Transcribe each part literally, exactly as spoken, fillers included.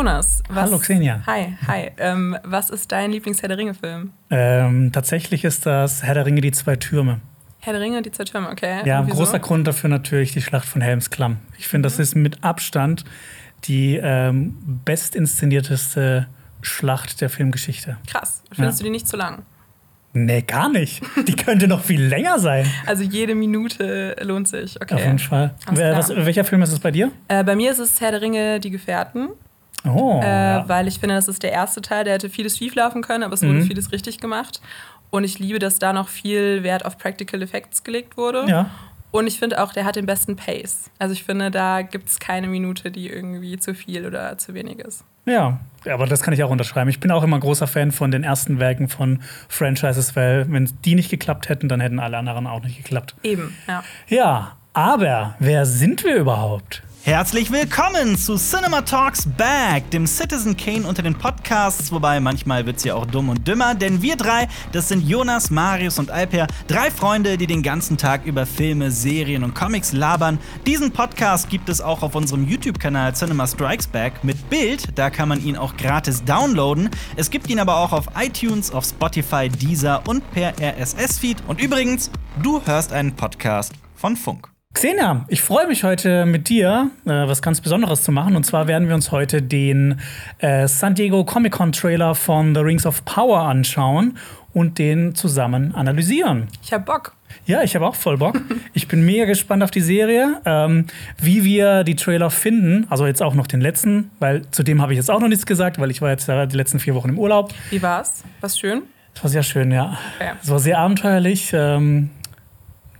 Jonas. Was, Hallo Xenia. Hi, hi. Ähm, was ist dein Lieblings-Herr der Ringe-Film? Ähm, tatsächlich ist das Herr der Ringe, die zwei Türme. Herr der Ringe und die zwei Türme, okay. Ja, ein großer so? Grund dafür natürlich die Schlacht von Helms Klamm. Ich finde, das ist mit Abstand die ähm, bestinszenierte Schlacht der Filmgeschichte. Krass. Findest ja. du die nicht zu lang? Nee, gar nicht. Die könnte noch viel länger sein. Also jede Minute lohnt sich. Okay. Auf jeden Fall. Was, welcher Film ist es bei dir? Äh, bei mir ist es Herr der Ringe, die Gefährten. Oh. Äh, ja. Weil ich finde, das ist der erste Teil. Der hätte vieles schieflaufen können, aber es wurde mhm. vieles richtig gemacht. Und ich liebe, dass da noch viel Wert auf Practical Effects gelegt wurde. Ja. Und ich finde auch, der hat den besten Pace. Also ich finde, da gibt es keine Minute, die irgendwie zu viel oder zu wenig ist. Ja, aber das kann ich auch unterschreiben. Ich bin auch immer großer Fan von den ersten Werken von Franchises, weil wenn die nicht geklappt hätten, dann hätten alle anderen auch nicht geklappt. Eben, ja. Ja, aber wer sind wir überhaupt? Herzlich willkommen zu Cinema Talks Back, dem Citizen Kane unter den Podcasts, wobei manchmal wird's ja auch dumm und dümmer, denn wir drei, das sind Jonas, Marius und Alper, drei Freunde, die den ganzen Tag über Filme, Serien und Comics labern. Diesen Podcast gibt es auch auf unserem YouTube-Kanal Cinema Strikes Back mit Bild, da kann man ihn auch gratis downloaden. Es gibt ihn aber auch auf iTunes, auf Spotify, Deezer und per R S S-Feed. Und übrigens, du hörst einen Podcast von Funk. Xenia, ich freue mich heute mit dir, äh, was ganz Besonderes zu machen. Und zwar werden wir uns heute den äh, San Diego Comic-Con-Trailer von The Rings of Power anschauen und den zusammen analysieren. Ich hab Bock. Ja, ich habe auch voll Bock. Ich bin mega gespannt auf die Serie, ähm, wie wir die Trailer finden. Also jetzt auch noch den letzten, weil zu dem habe ich jetzt auch noch nichts gesagt, weil ich war jetzt die letzten vier Wochen im Urlaub. Wie war's? War's schön? Es war sehr schön, ja. Okay. Es war sehr abenteuerlich. Ähm,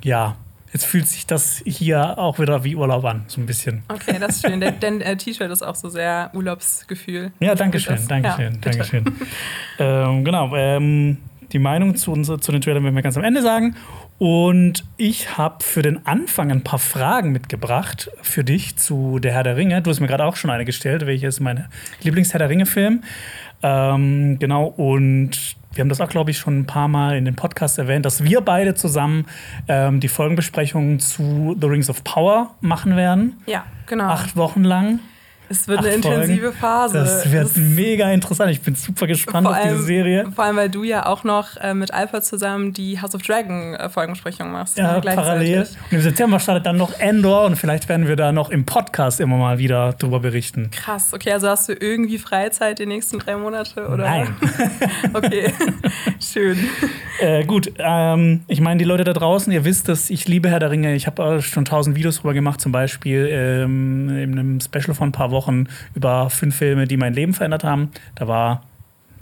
ja. Jetzt fühlt sich das hier auch wieder wie Urlaub an, so ein bisschen. Okay, das ist schön. Denn äh, T-Shirt ist auch so sehr Urlaubsgefühl. Ja, danke schön, danke schön, ja, danke schön. ähm, genau, ähm, die Meinung zu, uns, zu den Trailern werden wir ganz am Ende sagen. Und ich habe für den Anfang ein paar Fragen mitgebracht für dich zu Der Herr der Ringe. Du hast mir gerade auch schon eine gestellt, welche ist meine Lieblings-Herr der Ringe-Film. Ähm, genau, und wir haben das auch, glaube ich, schon ein paar Mal in dem Podcast erwähnt, dass wir beide zusammen ähm, die Folgenbesprechungen zu The Rings of Power machen werden. Ja, genau. Acht Wochen lang. Es wird Acht eine intensive Folgen. Phase. Das wird das mega interessant. Ich bin super gespannt auf allem, diese Serie. Vor allem, weil du ja auch noch äh, mit Alper zusammen die House of Dragon äh, Folgenbesprechung machst. Ja, ne, parallel. Und im September startet dann noch Andor und vielleicht werden wir da noch im Podcast immer mal wieder drüber berichten. Krass. Okay, also hast du irgendwie Freizeit die nächsten drei Monate? Oder? Nein. Okay, schön. Äh, gut, ähm, ich meine, die Leute da draußen, ihr wisst, dass ich liebe Herr der Ringe. Ich habe schon tausend Videos drüber gemacht, zum Beispiel ähm, in einem Special von ein paar Wochen. Über fünf Filme, die mein Leben verändert haben. Da war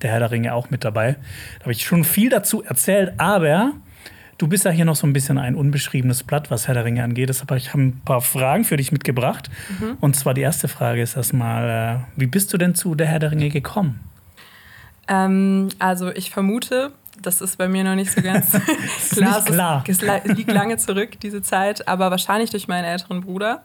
der Herr der Ringe auch mit dabei. Da habe ich schon viel dazu erzählt, aber du bist ja hier noch so ein bisschen ein unbeschriebenes Blatt, was Herr der Ringe angeht. Deshalb habe ich ein paar Fragen für dich mitgebracht. Mhm. Und zwar die erste Frage ist erstmal, wie bist du denn zu der Herr der Ringe gekommen? Ähm, also ich vermute, das ist bei mir noch nicht so ganz klar. Nicht klar. Es, es liegt lange zurück, diese Zeit, aber wahrscheinlich durch meinen älteren Bruder.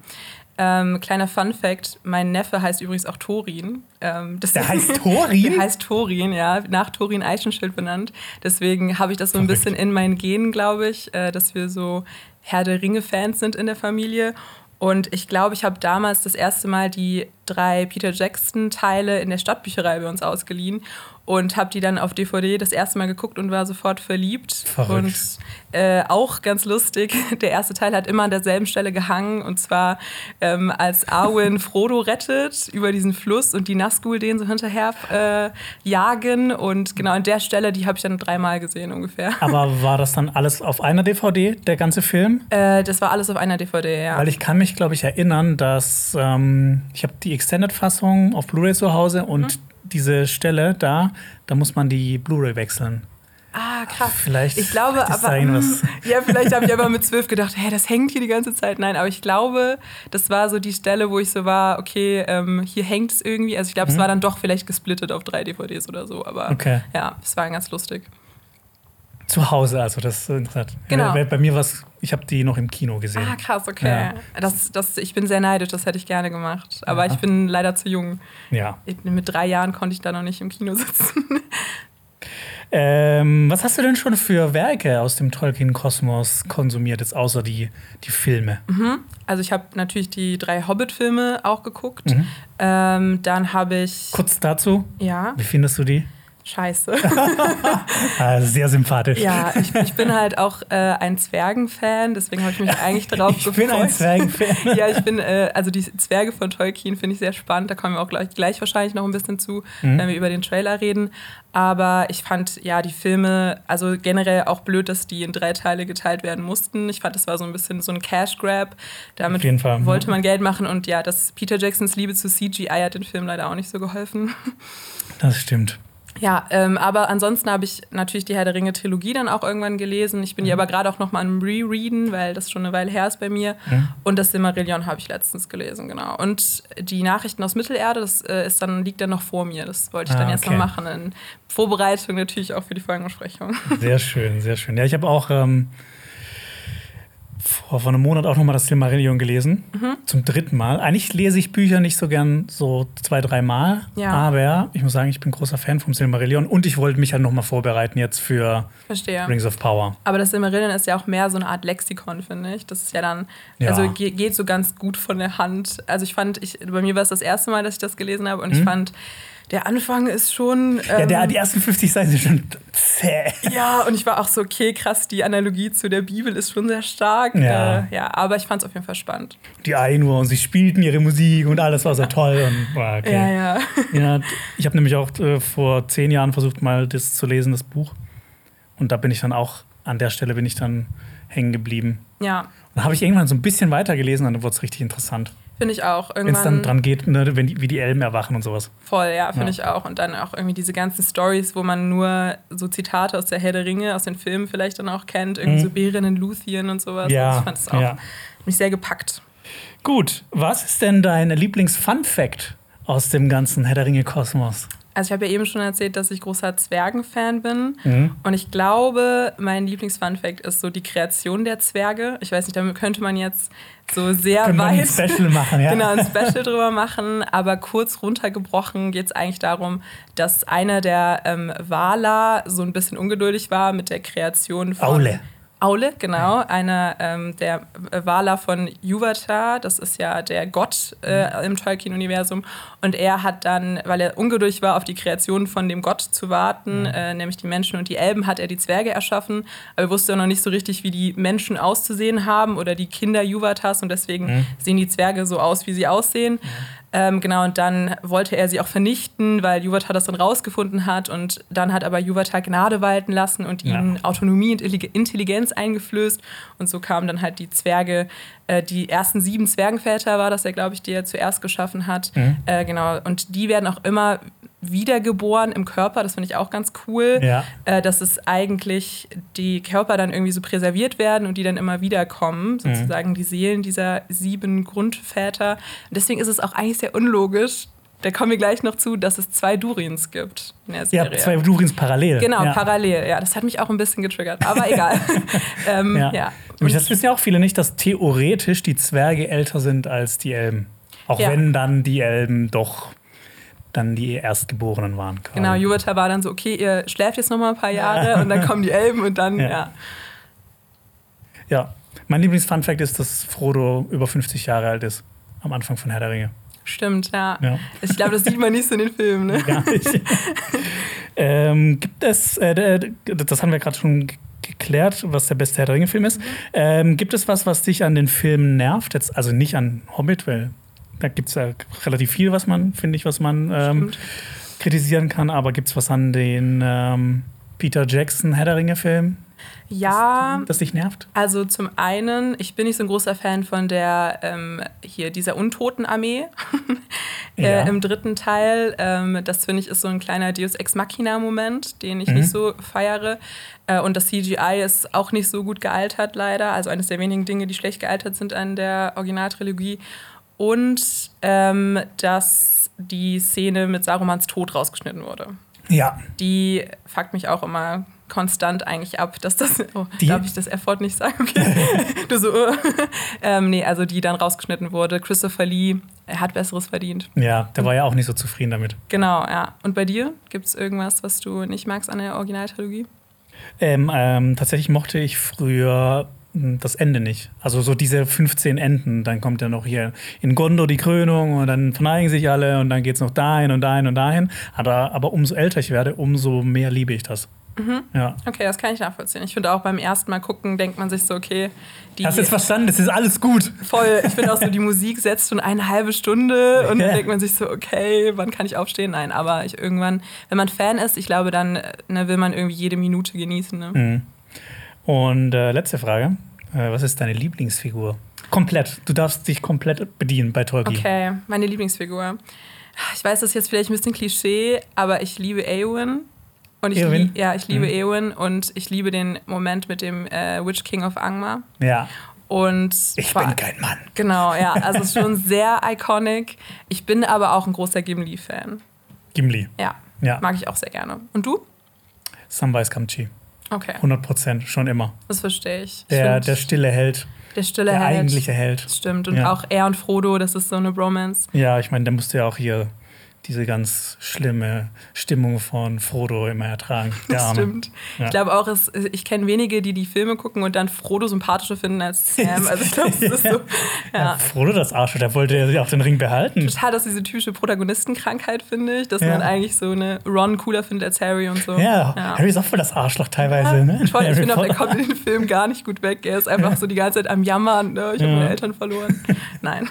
Ähm, kleiner Fun-Fact, mein Neffe heißt übrigens auch Thorin. Ähm, der heißt Thorin? Der heißt Thorin, ja, nach Thorin Eichenschild benannt. Deswegen habe ich das so ein Perfekt. bisschen in meinen Genen, glaube ich, äh, dass wir so Herr-der-Ringe-Fans sind in der Familie. Und ich glaube, ich habe damals das erste Mal die drei Peter Jackson-Teile in der Stadtbücherei bei uns ausgeliehen und habe die dann auf D V D das erste Mal geguckt und war sofort verliebt. Verrückt. Und äh, auch ganz lustig, der erste Teil hat immer an derselben Stelle gehangen, und zwar ähm, als Arwen Frodo rettet über diesen Fluss und die Nazgul den so hinterher äh, jagen, und genau an der Stelle, die habe ich dann dreimal gesehen ungefähr. Aber war das dann alles auf einer D V D, der ganze Film? Äh, das war alles auf einer D V D, ja. Weil ich kann mich, glaube ich, erinnern, dass ähm, ich habe die Extended-Fassung auf Blu-ray zu Hause und mhm. diese Stelle da, da muss man die Blu-ray wechseln. Ah, krass. Vielleicht ich glaube, aber, mh, ja, vielleicht habe ich aber mit zwölf gedacht, hey, das hängt hier die ganze Zeit. Nein, aber ich glaube, das war so die Stelle, wo ich so war, okay, ähm, hier hängt es irgendwie. Also ich glaube, mhm. es war dann doch vielleicht gesplittet auf drei D V Ds oder so. Aber okay. ja, es war ganz lustig. Zu Hause, also das ist interessant. Genau. Bei mir war es, ich habe die noch im Kino gesehen. Ah, krass, okay. Ja. Das, das, ich bin sehr neidisch, das hätte ich gerne gemacht. Aber ja. ich bin leider zu jung. Ja. Mit drei Jahren konnte ich da noch nicht im Kino sitzen. Ähm, was hast du denn schon für Werke aus dem Tolkien-Kosmos konsumiert, jetzt außer die, die Filme? Mhm. Also ich habe natürlich die drei Hobbit-Filme auch geguckt. Mhm. Ähm, dann habe ich... Kurz dazu? Ja. Wie findest du die? Scheiße. Also sehr sympathisch. Ja, ich, ich bin halt auch äh, ein Zwergen-Fan, deswegen habe ich mich eigentlich darauf gefreut. Ich bin ein Zwergen-Fan. Ja, ich bin, äh, also die Zwerge von Tolkien finde ich sehr spannend, da kommen wir auch gleich, gleich wahrscheinlich noch ein bisschen zu, mhm. wenn wir über den Trailer reden. Aber ich fand, ja, die Filme, also generell auch blöd, dass die in drei Teile geteilt werden mussten. Ich fand, das war so ein bisschen so ein Cash-Grab. Damit Auf jeden Fall, wollte man Geld machen. Und ja, das Peter Jacksons Liebe zu C G I hat den Film leider auch nicht so geholfen. Das stimmt. Ja, ähm, aber ansonsten habe ich natürlich die Herr der Ringe-Trilogie dann auch irgendwann gelesen. Ich bin mhm. die aber gerade auch noch mal am Rereaden, weil das schon eine Weile her ist bei mir. Mhm. Und das Silmarillion habe ich letztens gelesen, genau. Und die Nachrichten aus Mittelerde, das äh, ist dann, liegt dann noch vor mir. Das wollte ich ah, dann jetzt okay. noch machen, in Vorbereitung natürlich auch für die Folgenbesprechung. Sehr schön, sehr schön. Ja, ich habe auch ähm, vor, vor einem Monat auch noch mal das Silmarillion gelesen, mhm. zum dritten Mal. Eigentlich lese ich Bücher nicht so gern so zwei, drei Mal, ja. aber ich muss sagen, ich bin großer Fan vom Silmarillion und ich wollte mich halt noch mal vorbereiten jetzt für Verstehe. Rings of Power. Aber das Silmarillion ist ja auch mehr so eine Art Lexikon, finde ich. Das ist ja dann, ja. also ge- geht so ganz gut von der Hand. Also ich fand, ich, bei mir war es das erste Mal, dass ich das gelesen habe und mhm. ich fand, der Anfang ist schon... Ähm, ja, der, die ersten fünfzig Seiten sind schon zäh. Ja, und ich war auch so, okay, krass, die Analogie zu der Bibel ist schon sehr stark. Ja, äh, ja aber ich fand es auf jeden Fall spannend. Die Ainur und sie spielten ihre Musik und alles war so toll. Und, okay. Ja, ja. ja. Ich habe nämlich auch äh, vor zehn Jahren versucht, mal das zu lesen, das Buch. Und da bin ich dann auch, an der Stelle bin ich dann hängen geblieben. Ja. Und da habe ich irgendwann so ein bisschen weitergelesen und dann wurde es richtig interessant. Finde ich auch. Wenn es dann dran geht, ne, wenn die, wie die Elben erwachen und sowas. Voll, ja, finde ja. ich auch. Und dann auch irgendwie diese ganzen Storys, wo man nur so Zitate aus der Herr der Ringe, aus den Filmen vielleicht dann auch kennt. Irgendwie mhm. so Beren in Lúthien und sowas. Ja. Und ich fand es auch ja. mich sehr gepackt. Gut, was ist denn dein Lieblings-Fun-Fact aus dem ganzen Herr der Ringe-Kosmos? Also ich habe ja eben schon erzählt, dass ich großer Zwergen-Fan bin. Mhm. Und ich glaube, mein Lieblings-Fun-Fact ist so die Kreation der Zwerge. Ich weiß nicht, damit könnte man jetzt so sehr Können weit... Können wir ein Special machen, ja. Genau, ein Special drüber machen. Aber kurz runtergebrochen geht es eigentlich darum, dass einer der ähm, Valar so ein bisschen ungeduldig war mit der Kreation von... Aule. Aule, genau, einer ähm, der Valar von Juvatar, das ist ja der Gott äh, im Tolkien-Universum. Und er hat dann, weil er ungeduldig war, auf die Kreation von dem Gott zu warten, mhm. äh, nämlich die Menschen und die Elben, hat er die Zwerge erschaffen. Aber er wusste ja noch nicht so richtig, wie die Menschen auszusehen haben oder die Kinder Juvatars. Und deswegen mhm. sehen die Zwerge so aus, wie sie aussehen. Mhm. Ähm, genau, und dann wollte er sie auch vernichten, weil Juvatar das dann rausgefunden hat. Und dann hat aber Juvatar Gnade walten lassen und ihnen ja. Autonomie und Intelligenz eingeflößt. Und so kamen dann halt die Zwerge, äh, die ersten sieben Zwergenväter war das ja, glaube ich, die er zuerst geschaffen hat. Mhm. Äh, genau, und die werden auch immer wiedergeboren im Körper, das finde ich auch ganz cool, ja. äh, dass es eigentlich die Körper dann irgendwie so präserviert werden und die dann immer wiederkommen, sozusagen mhm. die Seelen dieser sieben Grundväter. Und deswegen ist es auch eigentlich sehr unlogisch, da kommen wir gleich noch zu, dass es zwei Durins gibt in der Serie. Ja, zwei Durins parallel. Genau, ja. parallel, ja, das hat mich auch ein bisschen getriggert, aber egal. ähm, ja. Ja. Das wissen ja auch viele nicht, dass theoretisch die Zwerge älter sind als die Elben. Auch ja. wenn dann die Elben doch... dann die Erstgeborenen waren. Quasi. Genau, Juvatar war dann so, okay, ihr schläft jetzt noch mal ein paar Jahre ja. und dann kommen die Elben und dann, ja. Ja, ja. Mein Lieblings-Fun-Fact ist, dass Frodo über fünfzig Jahre alt ist, am Anfang von Herr der Ringe. Stimmt, ja. ja. Ich glaube, das sieht man nicht so in den Filmen. Ne? Gar nicht. ähm, gibt es, äh, das haben wir gerade schon geklärt, was der beste Herr der Ringe-Film ist. Mhm. Ähm, gibt es was, was dich an den Filmen nervt? Jetzt, also nicht an Hobbit, weil da gibt es ja relativ viel, was man, finde ich, was man ähm, kritisieren kann. Aber gibt es was an den ähm, Peter Jackson Herr der Ringe-Filmen, ja, das, das dich nervt? Also zum einen, ich bin nicht so ein großer Fan von der, ähm, hier, dieser Untotenarmee äh, ja. im dritten Teil. Ähm, das, finde ich, ist so ein kleiner Deus Ex Machina-Moment, den ich mhm. nicht so feiere. Äh, und das C G I ist auch nicht so gut gealtert, leider. Also eines der wenigen Dinge, die schlecht gealtert sind an der Originaltrilogie. Und ähm, dass die Szene mit Sarumans Tod rausgeschnitten wurde. Ja. Die fuckt mich auch immer konstant eigentlich ab, dass das, oh, darf ich das F-Wort nicht sagen? Okay. Du so, uh. ähm, nee, also die dann rausgeschnitten wurde. Christopher Lee, er hat Besseres verdient. Ja, der war ja auch nicht so zufrieden damit. Genau, ja. Und bei dir? Gibt es irgendwas, was du nicht magst an der Originaltrilogie? Ähm, ähm, tatsächlich mochte ich früher das Ende nicht. Also so diese fünfzehn Enden, dann kommt ja noch hier in Gondor die Krönung und dann verneigen sich alle und dann geht's noch dahin und dahin und dahin. Aber, aber umso älter ich werde, umso mehr liebe ich das. Mhm. Ja. Okay, das kann ich nachvollziehen. Ich finde auch beim ersten Mal gucken, denkt man sich so, okay, die hast du jetzt verstanden, das ist alles gut. Voll, ich finde auch so, die Musik setzt schon eine halbe Stunde und dann denkt man sich so, okay, wann kann ich aufstehen? Nein, aber ich, irgendwann, wenn man Fan ist, ich glaube, dann ne, will man irgendwie jede Minute genießen. Ne? Mhm. Und äh, letzte Frage, äh, was ist deine Lieblingsfigur? Komplett, du darfst dich komplett bedienen bei Tolkien. Okay, meine Lieblingsfigur. Ich weiß, das ist jetzt vielleicht ein bisschen Klischee, aber ich liebe Eowyn. Und ich li- ja, ich liebe mhm. Eowyn und ich liebe den Moment mit dem äh, Witch King of Angmar. Ja. Und ich war, bin kein Mann. Genau, ja, also es ist schon sehr iconic. Ich bin aber auch ein großer Gimli-Fan. Gimli? Ja, ja, mag ich auch sehr gerne. Und du? Samwise Gamgee. Okay. hundert Prozent, schon immer. Das verstehe ich. Der, der stille Held. Der stille der Held. Der eigentliche Held. Stimmt, und ja. auch er und Frodo, das ist so eine Bromance. Ja, ich meine, der musste ja auch hier diese ganz schlimme Stimmung von Frodo immer ertragen. Das stimmt. Ja. Ich glaube auch, es, ich kenne wenige, die die Filme gucken und dann Frodo sympathischer finden als Sam. Also ich glaube, es ist so. Ja. Ja, Frodo, das Arsch, der wollte ja auch den Ring behalten. Total, dass diese typische Protagonistenkrankheit, finde ich, dass ja. man eigentlich so eine Ron cooler findet als Harry und so. Ja, ja. Harry ist auch voll das Arschloch teilweise. Ja. Ne? Toll, ich finde auch, er kommt in den Film gar nicht gut weg. Er ist einfach ja. so die ganze Zeit am Jammern. Ne? Ich ja. habe meine Eltern verloren. Nein.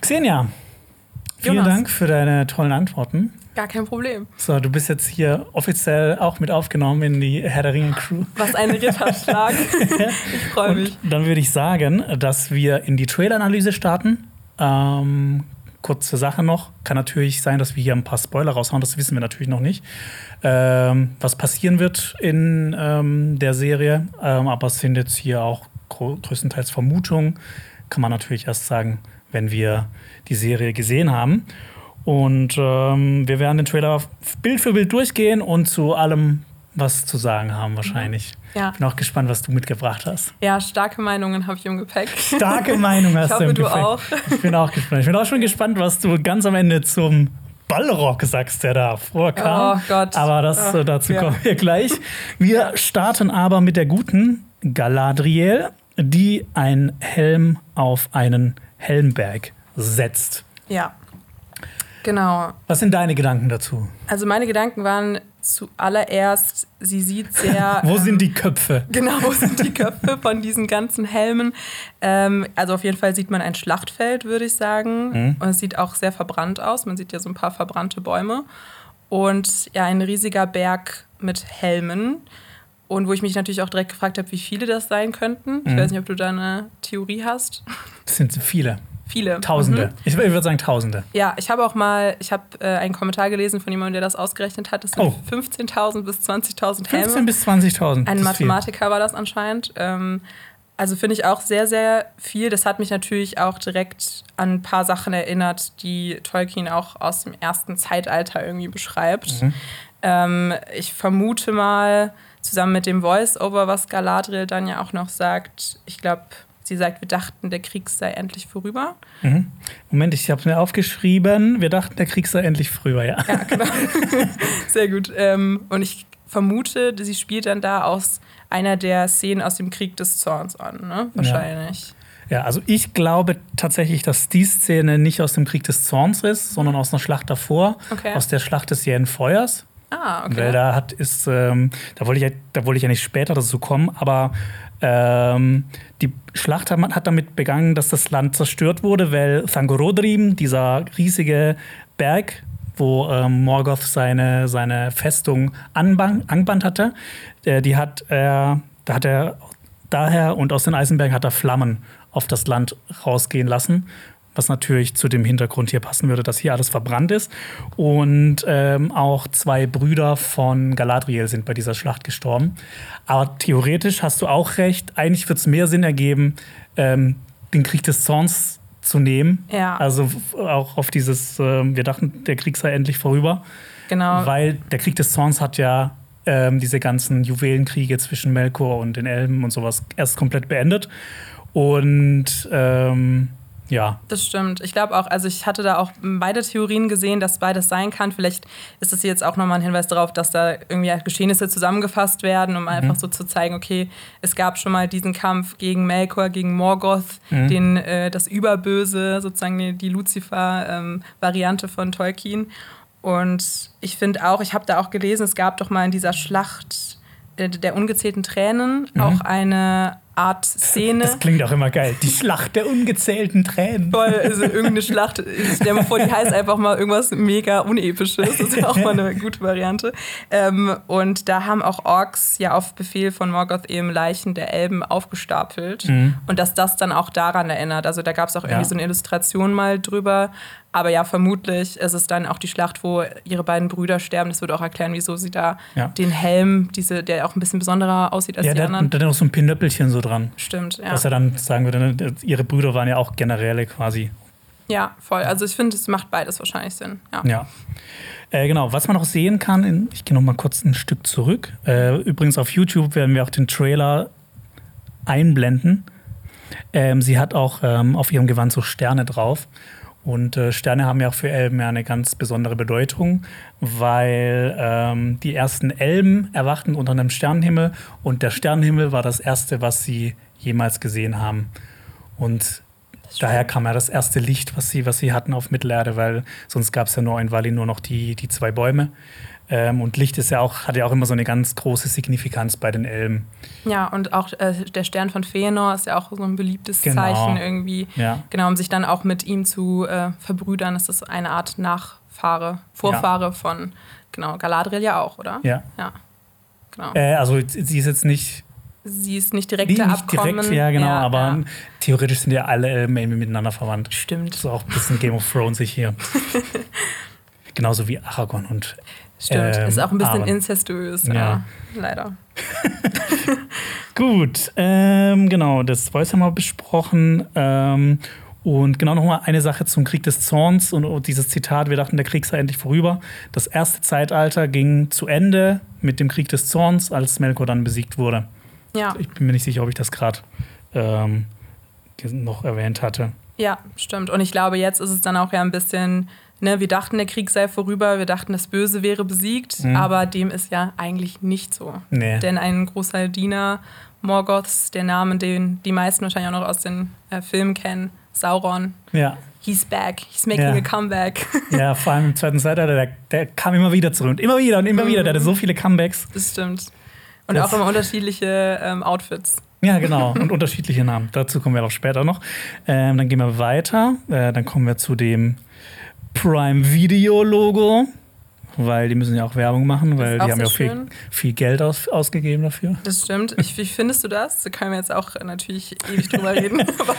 Xenia. Vielen Jonas. Dank für deine tollen Antworten. Gar kein Problem. So, du bist jetzt hier offiziell auch mit aufgenommen in die Herr der Ringe Crew. Was ein Ritterschlag. Ich freue mich. Dann würde ich sagen, dass wir in die Trailer-Analyse starten. Ähm, kurze Sache noch. Kann natürlich sein, dass wir hier ein paar Spoiler raushauen. Das wissen wir natürlich noch nicht. Ähm, was passieren wird in ähm, der Serie. Ähm, aber es sind jetzt hier auch größtenteils Vermutungen. Kann man natürlich erst sagen, wenn wir die Serie gesehen haben. Und ähm, wir werden den Trailer Bild für Bild durchgehen und zu allem was zu sagen haben wahrscheinlich. Ja. Bin auch gespannt, was du mitgebracht hast. Ja, starke Meinungen habe ich im Gepäck. Starke Meinungen hast du im Gepäck. Ich hoffe, du auch. Ich bin auch gespannt. Ich bin auch schon gespannt, was du ganz am Ende zum Ballrock sagst, der da vorkam. Oh Gott. Aber das, oh, dazu ja. kommen wir gleich. Wir starten aber mit der guten Galadriel, die einen Helm auf einen Helmberg setzt. Ja, genau. Was sind deine Gedanken dazu? Also meine Gedanken waren zuallererst, sie sieht sehr... Wo ähm, sind die Köpfe? Genau, wo sind die Köpfe von diesen ganzen Helmen? Ähm, also auf jeden Fall sieht man ein Schlachtfeld, würde ich sagen. Mhm. Und es sieht auch sehr verbrannt aus. Man sieht ja so ein paar verbrannte Bäume. Und ja, ein riesiger Berg mit Helmen. Und wo ich mich natürlich auch direkt gefragt habe, wie viele das sein könnten. Ich mhm. weiß nicht, ob du da eine Theorie hast. Das sind viele. Viele. Tausende. Mhm. Ich würde sagen Tausende. Ja, ich habe auch mal, ich habe äh, einen Kommentar gelesen von jemandem, der das ausgerechnet hat. Das sind oh. fünfzehntausend bis zwanzigtausend Helme. fünfzehntausend bis zwanzigtausend. Ein Mathematiker viel. War das anscheinend. Ähm, also finde ich auch sehr, sehr viel. Das hat mich natürlich auch direkt an ein paar Sachen erinnert, die Tolkien auch aus dem ersten Zeitalter irgendwie beschreibt. Mhm. Ähm, ich vermute mal, zusammen mit dem Voice-Over, was Galadriel dann ja auch noch sagt. Ich glaube, sie sagt, wir dachten, der Krieg sei endlich vorüber. Mhm. Moment, ich habe es mir aufgeschrieben. Wir dachten, der Krieg sei endlich vorüber, ja. Ja, genau. Sehr gut. Ähm, und ich vermute, sie spielt dann da aus einer der Szenen aus dem Krieg des Zorns an, ne? Wahrscheinlich. Ja. Ja, also ich glaube tatsächlich, dass die Szene nicht aus dem Krieg des Zorns ist, sondern aus einer Schlacht davor, okay. aus der Schlacht des Jähen Feuers. Ah, okay. Weil da hat ist, ähm, da wollte ich ja, da wollte ich ja nicht später dazu kommen, aber ähm, die Schlacht hat, hat damit begangen, dass das Land zerstört wurde, weil Thangorodrim, dieser riesige Berg, wo ähm, Morgoth seine, seine Festung anband, anband hatte, äh, die hat er, äh, da hat er daher und aus den Eisenbergen hat er Flammen auf das Land rausgehen lassen. Was natürlich zu dem Hintergrund hier passen würde, dass hier alles verbrannt ist. Und ähm, auch zwei Brüder von Galadriel sind bei dieser Schlacht gestorben. Aber theoretisch hast du auch recht, eigentlich wird es mehr Sinn ergeben, ähm, den Krieg des Zorns zu nehmen. Ja. Also auch auf dieses, äh, wir dachten, der Krieg sei endlich vorüber. Genau. Weil der Krieg des Zorns hat ja ähm, diese ganzen Juwelenkriege zwischen Melkor und den Elben und sowas erst komplett beendet. Und ähm, ja. Das stimmt. Ich glaube auch, also ich hatte da auch beide Theorien gesehen, dass beides sein kann. Vielleicht ist es jetzt auch nochmal ein Hinweis darauf, dass da irgendwie Geschehnisse zusammengefasst werden, um mhm. einfach so zu zeigen, okay, es gab schon mal diesen Kampf gegen Melkor, gegen Morgoth, mhm. den, äh, das Überböse, sozusagen die, die Lucifer-Variante ähm, von Tolkien. Und ich finde auch, ich habe da auch gelesen, es gab doch mal in dieser Schlacht der, der ungezählten Tränen mhm. auch eine Art Szene. Das klingt auch immer geil. Die Schlacht der ungezählten Tränen. Voll, also irgendeine Schlacht, ich stell mir vor, die heißt einfach mal irgendwas mega unepisches. Das ist auch mal eine gute Variante. Ähm, und da haben auch Orks ja auf Befehl von Morgoth eben Leichen der Elben aufgestapelt. Mhm. Und dass das dann auch daran erinnert. Also da gab es auch irgendwie ja. so eine Illustration mal drüber. Aber ja, vermutlich ist es dann auch die Schlacht, wo ihre beiden Brüder sterben. Das würde auch erklären, wieso sie da ja. den Helm, diese, der auch ein bisschen besonderer aussieht als ja, die anderen. Ja, da dann auch so ein Pinöppelchen so dran. Stimmt, ja. Dass er dann sagen würde, ihre Brüder waren ja auch Generäle quasi. Ja, voll. Also ich finde, es macht beides wahrscheinlich Sinn. Ja, ja. Äh, genau. Was man auch sehen kann, in, ich gehe noch mal kurz ein Stück zurück. Äh, übrigens auf YouTube werden wir auch den Trailer einblenden. Ähm, sie hat auch ähm, auf ihrem Gewand so Sterne drauf. Und äh, Sterne haben ja auch für Elben ja eine ganz besondere Bedeutung, weil ähm, die ersten Elben erwachten unter einem Sternenhimmel und der Sternenhimmel war das erste, was sie jemals gesehen haben. Und daher kam ja das erste Licht, was sie, was sie hatten auf Mittelerde, weil sonst gab es ja nur in Valinor nur noch die, die zwei Bäume. Ähm, und Licht ist ja auch, hat ja auch immer so eine ganz große Signifikanz bei den Elben. Ja, und auch äh, der Stern von Fëanor ist ja auch so ein beliebtes genau. Zeichen irgendwie. Ja. Genau, um sich dann auch mit ihm zu äh, verbrüdern. Das ist eine Art Nachfahre, Vorfahre ja. von genau Galadriel ja auch, oder? Ja. ja. Genau. Äh, also sie ist jetzt nicht... Sie ist nicht direkte Abkommen. Direkt, ja, genau, ja, aber ja. theoretisch sind ja alle Elben irgendwie miteinander verwandt. Stimmt. Das ist auch ein bisschen Game of Thrones sich hier. Genauso wie Aragorn und... Stimmt, ähm, ist auch ein bisschen Arwen. Inzestuös, ja. leider. Gut, ähm, genau, das Voice haben wir besprochen. Ähm, und genau nochmal eine Sache zum Krieg des Zorns und, und dieses Zitat, wir dachten, der Krieg sei endlich vorüber. Das erste Zeitalter ging zu Ende mit dem Krieg des Zorns, als Melkor dann besiegt wurde. Ja. Ich bin mir nicht sicher, ob ich das gerade ähm, noch erwähnt hatte. Ja, stimmt. Und ich glaube, jetzt ist es dann auch ja ein bisschen... Ne, wir dachten, der Krieg sei vorüber, wir dachten, das Böse wäre besiegt, mhm. aber dem ist ja eigentlich nicht so. Nee. Denn ein großer Diener Morgoths, der Name, den die meisten wahrscheinlich auch noch aus den äh, Filmen kennen, Sauron, ja. he's back, he's making ja. a comeback. Ja, vor allem im zweiten Zeitalter, der, der kam immer wieder zurück und immer wieder und immer mhm. wieder, der hatte so viele Comebacks. Das stimmt. Und das auch immer unterschiedliche ähm, Outfits. Ja, genau. Und unterschiedliche Namen. Dazu kommen wir auch später noch. Ähm, dann gehen wir weiter. Äh, dann kommen wir zu dem Prime-Video-Logo, weil die müssen ja auch Werbung machen, weil die haben ja auch viel, viel Geld aus, ausgegeben dafür. Das stimmt. Ich, wie findest du das? Da können wir jetzt auch natürlich ewig drüber reden. Aber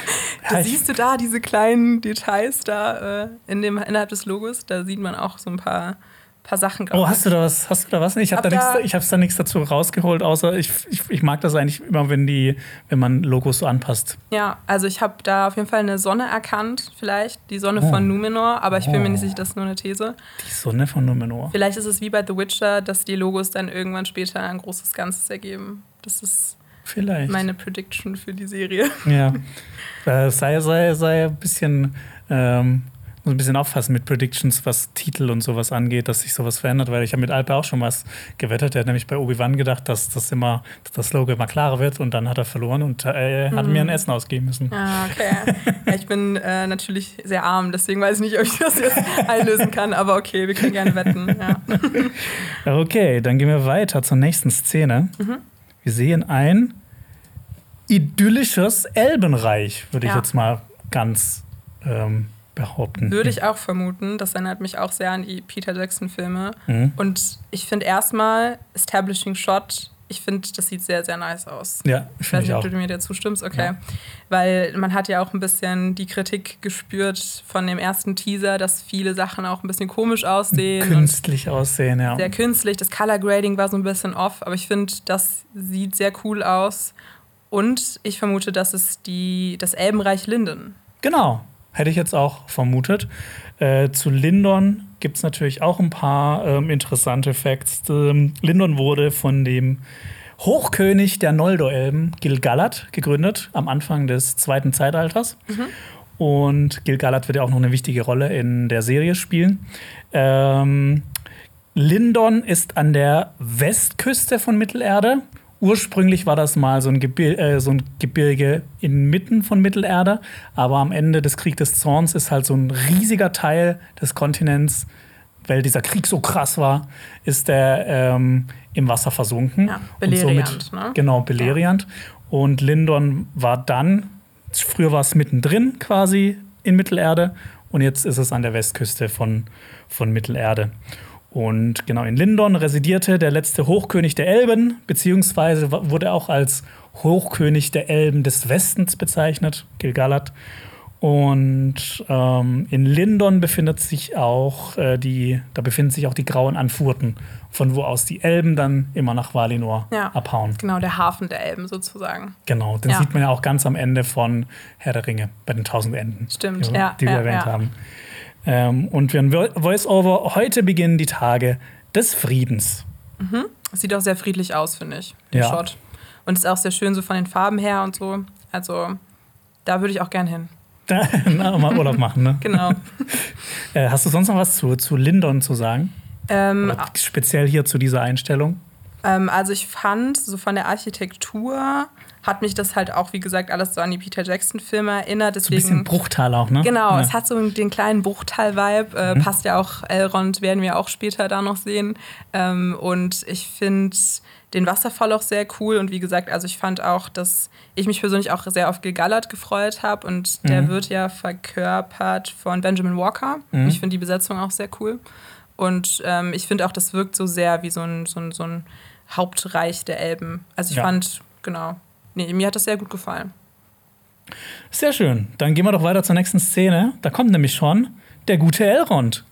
da siehst du da diese kleinen Details da äh, in dem, innerhalb des Logos. Da sieht man auch so ein paar, paar Sachen. Oh, hast du da was? Hast du da was? Ich habe da, da, da nichts dazu rausgeholt, außer ich, ich, ich mag das eigentlich immer, wenn, die, wenn man Logos so anpasst. Ja, also ich habe da auf jeden Fall eine Sonne erkannt, vielleicht. Die Sonne oh. von Numenor, aber ich bin oh. mir nicht sicher, das ist nur eine These. Die Sonne von Numenor. Vielleicht ist es wie bei The Witcher, dass die Logos dann irgendwann später ein großes Ganzes ergeben. Das ist vielleicht meine Prediction für die Serie. Ja, äh, sei, sei, sei ein bisschen... Ähm ein bisschen auffassen mit Predictions, was Titel und sowas angeht, dass sich sowas verändert, weil ich habe mit Alper auch schon was gewettet. Der hat nämlich bei Obi-Wan gedacht, dass das immer, dass das Logo immer klarer wird und dann hat er verloren und äh, hat mhm. mir ein Essen ausgeben müssen. Ah, okay. Ja, ich bin äh, natürlich sehr arm, deswegen weiß ich nicht, ob ich das jetzt einlösen kann, aber okay, wir können gerne wetten. Ja. Okay, dann gehen wir weiter zur nächsten Szene. Mhm. Wir sehen ein idyllisches Elbenreich, würde ich ja. jetzt mal ganz ähm, behaupten. Würde ich auch vermuten. Das erinnert mich auch sehr an die Peter Jackson-Filme. Mhm. Und ich finde erstmal, Establishing Shot, ich finde, das sieht sehr, sehr nice aus. Ja, ich weiß nicht, ob du mir dazu stimmst. Okay. Ja. Weil man hat ja auch ein bisschen die Kritik gespürt von dem ersten Teaser, dass viele Sachen auch ein bisschen komisch aussehen. Künstlich aussehen, ja. Sehr künstlich. Das Color Grading war so ein bisschen off, aber ich finde, das sieht sehr cool aus. Und ich vermute, das ist die, das Elbenreich Linden. Genau. Hätte ich jetzt auch vermutet. Äh, zu Lindon gibt es natürlich auch ein paar ähm, interessante Facts. Ähm, Lindon wurde von dem Hochkönig der Noldor-Elben, Gilgalad, gegründet am Anfang des zweiten Zeitalters. Mhm. Und Gilgalad wird ja auch noch eine wichtige Rolle in der Serie spielen. Ähm, Lindon ist an der Westküste von Mittelerde. Ursprünglich war das mal so ein, Gebir- äh, so ein Gebirge inmitten von Mittelerde. Aber am Ende des Krieg des Zorns ist halt so ein riesiger Teil des Kontinents, weil dieser Krieg so krass war, ist der ähm, im Wasser versunken. Ja, Beleriand. Und somit, ne? Genau, Beleriand. Ja. Und Lindon war dann, früher war es mittendrin quasi in Mittelerde. Und jetzt ist es an der Westküste von, von Mittelerde. Und genau, in Lindon residierte der letzte Hochkönig der Elben, beziehungsweise wurde er auch als Hochkönig der Elben des Westens bezeichnet, Gilgalad. Und ähm, in Lindon befindet sich auch äh, die, da befinden sich auch die grauen Anfurten, von wo aus die Elben dann immer nach Valinor ja, abhauen. Genau, der Hafen der Elben sozusagen. Genau, den ja. sieht man ja auch ganz am Ende von Herr der Ringe, bei den tausend Enden. Stimmt, die, ja. Die wir ja, erwähnt ja. haben. Ähm, und wir haben Voice-Over, heute beginnen die Tage des Friedens. Mhm. Sieht auch sehr friedlich aus, finde ich, der ja. Shot. Und ist auch sehr schön so von den Farben her und so. Also, da würde ich auch gern hin. Na, mal Urlaub machen, ne? Genau. äh, hast du sonst noch was zu, zu Lindon zu sagen? Ähm, speziell hier zu dieser Einstellung? Ähm, also ich fand, so von der Architektur hat mich das halt auch, wie gesagt, alles so an die Peter Jackson-Filme erinnert. Deswegen, so ein bisschen Bruchtal auch, ne? Genau, ja. Es hat so den kleinen Bruchtal-Vibe. Äh, mhm. Passt ja auch, Elrond werden wir auch später da noch sehen. Ähm, und ich finde den Wasserfall auch sehr cool. Und wie gesagt, also ich fand auch, dass ich mich persönlich auch sehr auf Gilgalad gefreut habe. Und der mhm. wird ja verkörpert von Benjamin Walker. Mhm. Und ich finde die Besetzung auch sehr cool. Und ähm, ich finde auch, das wirkt so sehr wie so ein, so ein, so ein Hauptreich der Elben. Also ich ja. fand, genau... Nee, mir hat das sehr gut gefallen. Sehr schön. Dann gehen wir doch weiter zur nächsten Szene. Da kommt nämlich schon der gute Elrond.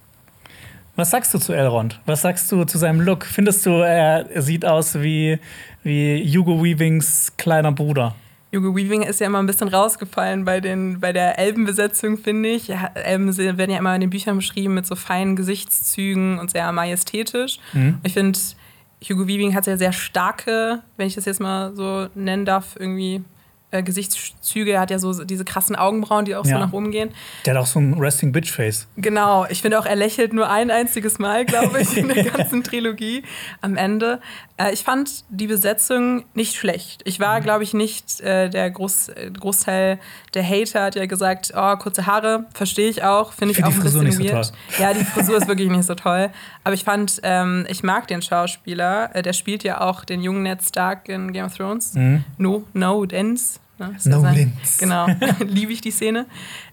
Was sagst du zu Elrond? Was sagst du zu seinem Look? Findest du, er sieht aus wie, wie Hugo Weavings kleiner Bruder? Hugo Weaving ist ja immer ein bisschen rausgefallen bei, den, bei der Elbenbesetzung, finde ich. Ja, Elben werden ja immer in den Büchern beschrieben mit so feinen Gesichtszügen und sehr majestätisch. Mhm. Ich finde... Hugo Weaving hat ja sehr starke, wenn ich das jetzt mal so nennen darf, irgendwie äh, Gesichtszüge. Er hat ja so diese krassen Augenbrauen, die auch ja. so nach oben gehen. Der hat auch so ein Resting Bitch Face. Genau. Ich finde auch, er lächelt nur ein einziges Mal, glaube ich, in der ganzen Trilogie am Ende. Äh, ich fand die Besetzung nicht schlecht. Ich war, glaube ich, nicht äh, der Groß, Großteil der Hater, hat ja gesagt, oh, kurze Haare, verstehe ich auch, finde ich, ich find auch ein bisschen nicht weird. So toll. Ja, die Frisur ist wirklich nicht so toll. Aber ich fand, ähm, ich mag den Schauspieler. Äh, der spielt ja auch den jungen Ned Stark in Game of Thrones. Mhm. No, no, Dance. Ne? No Links. Genau, liebe ich die Szene.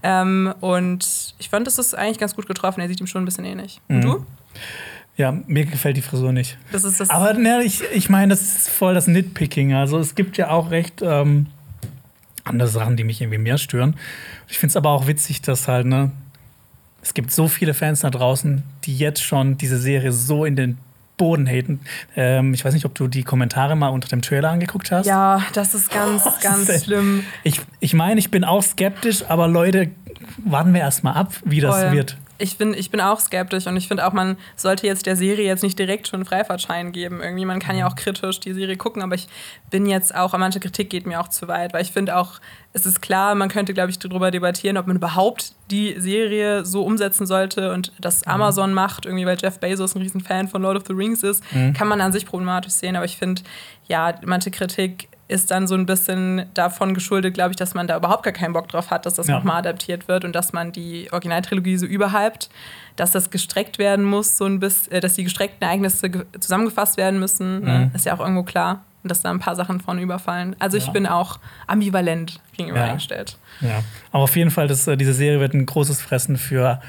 Ähm, und ich fand, das ist eigentlich ganz gut getroffen. Er sieht ihm schon ein bisschen ähnlich. Und mhm. du? Ja, mir gefällt die Frisur nicht. Das ist das Aber ne, ich, ich meine, das ist voll das Nitpicking. Also es gibt ja auch recht ähm, andere Sachen, die mich irgendwie mehr stören. Ich finde es aber auch witzig, dass halt, ne, es gibt so viele Fans da draußen, die jetzt schon diese Serie so in den Boden haten. Ähm, ich weiß nicht, ob du die Kommentare mal unter dem Trailer angeguckt hast. Ja, das ist ganz, oh, ganz ist schlimm. Ich, ich meine, ich bin auch skeptisch, aber Leute, warten wir erst mal ab, wie das Voll. wird. Ich bin, ich bin auch skeptisch und ich finde auch, man sollte jetzt der Serie jetzt nicht direkt schon einen Freifahrtschein geben. Irgendwie, man kann ja auch kritisch die Serie gucken, aber ich bin jetzt auch, manche Kritik geht mir auch zu weit, weil ich finde auch, es ist klar, man könnte, glaube ich, darüber debattieren, ob man überhaupt die Serie so umsetzen sollte und das Amazon mhm. macht, irgendwie, weil Jeff Bezos ein riesen Fan von Lord of the Rings ist, mhm. kann man an sich problematisch sehen, aber ich finde, ja, manche Kritik ist dann so ein bisschen davon geschuldet, glaube ich, dass man da überhaupt gar keinen Bock drauf hat, dass das ja. nochmal adaptiert wird und dass man die Originaltrilogie so überhypt, dass das gestreckt werden muss, so ein bisschen, dass die gestreckten Ereignisse ge- zusammengefasst werden müssen, mhm. ne? Ist ja auch irgendwo klar. Und dass da ein paar Sachen vorne überfallen. Also ich ja. bin auch ambivalent gegenüber ja. eingestellt. Ja. Aber auf jeden Fall, das, diese Serie wird ein großes Fressen für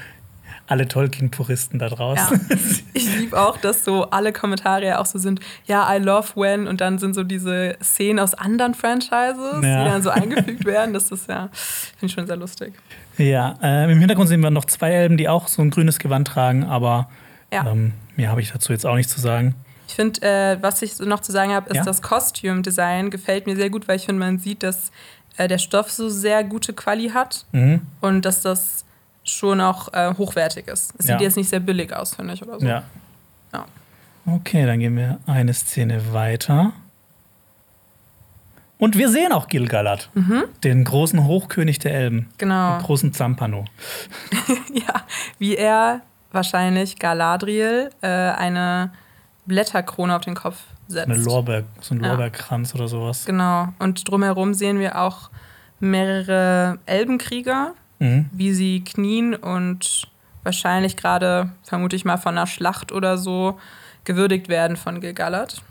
alle Tolkien-Puristen da draußen. Ja. Ich liebe auch, dass so alle Kommentare auch so sind, ja, I love when, und dann sind so diese Szenen aus anderen Franchises, ja. die dann so eingefügt werden. Das ist ja, finde ich schon sehr lustig. Ja, äh, im Hintergrund sehen wir noch zwei Elben, die auch so ein grünes Gewand tragen, aber ja. ähm, mehr habe ich dazu jetzt auch nicht zu sagen. Ich finde, äh, was ich noch zu sagen habe, ist, ja? das Kostümdesign gefällt mir sehr gut, weil ich finde, man sieht, dass äh, der Stoff so sehr gute Quali hat mhm. und dass das schon auch äh, hochwertig ist. Es sieht ja. jetzt nicht sehr billig aus, finde ich, oder so. Ja. ja. Okay, dann gehen wir eine Szene weiter. Und wir sehen auch Gilgalad, mhm. den großen Hochkönig der Elben. Genau. Den großen Zampano. Ja, wie er wahrscheinlich Galadriel äh, eine Blätterkrone auf den Kopf setzt. Eine Lorbeer, so ein Lorbeerkranz ja. oder sowas. Genau. Und drumherum sehen wir auch mehrere Elbenkrieger, mhm. wie sie knien und wahrscheinlich gerade, vermute ich mal, von einer Schlacht oder so gewürdigt werden von Gilgalad.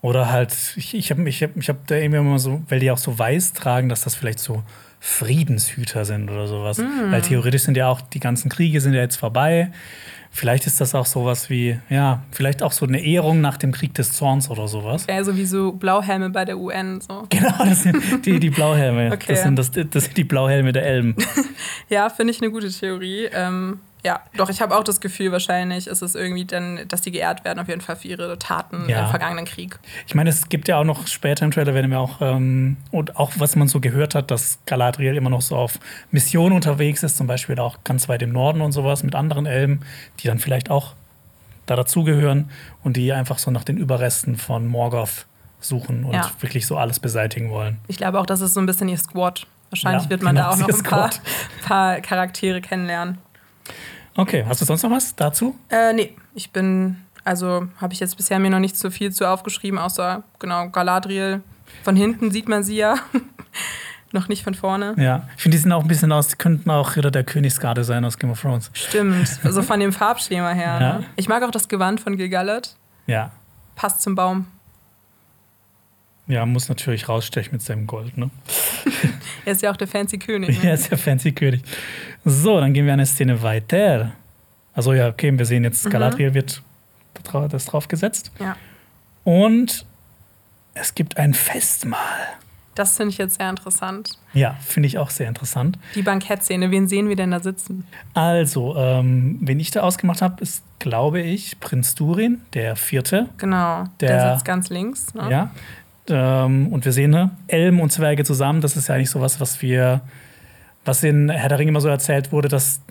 Oder halt, ich, ich habe ich hab, ich hab da irgendwie immer so, weil die auch so weiß tragen, dass das vielleicht so Friedenshüter sind oder sowas. Mm. Weil theoretisch sind ja auch, die ganzen Kriege sind ja jetzt vorbei. Vielleicht ist das auch sowas wie, ja, vielleicht auch so eine Ehrung nach dem Krieg des Zorns oder sowas. Ja, so wie so Blauhelme bei der U N. So. Genau, das sind die, die Blauhelme. Okay. Das sind das, das sind die Blauhelme der Elben. Ja, finde ich eine gute Theorie. Ähm Ja, doch, ich habe auch das Gefühl, wahrscheinlich ist es irgendwie dann, dass die geehrt werden, auf jeden Fall für ihre Taten ja. im vergangenen Krieg. Ich meine, es gibt ja auch noch später im Trailer, werden wir auch, ähm, und auch was man so gehört hat, dass Galadriel immer noch so auf Missionen unterwegs ist, zum Beispiel auch ganz weit im Norden und sowas mit anderen Elben, die dann vielleicht auch da dazugehören und die einfach so nach den Überresten von Morgoth suchen und ja. wirklich so alles beseitigen wollen. Ich glaube auch, das ist so ein bisschen ihr Squad. Wahrscheinlich ja, wird man genau, da auch noch ein paar, paar Charaktere kennenlernen. Okay, hast du sonst noch was dazu? Äh, nee, ich bin, also habe ich jetzt bisher mir noch nicht so viel zu aufgeschrieben, außer, genau, Galadriel. Von hinten sieht man sie ja, noch nicht von vorne. Ja, ich finde, die sind auch ein bisschen aus, die könnten auch Ritter der Königsgarde sein aus Game of Thrones. Stimmt, so also von dem Farbschema her. Ja. Ne? Ich mag auch das Gewand von Gilgalad. Ja. Passt zum Baum. Ja, muss natürlich rausstechen mit seinem Gold, ne? Er ist ja auch der fancy König. Ne? Er ist der fancy König. So, dann gehen wir eine Szene weiter. Also ja, okay, wir sehen jetzt, mhm. Galadriel wird das draufgesetzt. Ja. Und es gibt ein Festmahl. Das finde ich jetzt sehr interessant. Ja, finde ich auch sehr interessant. Die Bankettszene, wen sehen wir denn da sitzen? Also, ähm, wen ich da ausgemacht habe, ist, glaube ich, Prinz Durin, der Vierte. Genau, der, der sitzt ganz links. Ne? Ja. Ähm, und wir sehen, ne, Elben und Zwerge zusammen, das ist ja eigentlich sowas, was wir, was in Herr der Ringe immer so erzählt wurde, dass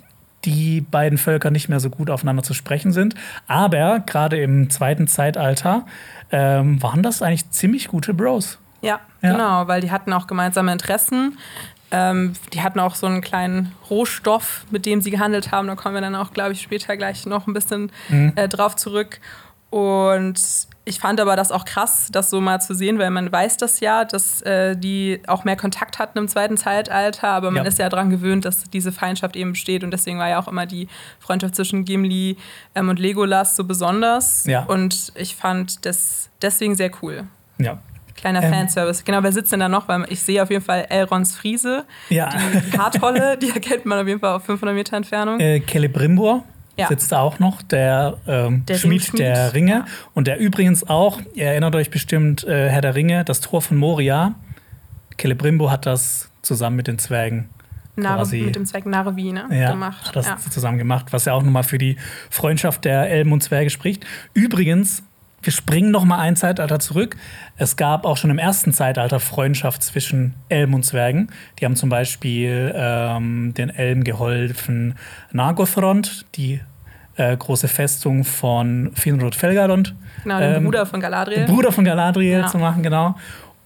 die beiden Völker nicht mehr so gut aufeinander zu sprechen sind. Aber gerade im zweiten Zeitalter ähm, waren das eigentlich ziemlich gute Bros. Ja, ja, genau, weil die hatten auch gemeinsame Interessen. Ähm, die hatten auch so einen kleinen Rohstoff, mit dem sie gehandelt haben. Da kommen wir dann auch, glaube ich, später gleich noch ein bisschen mhm. äh, drauf zurück. Und ich fand aber das auch krass, das so mal zu sehen, weil man weiß das ja, dass äh, die auch mehr Kontakt hatten im zweiten Zeitalter, aber man ja. ist ja daran gewöhnt, dass diese Feindschaft eben besteht. Und deswegen war ja auch immer die Freundschaft zwischen Gimli ähm, und Legolas so besonders. Ja. Und ich fand das deswegen sehr cool. Ja. Kleiner ähm. Fanservice. Genau, wer sitzt denn da noch? Weil ich sehe auf jeden Fall Elronds Friese, ja. die Kartolle, die erkennt man auf jeden Fall auf fünfhundert Meter Entfernung. Äh, Celebrimbor. Ja. Sitzt da auch noch, der, ähm, der Schmied, Schmied der Ringe. Ja. Und der übrigens auch, ihr erinnert euch bestimmt, äh, Herr der Ringe, das Tor von Moria. Celebrimbor hat das zusammen mit den Zwergen Nare, quasi, mit dem Zwerg Narevi, ne, ja, gemacht. Hat das ja. zusammen gemacht, was ja auch nochmal für die Freundschaft der Elben und Zwerge spricht. Übrigens, wir springen nochmal ein Zeitalter zurück. Es gab auch schon im ersten Zeitalter Freundschaft zwischen Elben und Zwergen. Die haben zum Beispiel ähm, den Elben geholfen, Nargothrond, die äh, große Festung von Finrod Felagund. Genau, den ähm, Bruder von Galadriel. Den Bruder von Galadriel ja. zu machen, genau.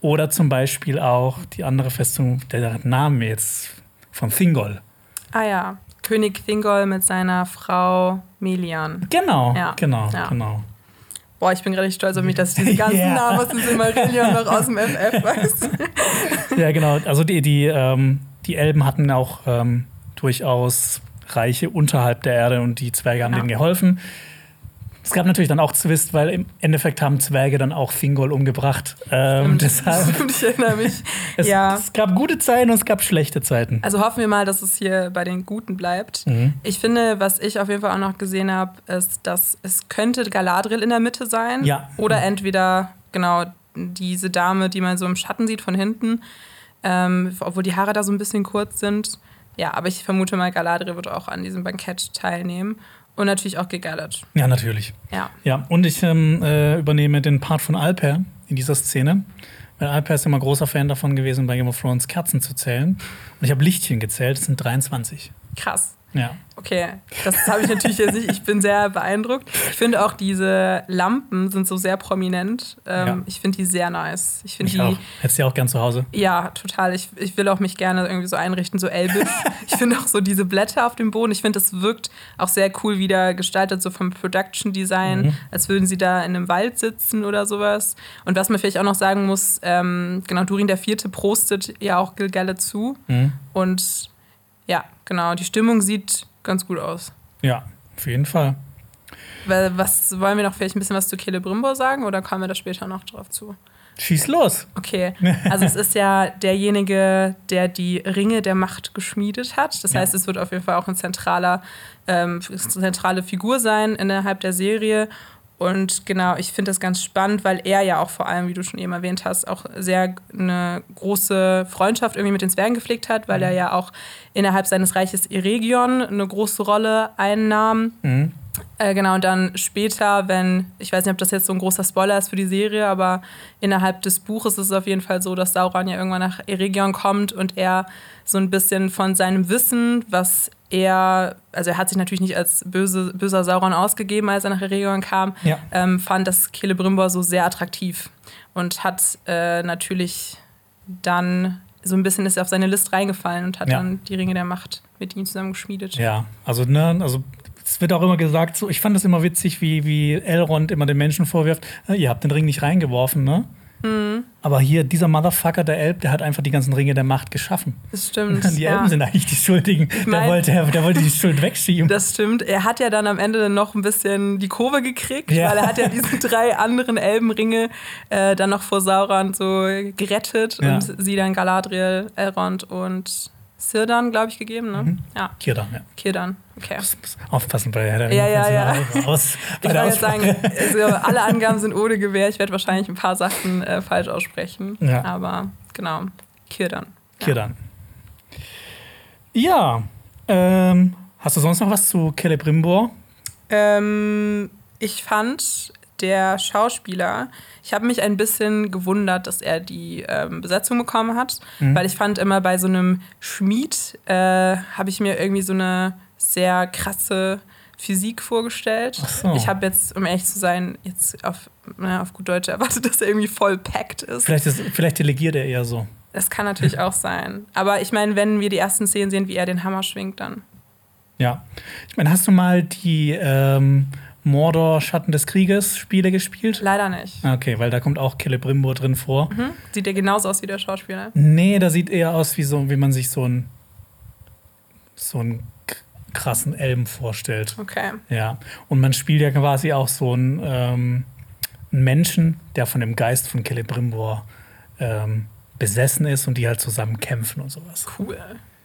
Oder zum Beispiel auch die andere Festung, der Name jetzt, von Thingol. Ah ja, König Thingol mit seiner Frau Melian. Genau, ja. genau, ja. genau. Boah, ich bin gerade stolz auf mich, dass ich diese ganzen yeah. Namen aus dem Silmarillion noch aus dem F F weiß. Ja, genau. Also die, die, ähm, die Elben hatten auch ähm, durchaus Reiche unterhalb der Erde und die Zwerge haben ja. denen geholfen. Es gab natürlich dann auch Zwist, weil im Endeffekt haben Zwerge dann auch Thingol umgebracht. Ähm, deshalb. Ich erinnere mich. Es, ja. es gab gute Zeiten und es gab schlechte Zeiten. Also hoffen wir mal, dass es hier bei den Guten bleibt. Mhm. Ich finde, was ich auf jeden Fall auch noch gesehen habe, ist, dass es könnte Galadriel in der Mitte sein. Ja. Oder entweder, genau, diese Dame, die man so im Schatten sieht von hinten, ähm, obwohl die Haare da so ein bisschen kurz sind. Ja, aber ich vermute mal, Galadriel wird auch an diesem Bankett teilnehmen. Und natürlich auch gegallert. Ja, natürlich. Ja. Ja. Und ich ähm, äh, übernehme den Part von Alper in dieser Szene. Weil Alper ist immer großer Fan davon gewesen, bei Game of Thrones Kerzen zu zählen. Und ich habe Lichtchen gezählt, es sind dreiundzwanzig. Krass. Ja. Okay, das habe ich natürlich jetzt nicht. Ich bin sehr beeindruckt. Ich finde auch, diese Lampen sind so sehr prominent. Ähm, ja. Ich finde die sehr nice. Ich finde die auch. Hättest du ja auch gern zu Hause. Ja, total. Ich, ich will auch mich gerne irgendwie so einrichten, so elbisch. Ich finde auch so diese Blätter auf dem Boden. Ich finde, das wirkt auch sehr cool wieder gestaltet, so vom Production Design, mhm. als würden sie da in einem Wald sitzen oder sowas. Und was man vielleicht auch noch sagen muss, ähm, genau, Durin der Vierte prostet ja auch Gilgalad zu. Mhm. Und ja, genau, die Stimmung sieht ganz gut aus. Ja, auf jeden Fall. Was, wollen wir noch vielleicht ein bisschen was zu Celebrimbor sagen oder kommen wir da später noch drauf zu? Schieß los! Okay, also es ist ja derjenige, der die Ringe der Macht geschmiedet hat. Das heißt, ja. es wird auf jeden Fall auch ein zentraler, ähm, eine zentrale Figur sein innerhalb der Serie. Und genau, ich finde das ganz spannend, weil er ja auch vor allem, wie du schon eben erwähnt hast, auch sehr eine große Freundschaft irgendwie mit den Zwergen gepflegt hat, weil mhm. er ja auch innerhalb seines Reiches Eregion eine große Rolle einnahm. Mhm. Äh, genau, und dann später, wenn, ich weiß nicht, ob das jetzt so ein großer Spoiler ist für die Serie, aber innerhalb des Buches ist es auf jeden Fall so, dass Sauron ja irgendwann nach Eregion kommt und er so ein bisschen von seinem Wissen, was er, also er hat sich natürlich nicht als böse, böser Sauron ausgegeben, als er nach Eregion kam, ja. ähm, fand das Celebrimbor so sehr attraktiv und hat äh, natürlich dann so ein bisschen, ist er auf seine List reingefallen und hat ja. dann die Ringe der Macht mit ihm zusammen geschmiedet. Ja, also ne, also es wird auch immer gesagt, so, ich fand das immer witzig, wie, wie Elrond immer den Menschen vorwirft, ihr habt den Ring nicht reingeworfen, ne? Mhm. Aber hier, dieser Motherfucker, der Elb, der hat einfach die ganzen Ringe der Macht geschaffen. Das stimmt. Die Elben ja. sind eigentlich die Schuldigen. Ich mein, der, wollte, der, der wollte die Schuld wegschieben. Das stimmt. Er hat ja dann am Ende noch ein bisschen die Kurve gekriegt, ja. weil er hat ja diese drei anderen Elbenringe äh, dann noch vor Sauron so gerettet ja. und sie dann Galadriel, Elrond und Círdan, glaube ich, gegeben, ne? Mhm. Ja. Círdan, ja. Círdan, okay. Aufpassen bei Herr der Ringe. Ja, ja, ja. Aus, ich wollte jetzt sagen, also alle Angaben sind ohne Gewähr. Ich werde wahrscheinlich ein paar Sachen äh, falsch aussprechen. Ja. Aber genau, Círdan. Ja. Círdan. Ja. Ähm, hast du sonst noch was zu Celebrimbor? Ähm, ich fand... Der Schauspieler, ich habe mich ein bisschen gewundert, dass er die ähm, Besetzung bekommen hat, mhm. weil ich fand immer bei so einem Schmied äh, habe ich mir irgendwie so eine sehr krasse Physik vorgestellt. Ach so. Ich habe jetzt, um ehrlich zu sein, jetzt auf, na, auf gut Deutsch erwartet, dass er irgendwie voll packed ist. Vielleicht, ist, vielleicht delegiert er eher so. Das kann natürlich mhm. auch sein. Aber ich meine, wenn wir die ersten Szenen sehen, wie er den Hammer schwingt, dann. Ja. Ich meine, hast du mal die... Ähm Mordor, Schatten des Krieges Spiele gespielt? Leider nicht. Okay, weil da kommt auch Celebrimbor drin vor. Mhm. Sieht der genauso aus wie der Schauspieler? Nee, da sieht eher aus, wie, so, wie man sich so einen so einen krassen Elben vorstellt. Okay. Ja, und man spielt ja quasi auch so einen, ähm, einen Menschen, der von dem Geist von Celebrimbor ähm, besessen ist und die halt zusammen kämpfen und sowas. Cool.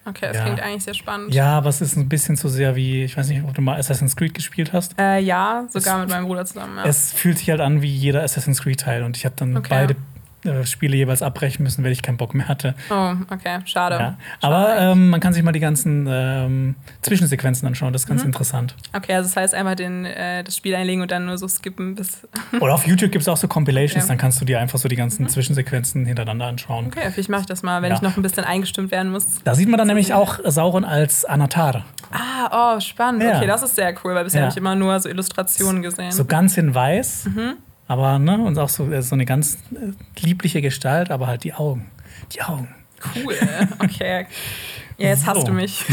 Okay, das ja. klingt eigentlich sehr spannend. Ja, aber es ist ein bisschen zu sehr wie, ich weiß nicht, ob du mal Assassin's Creed gespielt hast. Äh, ja, sogar es, mit meinem Bruder zusammen. Ja. Es fühlt sich halt an wie jeder Assassin's Creed-Teil. Und ich habe dann okay. beide äh, Spiele jeweils abbrechen müssen, weil ich keinen Bock mehr hatte. Oh, okay, schade. Ja. schade aber ähm, man kann sich mal die ganzen ähm, Zwischensequenzen anschauen, das ist ganz mhm. interessant. Okay, also das heißt einmal den, äh, das Spiel einlegen und dann nur so skippen bis... Oder auf YouTube gibt es auch so Compilations, ja. dann kannst du dir einfach so die ganzen mhm. Zwischensequenzen hintereinander anschauen. Okay, vielleicht mache ich das mal, wenn ja. ich noch ein bisschen eingestimmt werden muss. Da sieht man dann nämlich auch Sauron als Anatar. Ah, oh, spannend. Ja. Okay, das ist sehr cool, weil bisher ja. habe ich immer nur so Illustrationen gesehen. So ganz in weiß. Mhm. Aber, ne, und auch so, so eine ganz liebliche Gestalt, aber halt die Augen. Die Augen. Cool, okay. Ja, jetzt so. Hast du mich.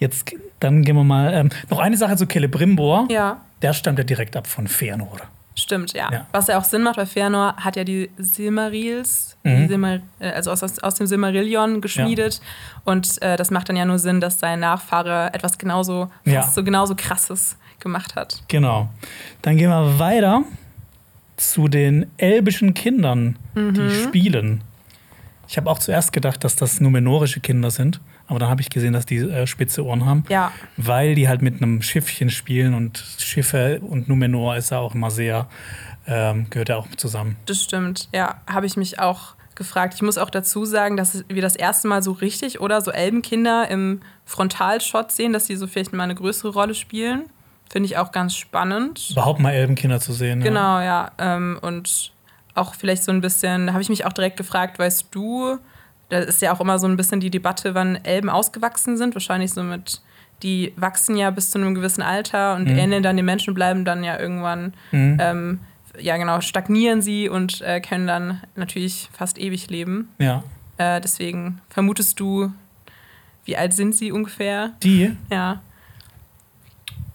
Jetzt, dann gehen wir mal. Ähm, noch eine Sache zu Celebrimbor. Ja. Der stammt ja direkt ab von Fëanor. Stimmt, ja. ja. Was ja auch Sinn macht, weil Fëanor hat ja die Silmarils, mhm. die Silmar- also aus, aus dem Silmarillion geschmiedet. Ja. Und äh, das macht dann ja nur Sinn, dass sein Nachfahre etwas genauso, ja. fast so genauso Krasses gemacht hat. Genau. Dann gehen wir weiter zu den elbischen Kindern, mhm. die spielen. Ich habe auch zuerst gedacht, dass das numenorische Kinder sind, aber dann habe ich gesehen, dass die äh, spitze Ohren haben, ja. weil die halt mit einem Schiffchen spielen und Schiffe und Numenor ist ja auch immer sehr, ähm, gehört ja auch zusammen. Das stimmt, ja, habe ich mich auch gefragt. Ich muss auch dazu sagen, dass wir das erste Mal so richtig oder so Elbenkinder im Frontalshot sehen, dass die so vielleicht mal eine größere Rolle spielen. Finde ich auch ganz spannend. Überhaupt mal Elbenkinder zu sehen. Genau, ja. ja. Ähm, und auch vielleicht so ein bisschen, da habe ich mich auch direkt gefragt, weißt du, da ist ja auch immer so ein bisschen die Debatte, wann Elben ausgewachsen sind. Wahrscheinlich so mit die wachsen ja bis zu einem gewissen Alter und mhm. ähneln dann den Menschen, bleiben dann ja irgendwann, mhm. ähm, ja genau, stagnieren sie und äh, können dann natürlich fast ewig leben. Ja. Äh, deswegen vermutest du, wie alt sind sie ungefähr? Die? Ja.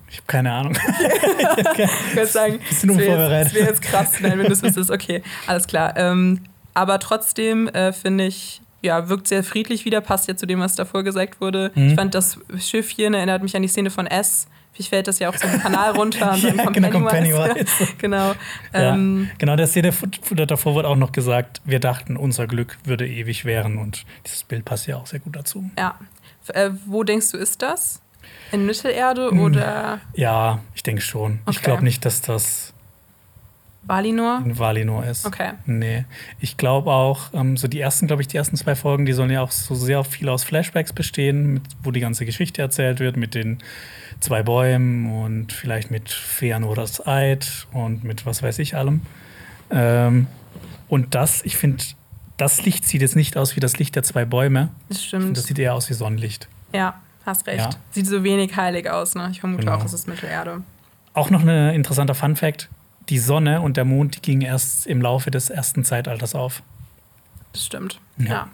Ich habe keine Ahnung. Okay. Ich würde sagen, das wäre jetzt, wär jetzt krass, nein, wenn du es wüsstest. Okay, alles klar. Ähm, aber trotzdem äh, finde ich, ja, wirkt sehr friedlich wieder, passt ja zu dem, was davor gesagt wurde. Mhm. Ich fand das Schiffchen, erinnert mich an die Szene von S. Ich fällt das ja auch so einen Kanal runter und ja, dann kommt genau, Pennywise. Genau. Ähm, ja. Genau, der Szene davor wurde auch noch gesagt, wir dachten, unser Glück würde ewig währen. Und dieses Bild passt ja auch sehr gut dazu. Ja. Äh, wo denkst du, ist das? In Mittelerde oder? Ja, ich denke schon. Okay. Ich glaube nicht, dass das Valinor? In Valinor ist. Okay. Nee. Ich glaube auch, ähm, so die ersten, glaube ich, die ersten zwei Folgen, die sollen ja auch so sehr viel aus Flashbacks bestehen, mit, wo die ganze Geschichte erzählt wird, mit den zwei Bäumen und vielleicht mit Fëanors Eid und mit was weiß ich allem. Ähm, und das, ich finde, das Licht sieht jetzt nicht aus wie das Licht der zwei Bäume. Das stimmt. Ich find, das sieht eher aus wie Sonnenlicht. Ja, hast recht. Ja. Sieht so wenig heilig aus, ne? Ich vermute genau. auch, es ist Mittelerde. Auch noch ein interessanter Funfact. Die Sonne und der Mond, die gingen erst im Laufe des ersten Zeitalters auf. Das stimmt, ja. ja.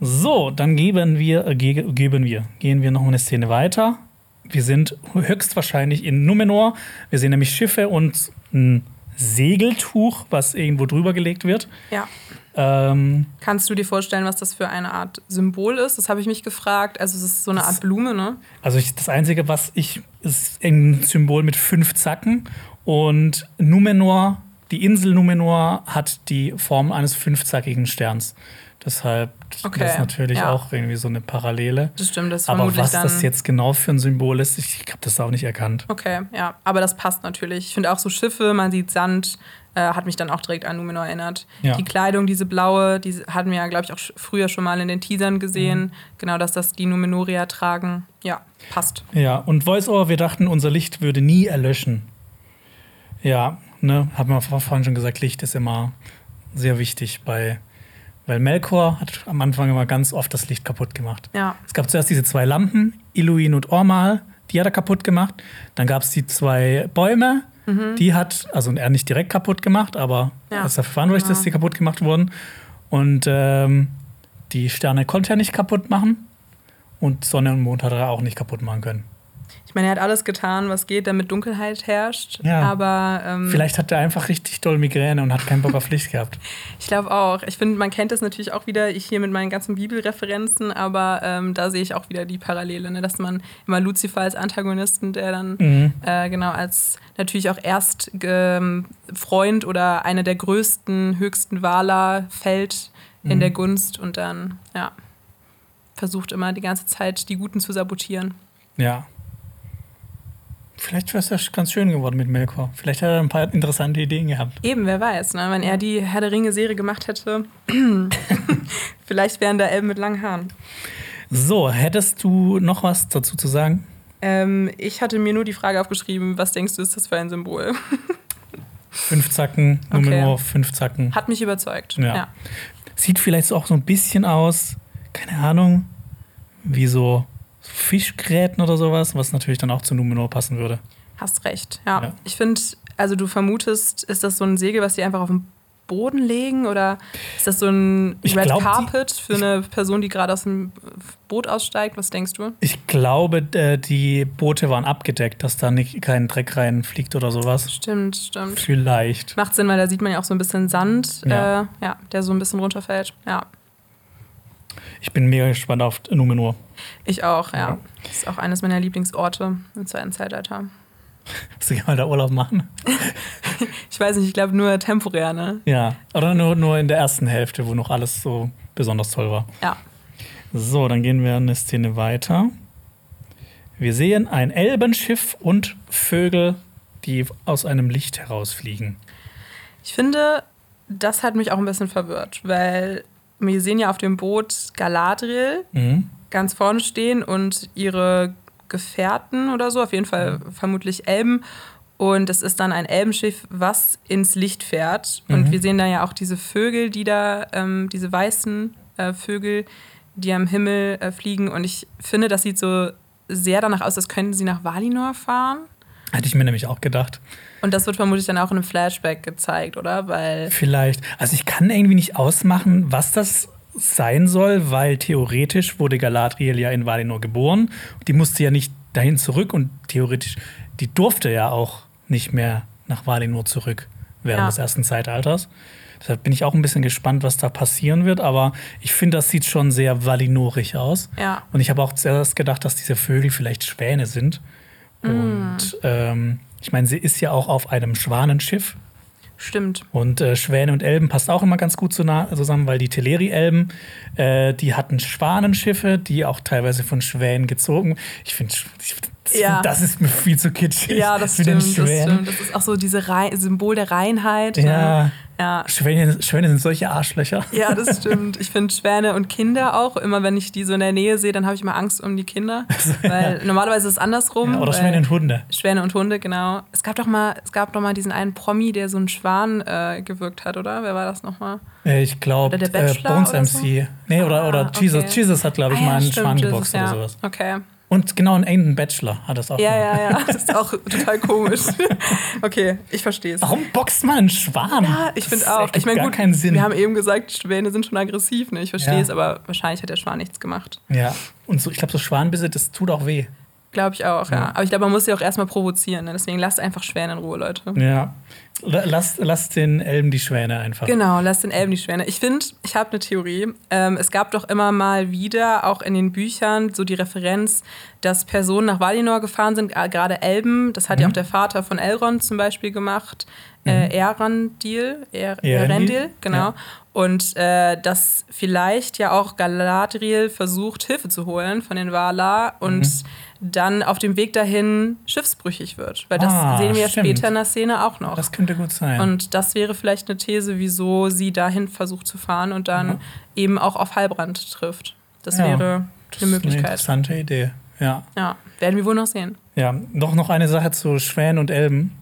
So, dann geben wir, äh, ge- geben wir, gehen wir noch eine Szene weiter. Wir sind höchstwahrscheinlich in Numenor. Wir sehen nämlich Schiffe und ein Segeltuch, was irgendwo drüber gelegt wird. Ja. Ähm, Kannst du dir vorstellen, was das für eine Art Symbol ist? Das habe ich mich gefragt. Also es ist so eine Art Blume, ne? Also ich, das Einzige, was ich, ist ein Symbol mit fünf Zacken. Und Numenor, die Insel Numenor, hat die Form eines fünfzackigen Sterns. Deshalb okay, das ist natürlich ja. auch irgendwie so eine Parallele. Das stimmt, das ist vermutlich. Aber was das jetzt genau für ein Symbol ist, ich habe das auch nicht erkannt. Okay, ja, aber das passt natürlich. Ich finde auch so Schiffe, man sieht Sand, äh, hat mich dann auch direkt an Numenor erinnert. Ja. Die Kleidung, diese blaue, die hatten wir ja, glaube ich, auch früher schon mal in den Teasern gesehen. Mhm. Genau, dass das die Numenorier tragen. Ja, passt. Ja, und Voice-Over, wir dachten, unser Licht würde nie erlöschen. Ja, ne, hat man vorhin schon gesagt, Licht ist immer sehr wichtig bei... Weil Melkor hat am Anfang immer ganz oft das Licht kaputt gemacht. Ja. Es gab zuerst diese zwei Lampen, Iluin und Ormal, die hat er kaputt gemacht. Dann gab es die zwei Bäume, mhm. die hat, also er nicht direkt kaputt gemacht, aber ja. als er verantwortlich ist, genau. dass die kaputt gemacht wurden. Und ähm, die Sterne konnte er nicht kaputt machen. Und Sonne und Mond hat er auch nicht kaputt machen können. Ich meine, er hat alles getan, was geht, damit Dunkelheit herrscht. Ja. Aber ähm, vielleicht hat er einfach richtig doll Migräne und hat keinen Bock auf Licht gehabt. Ich glaube auch. Ich finde, man kennt das natürlich auch wieder, ich hier mit meinen ganzen Bibelreferenzen, aber ähm, da sehe ich auch wieder die Parallele, ne? Dass man immer Lucifer als Antagonisten, der dann mhm. äh, genau als natürlich auch erst ähm, Freund oder einer der größten, höchsten Valar fällt mhm. in der Gunst und dann ja versucht immer die ganze Zeit, die Guten zu sabotieren. Ja. Vielleicht wäre es ja ganz schön geworden mit Melkor. Vielleicht hat er ein paar interessante Ideen gehabt. Eben, wer weiß. Ne? Wenn er die Herr der Ringe-Serie gemacht hätte, vielleicht wären da Elben mit langen Haaren. So, hättest du noch was dazu zu sagen? Ähm, ich hatte mir nur die Frage aufgeschrieben, was denkst du, ist das für ein Symbol? Fünf Zacken, Numenor, okay. Fünf Zacken. Hat mich überzeugt, ja. ja. Sieht vielleicht auch so ein bisschen aus, keine Ahnung, wie so... Fischgräten oder sowas, was natürlich dann auch zu Numenor passen würde. Hast recht, ja. ja. Ich finde, also du vermutest, ist das so ein Segel, was die einfach auf den Boden legen oder ist das so ein ich Red glaub, Carpet die, für ich, eine Person, die gerade aus dem Boot aussteigt? Was denkst du? Ich glaube, die Boote waren abgedeckt, dass da nicht kein Dreck reinfliegt oder sowas. Stimmt, stimmt. Vielleicht. Macht Sinn, weil da sieht man ja auch so ein bisschen Sand, ja, äh, ja der so ein bisschen runterfällt, ja. Ich bin mega gespannt auf Numenor. Ich auch, ja. ja. Das ist auch eines meiner Lieblingsorte im zweiten Zeitalter. Willst du gerne mal da Urlaub machen? Ich weiß nicht, ich glaube nur temporär, ne? Ja, oder nur, nur in der ersten Hälfte, wo noch alles so besonders toll war. Ja. So, dann gehen wir eine Szene weiter. Wir sehen ein Elbenschiff und Vögel, die aus einem Licht herausfliegen. Ich finde, das hat mich auch ein bisschen verwirrt, weil... Wir sehen ja auf dem Boot Galadriel mhm. ganz vorne stehen und ihre Gefährten oder so, auf jeden Fall mhm. vermutlich Elben. Und es ist dann ein Elbenschiff, was ins Licht fährt. Mhm. Und wir sehen da ja auch diese Vögel, die da, ähm, diese weißen äh, Vögel, die am Himmel äh, fliegen. Und ich finde, das sieht so sehr danach aus, als könnten sie nach Valinor fahren. Hatte ich mir nämlich auch gedacht. Und das wird vermutlich dann auch in einem Flashback gezeigt, oder? Weil vielleicht. Also ich kann irgendwie nicht ausmachen, was das sein soll, weil theoretisch wurde Galadriel ja in Valinor geboren. Die musste ja nicht dahin zurück und theoretisch, die durfte ja auch nicht mehr nach Valinor zurück während ja. des ersten Zeitalters. Deshalb bin ich auch ein bisschen gespannt, was da passieren wird. Aber ich finde, das sieht schon sehr valinorisch aus. Ja. Und ich habe auch zuerst gedacht, dass diese Vögel vielleicht Schwäne sind. Mm. Und ähm, ich meine, sie ist ja auch auf einem Schwanenschiff. Stimmt. Und äh, Schwäne und Elben passt auch immer ganz gut zusammen, weil die Teleri-Elben, äh, die hatten Schwanenschiffe, die auch teilweise von Schwänen gezogen. Ich finde, das, ja. das ist mir viel zu kitschig. Ja, das stimmt, das stimmt. Das ist auch so dieses Re- Symbol der Reinheit. Ja. ja. Schwäne, Schwäne sind solche Arschlöcher. Ja, das stimmt. Ich finde Schwäne und Kinder auch. Immer wenn ich die so in der Nähe sehe, dann habe ich immer Angst um die Kinder. Also, weil ja. normalerweise ist es andersrum. Ja, oder Schwäne und Hunde. Schwäne und Hunde, genau. Es gab doch mal, es gab doch mal diesen einen Promi, der so einen Schwan äh, gewirkt hat, oder? Wer war das nochmal? Ich glaube, äh, Bones M C. So? Nee, oder, ah, oder Jesus. Okay. Jesus hat, glaube ich, ah, ja, mal einen stimmt, Schwan geboxt Jesus, oder ja. sowas. Okay. Und genau, einen Bachelor hat das auch ja, gemacht. Ja, ja, das ist auch total komisch. Okay, ich verstehe es. Warum boxt man einen Schwan? Ja, ich finde auch. Ich meine, gut, wir haben eben gesagt, Schwäne sind schon aggressiv. Ne? Ich verstehe es, ja. aber wahrscheinlich hat der Schwan nichts gemacht. Ja, und so, ich glaube, so Schwanenbisse, das tut auch weh. Glaube ich auch, ja. ja. Aber ich glaube, man muss sie auch erstmal provozieren. Ne? Deswegen lasst einfach Schwäne in Ruhe, Leute. Ja, lasst lass den Elben die Schwäne einfach. Genau, lasst den Elben die Schwäne. Ich finde, ich habe eine Theorie. Ähm, es gab doch immer mal wieder, auch in den Büchern, so die Referenz, dass Personen nach Valinor gefahren sind, gerade Elben. Das hat mhm. ja auch der Vater von Elrond zum Beispiel gemacht. Mhm. Äh, Arendil, er- Arendil, genau. Ja. Und äh, dass vielleicht ja auch Galadriel versucht, Hilfe zu holen von den Valar und mhm. dann auf dem Weg dahin schiffsbrüchig wird. Weil das ah, sehen wir stimmt. ja später in der Szene auch noch. Das könnte gut sein. Und das wäre vielleicht eine These, wieso sie dahin versucht zu fahren und dann mhm. eben auch auf Halbrand trifft. Das ja, wäre das eine Möglichkeit. Eine interessante Idee, ja. Ja, werden wir wohl noch sehen. Ja, noch, noch eine Sache zu Schwänen und Elben.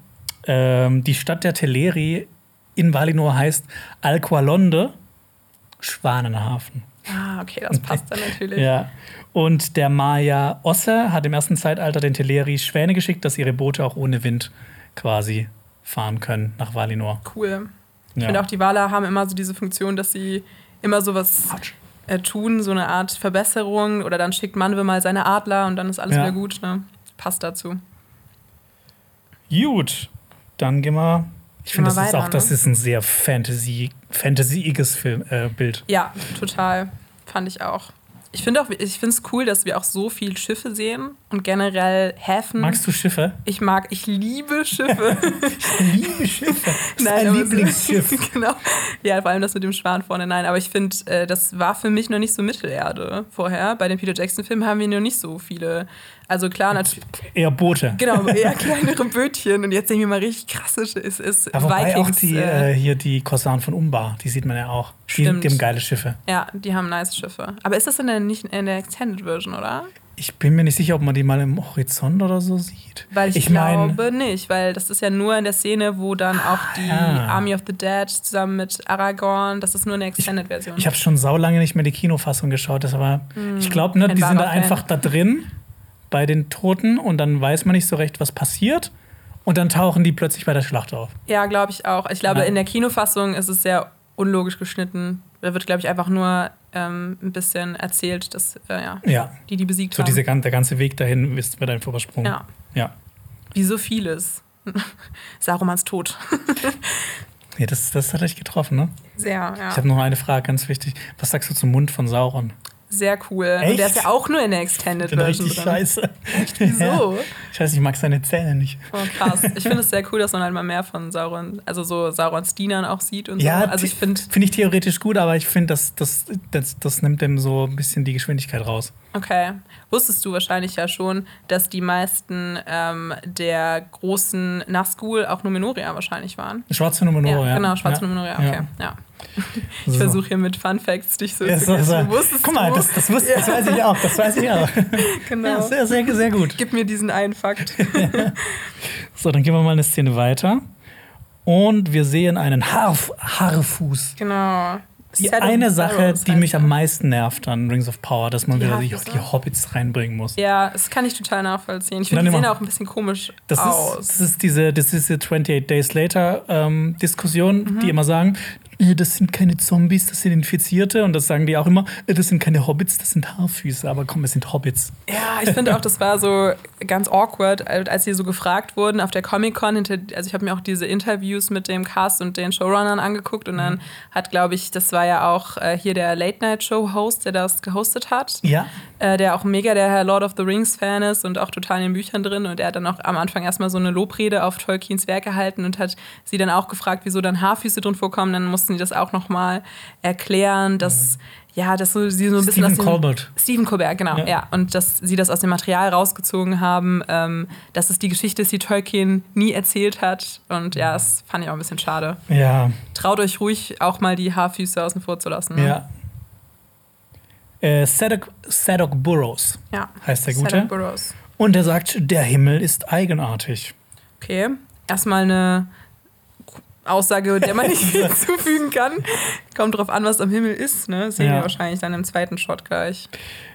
Ähm, die Stadt der Teleri in Valinor heißt Alqualonde, Schwanenhafen. Ah, okay, das passt dann natürlich. Ja. Und der Maya Osse hat im ersten Zeitalter den Teleri Schwäne geschickt, dass ihre Boote auch ohne Wind quasi fahren können nach Valinor. Cool. Ich ja. finde auch, die Valar haben immer so diese Funktion, dass sie immer sowas äh, tun, so eine Art Verbesserung. Oder dann schickt Manwe mal seine Adler und dann ist alles ja. wieder gut. Ne? Passt dazu. Gut, dann gehen wir... Ich finde, das weiter, ist auch, ne? das ist ein sehr Fantasy, Fantasy-iges Film, äh, Bild. Ja, total. Fand ich auch. Ich finde auch, ich finde es cool, dass wir auch so viel Schiffe sehen und generell Häfen. Magst du Schiffe? Ich mag, ich liebe Schiffe. Ich liebe Schiffe. Das Nein, ist mein Lieblingsschiff. Genau. Ja, vor allem das mit dem Schwan vorne. Nein, aber ich finde, äh, das war für mich noch nicht so Mittelerde vorher. Bei den Peter Jackson-Filmen haben wir noch nicht so viele. Also klar, natürlich. Eher Boote. Genau, eher kleinere Bötchen. Und jetzt sehen wir mal richtig krasse ist, ist aber Vikings. Aber auch die, äh, hier die Korsaren von Umbar, die sieht man ja auch. Stimmt. Die, die haben geile Schiffe. Ja, die haben nice Schiffe. Aber ist das denn nicht in der Extended Version, oder? Ich bin mir nicht sicher, ob man die mal im Horizont oder so sieht. Weil ich, ich glaube mein, nicht, weil das ist ja nur in der Szene, wo dann auch die ja. Army of the Dead zusammen mit Aragorn, das ist nur eine Extended Version. Ich, ich habe schon saulange nicht mehr die Kinofassung geschaut, das aber hm. ich glaube nicht, die sind da einfach da drin. Bei den Toten und dann weiß man nicht so recht, was passiert. Und dann tauchen die plötzlich bei der Schlacht auf. Ja, glaube ich auch. Ich glaube, ja. in der Kinofassung ist es sehr unlogisch geschnitten. Da wird, glaube ich, einfach nur ähm, ein bisschen erzählt, dass äh, ja, ja. die die besiegt so haben. So diese, der ganze Weg dahin ist mit einem Vorsprung. Ja. ja. Wie so vieles. Sarumans Tod. Nee, das, das hat euch getroffen, ne? Sehr, ja. Ich habe noch eine Frage, ganz wichtig. Was sagst du zum Mund von Sauron? Sehr cool. Echt? Und der ist ja auch nur in der Extended Version drin. Scheiße. Wieso? Ja. Scheiße, ich mag seine Zähne nicht. Oh, krass. Ich finde es sehr cool, dass man halt mal mehr von Sauron, also so Saurons Dienern auch sieht und ja, so. Also ich finde find ich theoretisch gut, aber ich finde, das, das, das, das nimmt dem so ein bisschen die Geschwindigkeit raus. Okay. Wusstest du wahrscheinlich ja schon, dass die meisten ähm, der großen Nazgul auch Numenorier wahrscheinlich waren? Schwarze Numenorier. Ja, genau, schwarze ja. Numenorier. Okay, ja. ja. Ich so. versuche hier mit Fun Facts dich so ja, zu so, so. Wusstest Guck mal, du? Das, das, wusste, ja. das weiß ich auch. Das weiß ich auch. Genau. Ja, sehr, sehr, sehr gut. Gib mir diesen einen Fakt. Ja. So, dann gehen wir mal eine Szene weiter. Und wir sehen einen Harf, Haarfuß. Genau. die Set eine Sache, die mich am meisten nervt an Rings of Power, dass man die wieder die, die Hobbits reinbringen muss. Ja, das kann ich total nachvollziehen. Ich finde, die sehen auch ein bisschen komisch das aus. Ist, das ist diese, das ist diese twenty-eight Days Later ähm, Diskussion, mhm. die immer sagen, das sind keine Zombies, das sind Infizierte. Und das sagen die auch immer, das sind keine Hobbits, das sind Haarfüße. Aber komm, es sind Hobbits. Ja, ich finde auch, das war so ganz awkward, als sie so gefragt wurden auf der Comic-Con. Also ich habe mir auch diese Interviews mit dem Cast und den Showrunnern angeguckt. Und dann hat, glaube ich, das war ja auch äh, hier der Late-Night-Show-Host, der das gehostet hat. Ja. Äh, der auch mega der Lord of the Rings-Fan ist und auch total in den Büchern drin. Und er hat dann auch am Anfang erstmal so eine Lobrede auf Tolkiens Werk gehalten und hat sie dann auch gefragt, wieso dann Haarfüße drin vorkommen. Dann muss die das auch nochmal erklären, dass ja, ja dass so, sie so ein bisschen Stephen Colbert. Stephen Colbert, genau, ja. ja. Und dass sie das aus dem Material rausgezogen haben, ähm, dass es die Geschichte ist, die Tolkien nie erzählt hat. Und ja, das fand ich auch ein bisschen schade. Ja. Traut euch ruhig, auch mal die Haarfüße außen vor zu lassen. Ne? Ja. Äh, Sadok, Sadok Burrows ja. heißt der Gute. Burrows. Und er sagt, der Himmel ist eigenartig. Okay, erstmal eine Aussage, der man nicht hinzufügen kann. Kommt drauf an, was am Himmel ist, ne? Sehen ja. wir wahrscheinlich dann im zweiten Shot gleich.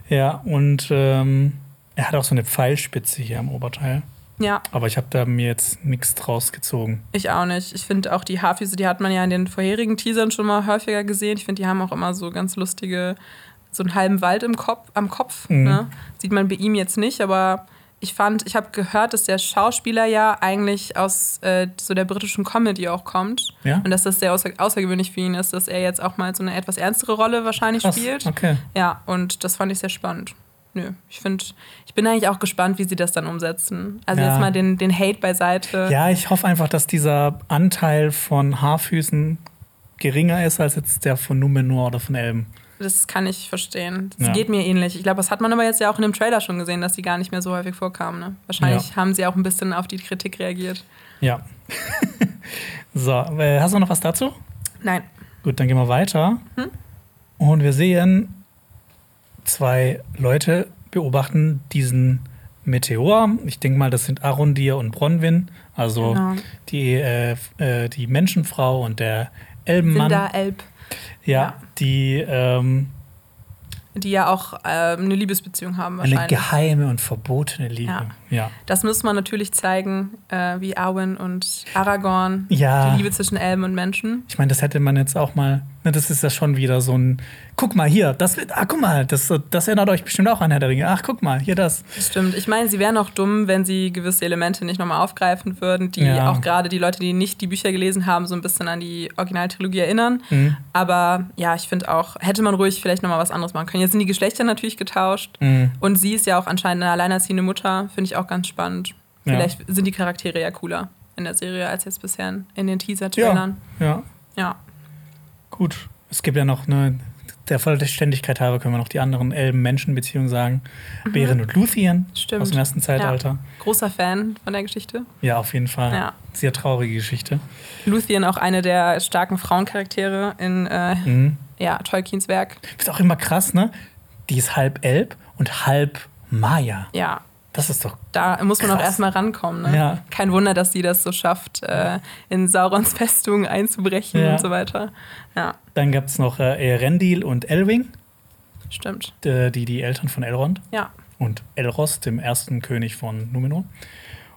Ja, und ähm, er hat auch so eine Pfeilspitze hier am Oberteil. Ja. Aber ich habe da mir jetzt nichts draus gezogen. Ich auch nicht. Ich finde auch die Haarfüße, die hat man ja in den vorherigen Teasern schon mal häufiger gesehen. Ich finde, die haben auch immer so ganz lustige, so einen halben Wald im Kopf, am Kopf. Mhm. Ne? Sieht man bei ihm jetzt nicht, aber ich fand, ich habe gehört, dass der Schauspieler ja eigentlich aus äh, so der britischen Comedy auch kommt. Ja? Und dass das sehr außer- außergewöhnlich für ihn ist, dass er jetzt auch mal so eine etwas ernstere Rolle wahrscheinlich Krass. Spielt. Okay. Ja, und das fand ich sehr spannend. Nö, ich finde, ich bin eigentlich auch gespannt, wie sie das dann umsetzen. Also ja. jetzt mal den, den Hate beiseite. Ja, ich hoffe einfach, dass dieser Anteil von Haarfüßen geringer ist als jetzt der von Numenor oder von Elben. Das kann ich verstehen. Das ja. geht mir ähnlich. Ich glaube, das hat man aber jetzt ja auch in dem Trailer schon gesehen, dass sie gar nicht mehr so häufig vorkamen. Ne? Wahrscheinlich ja. haben sie auch ein bisschen auf die Kritik reagiert. Ja. So, äh, hast du noch was dazu? Nein. Gut, dann gehen wir weiter. Hm? Und wir sehen, zwei Leute beobachten diesen Meteor. Ich denke mal, das sind Arondir und Bronwyn. Also genau. die, äh, äh, die Menschenfrau und der Elbenmann. Sind da Elb. Ja, ja, die ähm, die ja auch ähm, eine Liebesbeziehung haben wahrscheinlich. Eine geheime und verbotene Liebe. Ja. Ja. Das muss man natürlich zeigen, äh, wie Arwen und Aragorn, ja. die Liebe zwischen Elben und Menschen. Ich meine, das hätte man jetzt auch mal, ne, das ist ja schon wieder so ein, guck mal hier, das wird, ah, guck mal, das, das erinnert euch bestimmt auch an Herr der Ringe. Ach, guck mal, hier das. Stimmt, ich meine, sie wären auch dumm, wenn sie gewisse Elemente nicht nochmal aufgreifen würden, die ja. auch gerade die Leute, die nicht die Bücher gelesen haben, so ein bisschen an die Originaltrilogie erinnern. Mhm. Aber ja, ich finde auch, hätte man ruhig vielleicht nochmal was anderes machen können. Jetzt sind die Geschlechter natürlich getauscht mhm. und sie ist ja auch anscheinend eine alleinerziehende Mutter, finde ich auch ganz spannend. Ja. Vielleicht sind die Charaktere ja cooler in der Serie als jetzt bisher in den Teaser-Trailern. Ja, ja. ja. Gut, es gibt ja noch, ne, der Vollständigkeit halber können wir noch die anderen Elben-Menschen-Beziehungen sagen. Mhm. Beren und Lúthien aus dem ersten Zeitalter. Ja. Großer Fan von der Geschichte. Ja, auf jeden Fall. Ja. Sehr traurige Geschichte. Lúthien auch eine der starken Frauencharaktere in äh, mhm. ja, Tolkiens Werk. Ist auch immer krass, ne? Die ist halb Elb und halb Maya. Ja. Das ist doch Da muss man krass. Auch erstmal rankommen. Ne? Ja. Kein Wunder, dass sie das so schafft, äh, in Saurons Festung einzubrechen ja. und so weiter. Ja. Dann gab es noch äh, Elrondil und Elwing. Stimmt. D- die, die Eltern von Elrond. Ja. Und Elros, dem ersten König von Numenor.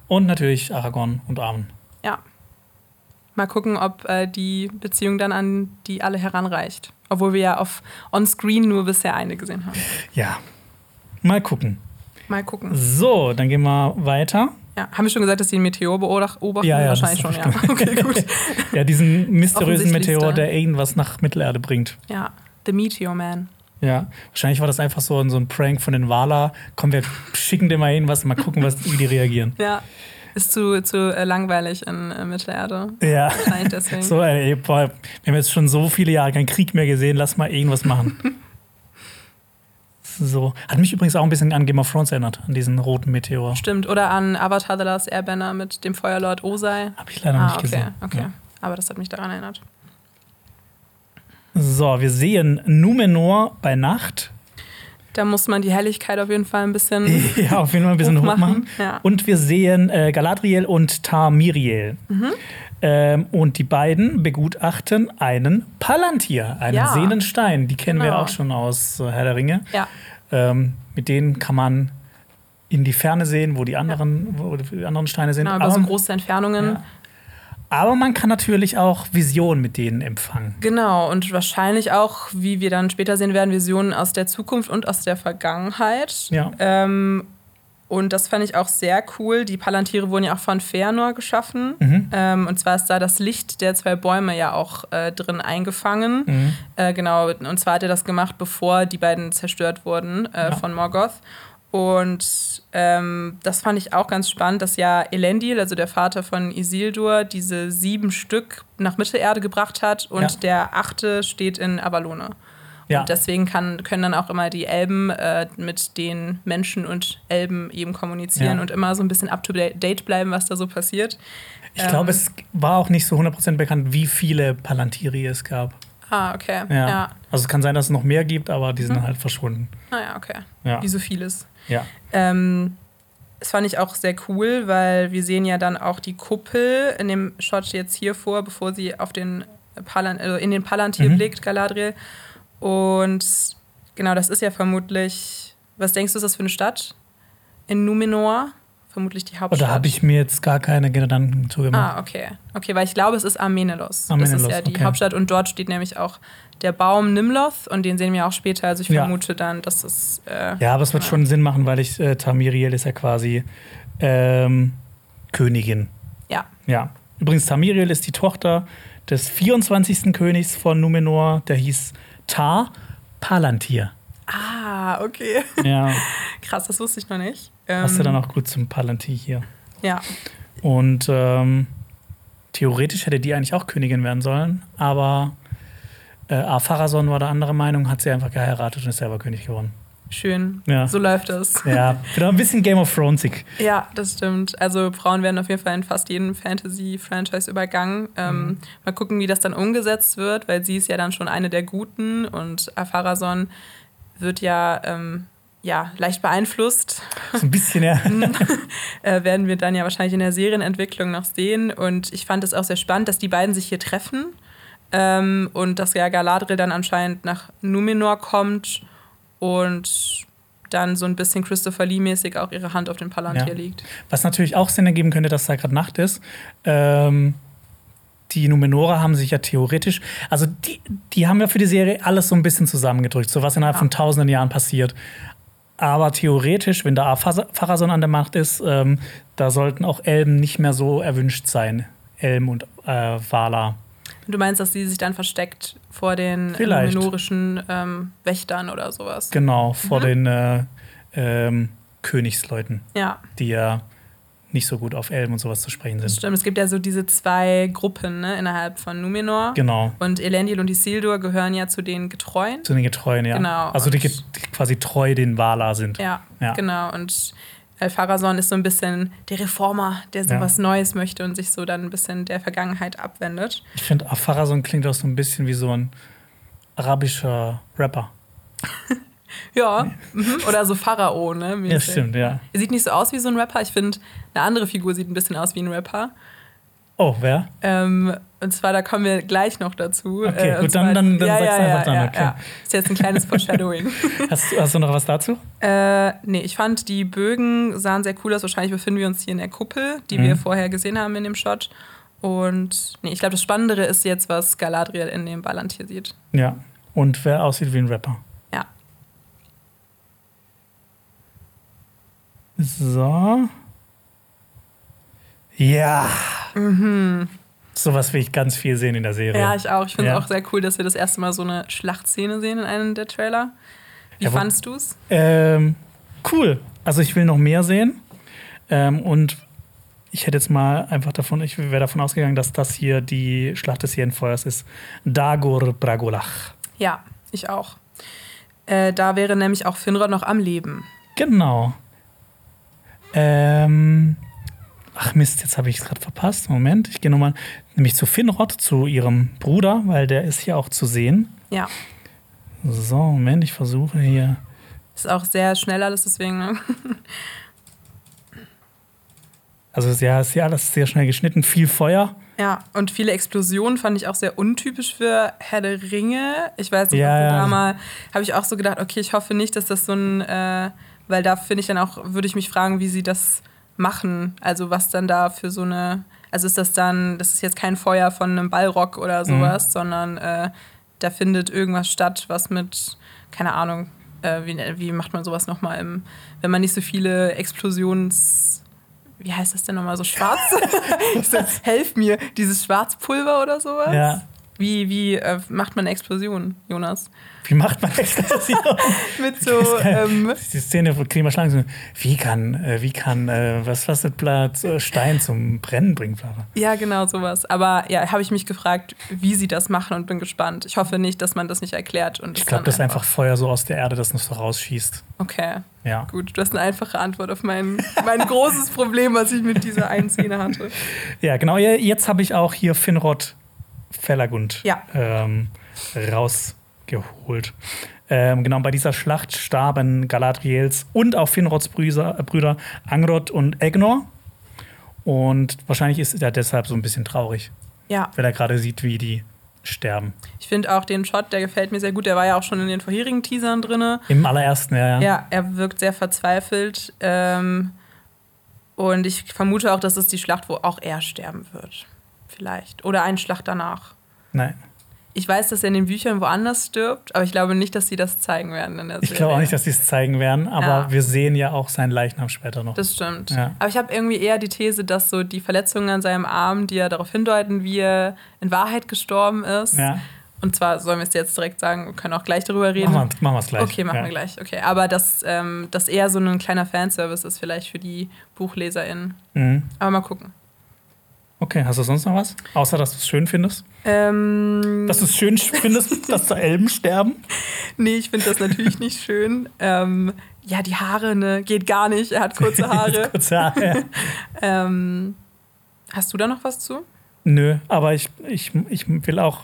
Und natürlich Aragorn und Arwen. Ja. Mal gucken, ob äh, die Beziehung dann an die alle heranreicht. Obwohl wir ja auf on-screen nur bisher eine gesehen haben. Ja. Mal gucken. Mal gucken. So, dann gehen wir weiter. Ja, haben wir schon gesagt, dass die einen Meteor beobachten? Ja, ja, wahrscheinlich schon, ja. Okay, gut. Ja, diesen mysteriösen Meteor, der irgendwas nach Mittelerde bringt. Ja, The Meteor Man. Ja, wahrscheinlich war das einfach so ein, so ein Prank von den Valar. Komm, wir schicken dir mal irgendwas, mal gucken, was, wie die reagieren. Ja, ist zu, zu äh, langweilig in äh, Mittelerde. Ja. Wahrscheinlich deswegen. So, ey, boah, wir haben jetzt schon so viele Jahre keinen Krieg mehr gesehen, lass mal irgendwas machen. So. Hat mich übrigens auch ein bisschen an Game of Thrones erinnert, an diesen roten Meteor. Stimmt, oder an Avatar The Last Airbender mit dem Feuerlord Ozai. Hab ich leider ah, nicht okay, gesehen. Okay, ja. Aber das hat mich daran erinnert. So, wir sehen Numenor bei Nacht. Da muss man die Helligkeit auf jeden Fall ein bisschen Ja, auf jeden Fall ein bisschen hoch machen. Ja. Und wir sehen äh, Galadriel und Tamiriel. Mhm. Ähm, und die beiden begutachten einen Palantir, einen ja. Seelenstein. Die kennen genau. wir auch schon aus äh, Herr der Ringe. Ja. Ähm, mit denen kann man in die Ferne sehen, wo die anderen, ja. wo die anderen Steine sind. Genau, über Aber, so große Entfernungen. Ja. Aber man kann natürlich auch Visionen mit denen empfangen. Genau, und wahrscheinlich auch, wie wir dann später sehen werden, Visionen aus der Zukunft und aus der Vergangenheit. Ja. Ähm, und das fand ich auch sehr cool. Die Palantire wurden ja auch von Fëanor geschaffen. Mhm. Ähm, und zwar ist da das Licht der zwei Bäume ja auch äh, drin eingefangen. Mhm. Äh, genau, und zwar hat er das gemacht, bevor die beiden zerstört wurden äh, ja. von Morgoth. Und ähm, das fand ich auch ganz spannend, dass ja Elendil, also der Vater von Isildur, diese sieben Stück nach Mittelerde gebracht hat und ja. der achte steht in Avalone. Ja. Und deswegen kann, können dann auch immer die Elben äh, mit den Menschen und Elben eben kommunizieren ja. und immer so ein bisschen up-to-date bleiben, was da so passiert. Ich ähm, glaube, es war auch nicht so hundert Prozent bekannt, wie viele Palantiri es gab. Ah, okay. Ja. Ja. Also es kann sein, dass es noch mehr gibt, aber die sind hm. halt verschwunden. Ah ja, okay. Ja. Wie so vieles. Ja. Ähm, das fand ich auch sehr cool, weil wir sehen ja dann auch die Kuppel in dem Shot jetzt hier vor, bevor sie auf den Palan- also in den Palantir mhm. blickt, Galadriel. Und genau, das ist ja vermutlich, was denkst du, ist das für eine Stadt? In Numenor? Vermutlich die Hauptstadt. Oder habe ich mir jetzt gar keine Gedanken zugemacht? Ah, okay. Okay, weil ich glaube, es ist Armenelos. Armenelos, das ist ja die okay. Hauptstadt und dort steht nämlich auch der Baum Nimloth und den sehen wir auch später. Also ich ja. vermute dann, dass es... Äh, ja, aber es wird ja. schon Sinn machen, weil ich äh, Tamiriel ist ja quasi ähm, Königin. Ja. Ja. Übrigens, Tamiriel ist die Tochter des vierundzwanzigsten Königs von Numenor, der hieß Tar Palantir. Ah, okay. Ja. Krass, das wusste ich noch nicht. Passt ja dann auch gut zum Palantir hier. Ja. Und ähm, theoretisch hätte die eigentlich auch Königin werden sollen, aber äh, Ar-Pharazôn war der andere Meinung, hat sie einfach geheiratet und ist selber König geworden. Schön. Ja. So läuft das. Ja, genau, ein bisschen Game of Thrones-ig. Ja, das stimmt. Also Frauen werden auf jeden Fall in fast jedem Fantasy-Franchise übergangen. Ähm, mhm. Mal gucken, wie das dann umgesetzt wird, weil sie ist ja dann schon eine der Guten und Ar-Pharazôn wird ja... Ähm, ja, leicht beeinflusst. So ein bisschen, ja. äh, werden wir dann ja wahrscheinlich in der Serienentwicklung noch sehen. Und ich fand es auch sehr spannend, dass die beiden sich hier treffen. Ähm, und dass ja Galadriel dann anscheinend nach Numenor kommt und dann so ein bisschen Christopher Lee-mäßig auch ihre Hand auf den Palantir ja. liegt. Was natürlich auch Sinn ergeben könnte, dass da gerade Nacht ist. Ähm, die Numenorer haben sich ja theoretisch, also die, die haben ja für die Serie alles so ein bisschen zusammengedrückt, so was innerhalb ja. von tausenden Jahren passiert. Aber theoretisch, wenn der Ar-Pharazôn an der Macht ist, ähm, da sollten auch Elben nicht mehr so erwünscht sein. Elben und äh, Valar. Du meinst, dass sie sich dann versteckt vor den numenorischen ähm, Wächtern oder sowas? Genau, vor mhm. den äh, ähm, Königsleuten, ja. die ja nicht so gut auf Elben und sowas zu sprechen sind. Das stimmt, es gibt ja so diese zwei Gruppen, ne, innerhalb von Numenor. Genau. Und Elendil und Isildur gehören ja zu den Getreuen. Zu den Getreuen, ja. Genau. Also die, die quasi treu den Valar sind. Ja, ja. genau. Und Al-Pharazôn ist so ein bisschen der Reformer, der so ja. was Neues möchte und sich so dann ein bisschen der Vergangenheit abwendet. Ich finde, Ar-Pharazôn klingt auch so ein bisschen wie so ein arabischer Rapper. Ja, oder so Pharao, ne? Ja, stimmt, ja. Er sieht nicht so aus wie so ein Rapper. Ich finde, eine andere Figur sieht ein bisschen aus wie ein Rapper. Oh, wer? Ähm, und zwar, da kommen wir gleich noch dazu. Okay, äh, gut, zwar, dann, dann, dann ja, sagst du ja, einfach ja, dann. Okay. Ja. Ist jetzt ein kleines Foreshadowing. hast, hast du noch was dazu? Äh, nee, ich fand, die Bögen sahen sehr cool aus. Wahrscheinlich befinden wir uns hier in der Kuppel, die mhm. wir vorher gesehen haben in dem Shot. Und nee, ich glaube, das Spannendere ist jetzt, was Galadriel in dem Palantir sieht. Ja, und wer aussieht wie ein Rapper. So. Ja. Mhm. Sowas will ich ganz viel sehen in der Serie. Ja, ich auch. Ich finde es ja. auch sehr cool, dass wir das erste Mal so eine Schlachtszene sehen in einem der Trailer. Wie ja, fandst du es? Ähm, cool. Also ich will noch mehr sehen. Ähm, und ich hätte jetzt mal einfach davon, ich wäre davon ausgegangen, dass das hier die Schlacht des Jenfeuers ist. Dagor Bragolach. Ja, ich auch. Äh, da wäre nämlich auch Finrod noch am Leben. Genau. Ähm, ach Mist, jetzt habe ich es gerade verpasst. Moment, ich gehe nochmal nämlich zu Finrod, zu ihrem Bruder, weil der ist hier auch zu sehen. Ja. So, Moment, ich versuche hier Ist auch sehr schnell alles, deswegen. Ne? Also ja, ist ja alles sehr schnell geschnitten, viel Feuer. Ja, und viele Explosionen fand ich auch sehr untypisch für Herr der Ringe. Ich weiß nicht, ja, ja. Mal habe ich auch so gedacht, okay, ich hoffe nicht, dass das so ein, äh, weil da finde ich dann auch, würde ich mich fragen, wie sie das machen. Also was dann da für so eine, also ist das dann, das ist jetzt kein Feuer von einem Ballrock oder sowas, mhm. sondern äh, da findet irgendwas statt, was mit, keine Ahnung, äh, wie, wie macht man sowas nochmal im, wenn man nicht so viele Explosions... Wie heißt das denn nochmal so schwarz? Helf mir, dieses Schwarzpulver oder sowas? Ja. Wie, wie äh, macht man eine Explosion, Jonas? Wie macht man eine Explosion? Mit so. Ähm, die Szene von Klimaschlangen. Wie kann, äh, wie kann, äh, was, was mit Blatt, Stein zum Brennen bringen, Flava? Ja, genau, sowas. Aber ja, habe ich mich gefragt, wie sie das machen und bin gespannt. Ich hoffe nicht, dass man das nicht erklärt. Und ich glaube, das ist einfach Feuer so aus der Erde, das uns vorausschießt. Okay. Ja. Gut, du hast eine einfache Antwort auf mein, mein großes Problem, was ich mit dieser einen Szene hatte. Ja, genau. Jetzt habe ich auch hier Finrod Felagund ja. ähm, rausgeholt. Ähm, genau, bei dieser Schlacht starben Galadriels und auch Finrods Brüder, äh, Brüder Angrod und Egnor. Und wahrscheinlich ist er deshalb so ein bisschen traurig, ja. weil er gerade sieht, wie die sterben. Ich finde auch den Shot, der gefällt mir sehr gut. Der war ja auch schon in den vorherigen Teasern drin. Im allerersten, ja. Ja, ja er wirkt sehr verzweifelt. Ähm, und ich vermute auch, das ist die Schlacht, wo auch er sterben wird. Vielleicht. Oder eine Schlacht danach. Nein. Ich weiß, dass er in den Büchern woanders stirbt, aber ich glaube nicht, dass sie das zeigen werden. In der ich glaube auch nicht, dass sie es zeigen werden, aber ja. wir sehen ja auch seinen Leichnam später noch. Das stimmt. Ja. Aber ich habe irgendwie eher die These, dass so die Verletzungen an seinem Arm, die ja darauf hindeuten, wie er in Wahrheit gestorben ist. Ja. Und zwar sollen wir es jetzt direkt sagen, wir können auch gleich darüber reden. Machen wir es gleich. Okay, machen ja. wir gleich. Okay, aber dass ähm, das eher so ein kleiner Fanservice ist vielleicht für die BuchleserInnen. Mhm. Aber mal gucken. Okay, hast du sonst noch was? Außer, dass du es schön findest? Ähm, dass du es schön findest, dass da Elben sterben? Nee, ich finde das natürlich nicht schön. Ähm, ja, die Haare, ne? Geht gar nicht. Er hat kurze Haare. kurze Haare, ja. ähm, Hast du da noch was zu? Nö, aber ich, ich, ich will auch...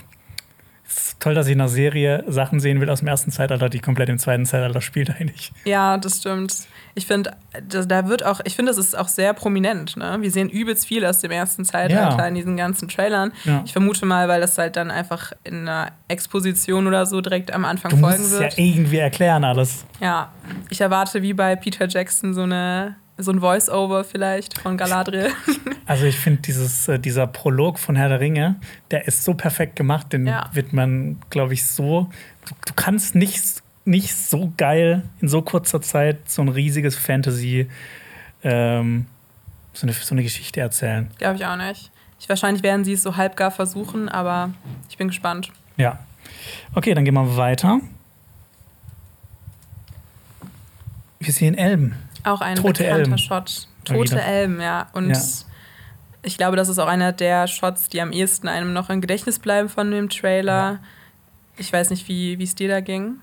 Es ist toll, dass ich in einer Serie Sachen sehen will aus dem ersten Zeitalter, die komplett im zweiten Zeitalter spielt eigentlich. Ja, das stimmt. Ich finde, da wird auch, ich finde, das ist auch sehr prominent. Ne? Wir sehen übelst viel aus dem ersten Zeitalter ja. in diesen ganzen Trailern. Ja. Ich vermute mal, weil das halt dann einfach in einer Exposition oder so direkt am Anfang du folgen wird. Du musst es ja irgendwie erklären alles. Ja, ich erwarte wie bei Peter Jackson so eine so ein Voice-Over vielleicht von Galadriel. Also ich finde, dieses äh, dieser Prolog von Herr der Ringe, der ist so perfekt gemacht, den ja. wird man, glaube ich, so... Du, du kannst nicht, nicht so geil in so kurzer Zeit so ein riesiges Fantasy, ähm, so, eine, so eine Geschichte erzählen. Glaube ich auch nicht. Ich, wahrscheinlich werden sie es so halbgar versuchen, aber ich bin gespannt. Ja. Okay, dann gehen wir weiter. Wir sehen Elben. Auch ein Tote bekannter Elben. Shot. Tote Elben, ja. Und ja. ich glaube, das ist auch einer der Shots, die am ehesten einem noch im Gedächtnis bleiben von dem Trailer. Ja. Ich weiß nicht, wie es dir da ging.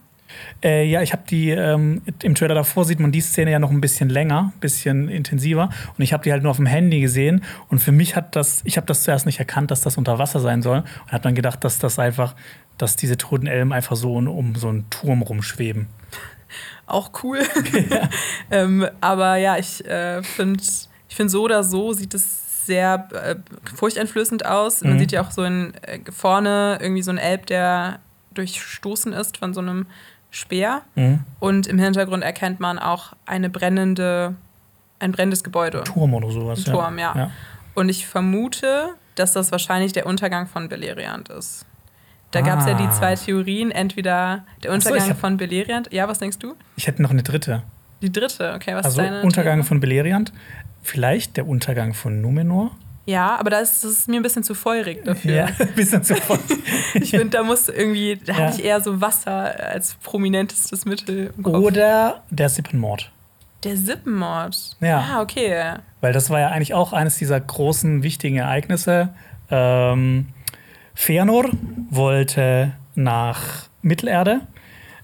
Äh, ja, ich habe die, ähm, im Trailer davor sieht man die Szene ja noch ein bisschen länger, ein bisschen intensiver. Und ich habe die halt nur auf dem Handy gesehen. Und für mich hat das, ich habe das zuerst nicht erkannt, dass das unter Wasser sein soll. Und habe dann gedacht, dass das einfach, dass diese toten Elben einfach so um, um so einen Turm rumschweben. Auch cool. Ja. ähm, aber ja, ich äh, finde, ich find so oder so sieht es sehr äh, furchteinflößend aus. Man mhm. sieht ja auch so in, äh, vorne irgendwie so einen Elb, der durchstoßen ist von so einem Speer. Mhm. Und im Hintergrund erkennt man auch eine brennende, ein brennendes Gebäude. Ein Turm oder sowas. Ein Turm, ja. ja. ja. Und ich vermute, dass das wahrscheinlich der Untergang von Beleriand ist. Da gab es ja die zwei Theorien, entweder der Untergang so, hab, von Beleriand. Ja, was denkst du? Ich hätte noch eine dritte. Die dritte, okay. Was also ist deine Untergang Theorie? Von Beleriand, vielleicht der Untergang von Numenor. Ja, aber da ist es mir ein bisschen zu feurig dafür. Ja, ein bisschen zu feurig. Ich finde, da muss irgendwie, da ja. habe ich eher so Wasser als prominentestes Mittel im Kopf. Oder der Sippenmord. Der Sippenmord? Ja. Ah, okay. Weil das war ja eigentlich auch eines dieser großen, wichtigen Ereignisse. Ähm... Fëanor wollte nach Mittelerde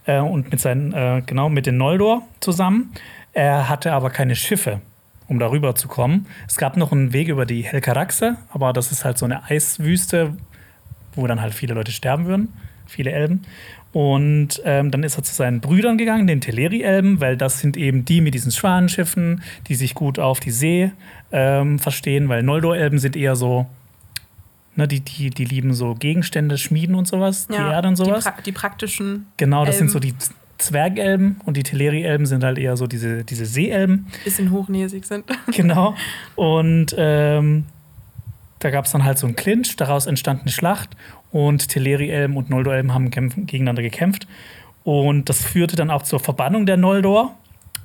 äh, und mit seinen, äh, genau, mit den Noldor zusammen. Er hatte aber keine Schiffe, um darüber zu kommen. Es gab noch einen Weg über die Helcaraxe, aber das ist halt so eine Eiswüste, wo dann halt viele Leute sterben würden, viele Elben. Und ähm, dann ist er zu seinen Brüdern gegangen, den Teleri-Elben, weil das sind eben die mit diesen Schwanenschiffen, die sich gut auf die See ähm, verstehen, weil Noldor-Elben sind eher so, ne, die, die, die lieben so Gegenstände, Schmieden und sowas, ja, die Erde und sowas. Die, pra- die praktischen Genau, das Elben. Sind so die Zwergelben und die Teleri-Elben sind halt eher so diese, diese Seeelben. Bisschen hochnäsig sind. Genau. Und ähm, da gab es dann halt so einen Clinch, daraus entstand eine Schlacht. Und Teleri-Elben und Noldor-Elben haben kämpf- gegeneinander gekämpft. Und das führte dann auch zur Verbannung der Noldor,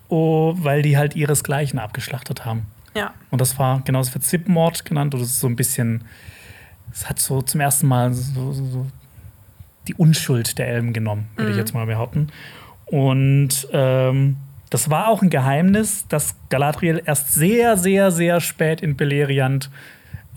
oh, weil die halt ihresgleichen abgeschlachtet haben. Ja. Und das war, genau, das wird Sippenmord genannt. Und das ist so ein bisschen, es hat so zum ersten Mal so, so, so die Unschuld der Elben genommen, würde mhm. ich jetzt mal behaupten. Und ähm, das war auch ein Geheimnis, dass Galadriel erst sehr, sehr, sehr spät in Beleriand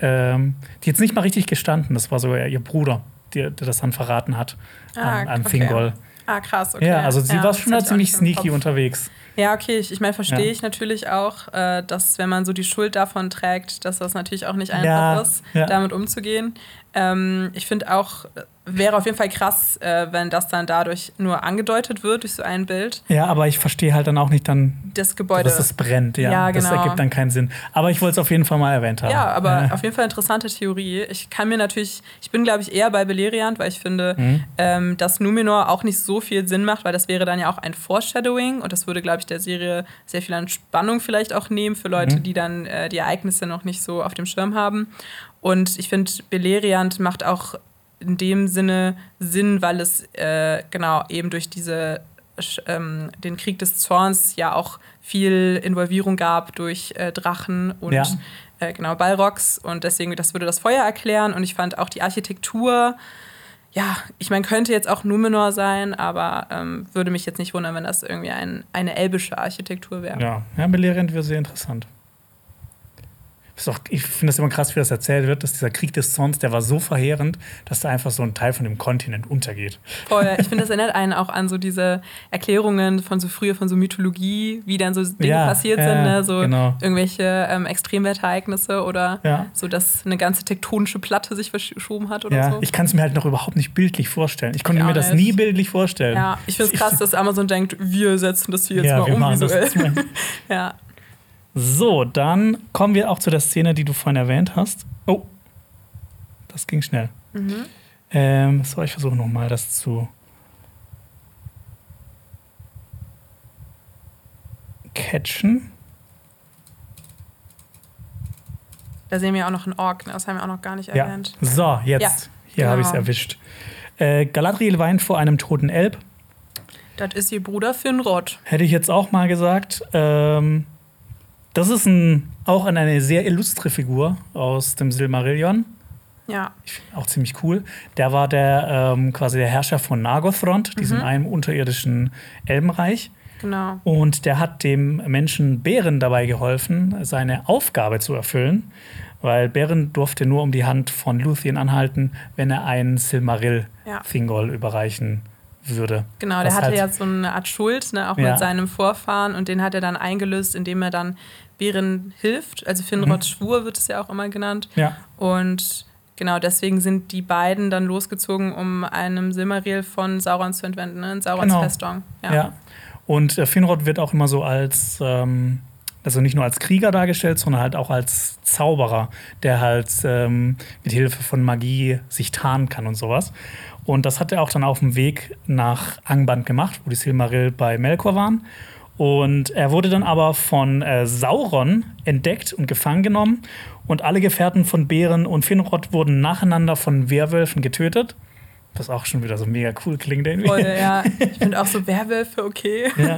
Ähm, die jetzt nicht mal richtig gestanden, das war sogar ihr Bruder, der, der das dann verraten hat ah, an, an okay. Thingol. Ah, krass, okay. Ja, also sie ja, war schon da ziemlich sneaky unterwegs. Ja, okay, ich, ich meine, verstehe ja. ich natürlich auch, äh, dass wenn man so die Schuld davon trägt, dass das natürlich auch nicht einfach ja, ist, ja. damit umzugehen. Ähm, ich finde auch, wäre auf jeden Fall krass, äh, wenn das dann dadurch nur angedeutet wird, durch so ein Bild. Ja, aber ich verstehe halt dann auch nicht dann, das Gebäude. Dass es brennt. Ja, ja genau. Das ergibt dann keinen Sinn. Aber ich wollte es auf jeden Fall mal erwähnt haben. Ja, aber ja. auf jeden Fall interessante Theorie. Ich kann mir natürlich, ich bin glaube ich eher bei Beleriand, weil ich finde, mhm. ähm, dass Numenor auch nicht so viel Sinn macht, weil das wäre dann ja auch ein Foreshadowing und das würde glaube ich der Serie sehr viel an Spannung vielleicht auch nehmen für Leute, mhm. die dann äh, die Ereignisse noch nicht so auf dem Schirm haben. Und ich finde, Beleriand macht auch in dem Sinne Sinn, weil es äh, genau eben durch diese ähm, den Krieg des Zorns ja auch viel Involvierung gab durch äh, Drachen und ja. äh, genau Balrogs und deswegen das würde das Feuer erklären und ich fand auch die Architektur, ja, ich meine, könnte jetzt auch Numenor sein, aber ähm, würde mich jetzt nicht wundern, wenn das irgendwie ein, eine elbische Architektur wäre. Ja, ja, Beleriand wäre sehr interessant. Auch, ich finde das immer krass, wie das erzählt wird, dass dieser Krieg des Zorns, der war so verheerend, dass da einfach so ein Teil von dem Kontinent untergeht. Voll, ich finde, das erinnert einen auch an so diese Erklärungen von so früher, von so Mythologie, wie dann so Dinge ja, passiert äh, sind, ne? So genau. irgendwelche ähm, Extremwetterereignisse oder ja. so, dass eine ganze tektonische Platte sich verschoben hat oder ja, so. Ich kann es mir halt noch überhaupt nicht bildlich vorstellen. Ich konnte ja, mir das nie bildlich vorstellen. Ja, ich finde es krass, dass Amazon denkt, wir setzen das hier jetzt ja, mal um visuell. Ja. So, dann kommen wir auch zu der Szene, die du vorhin erwähnt hast. Oh, das ging schnell. Mhm. Ähm, so, ich versuche nochmal das zu catchen. Da sehen wir auch noch einen Ork, ne? Das haben wir auch noch gar nicht erwähnt. Ja. So, jetzt. Ja. Hier genau. habe ich es erwischt. Äh, Galadriel weint vor einem toten Elb. Das ist ihr Bruder Finrod. Hätte ich jetzt auch mal gesagt. Ähm... Das ist ein, auch eine sehr illustre Figur aus dem Silmarillion. Ja. Ich finde auch ziemlich cool. Der war der ähm, quasi der Herrscher von Nargothrond, mhm. diesem einem unterirdischen Elbenreich. Genau. Und der hat dem Menschen Beren dabei geholfen, seine Aufgabe zu erfüllen, weil Beren durfte nur um die Hand von Lúthien anhalten, wenn er einen Silmaril ja. Thingol überreichen würde. Genau, der hatte halt ja so eine Art Schuld, ne, auch ja. mit seinem Vorfahren und den hat er dann eingelöst, indem er dann Beren hilft, also Finrods mhm. Schwur wird es ja auch immer genannt ja. und genau, deswegen sind die beiden dann losgezogen, um einem Silmaril von Sauron zu entwenden, ne, in Saurons genau. Festung. Ja. ja. Und äh, Finrod wird auch immer so als ähm, also nicht nur als Krieger dargestellt, sondern halt auch als Zauberer, der halt ähm, mit Hilfe von Magie sich tarnen kann und sowas. Und das hat er auch dann auf dem Weg nach Angband gemacht, wo die Silmaril bei Melkor waren. Und er wurde dann aber von äh, Sauron entdeckt und gefangen genommen. Und alle Gefährten von Beren und Finrod wurden nacheinander von Werwölfen getötet. Was auch schon wieder so mega cool klingt irgendwie. Voll, ja. Ich finde auch so Werwölfe okay. Ja.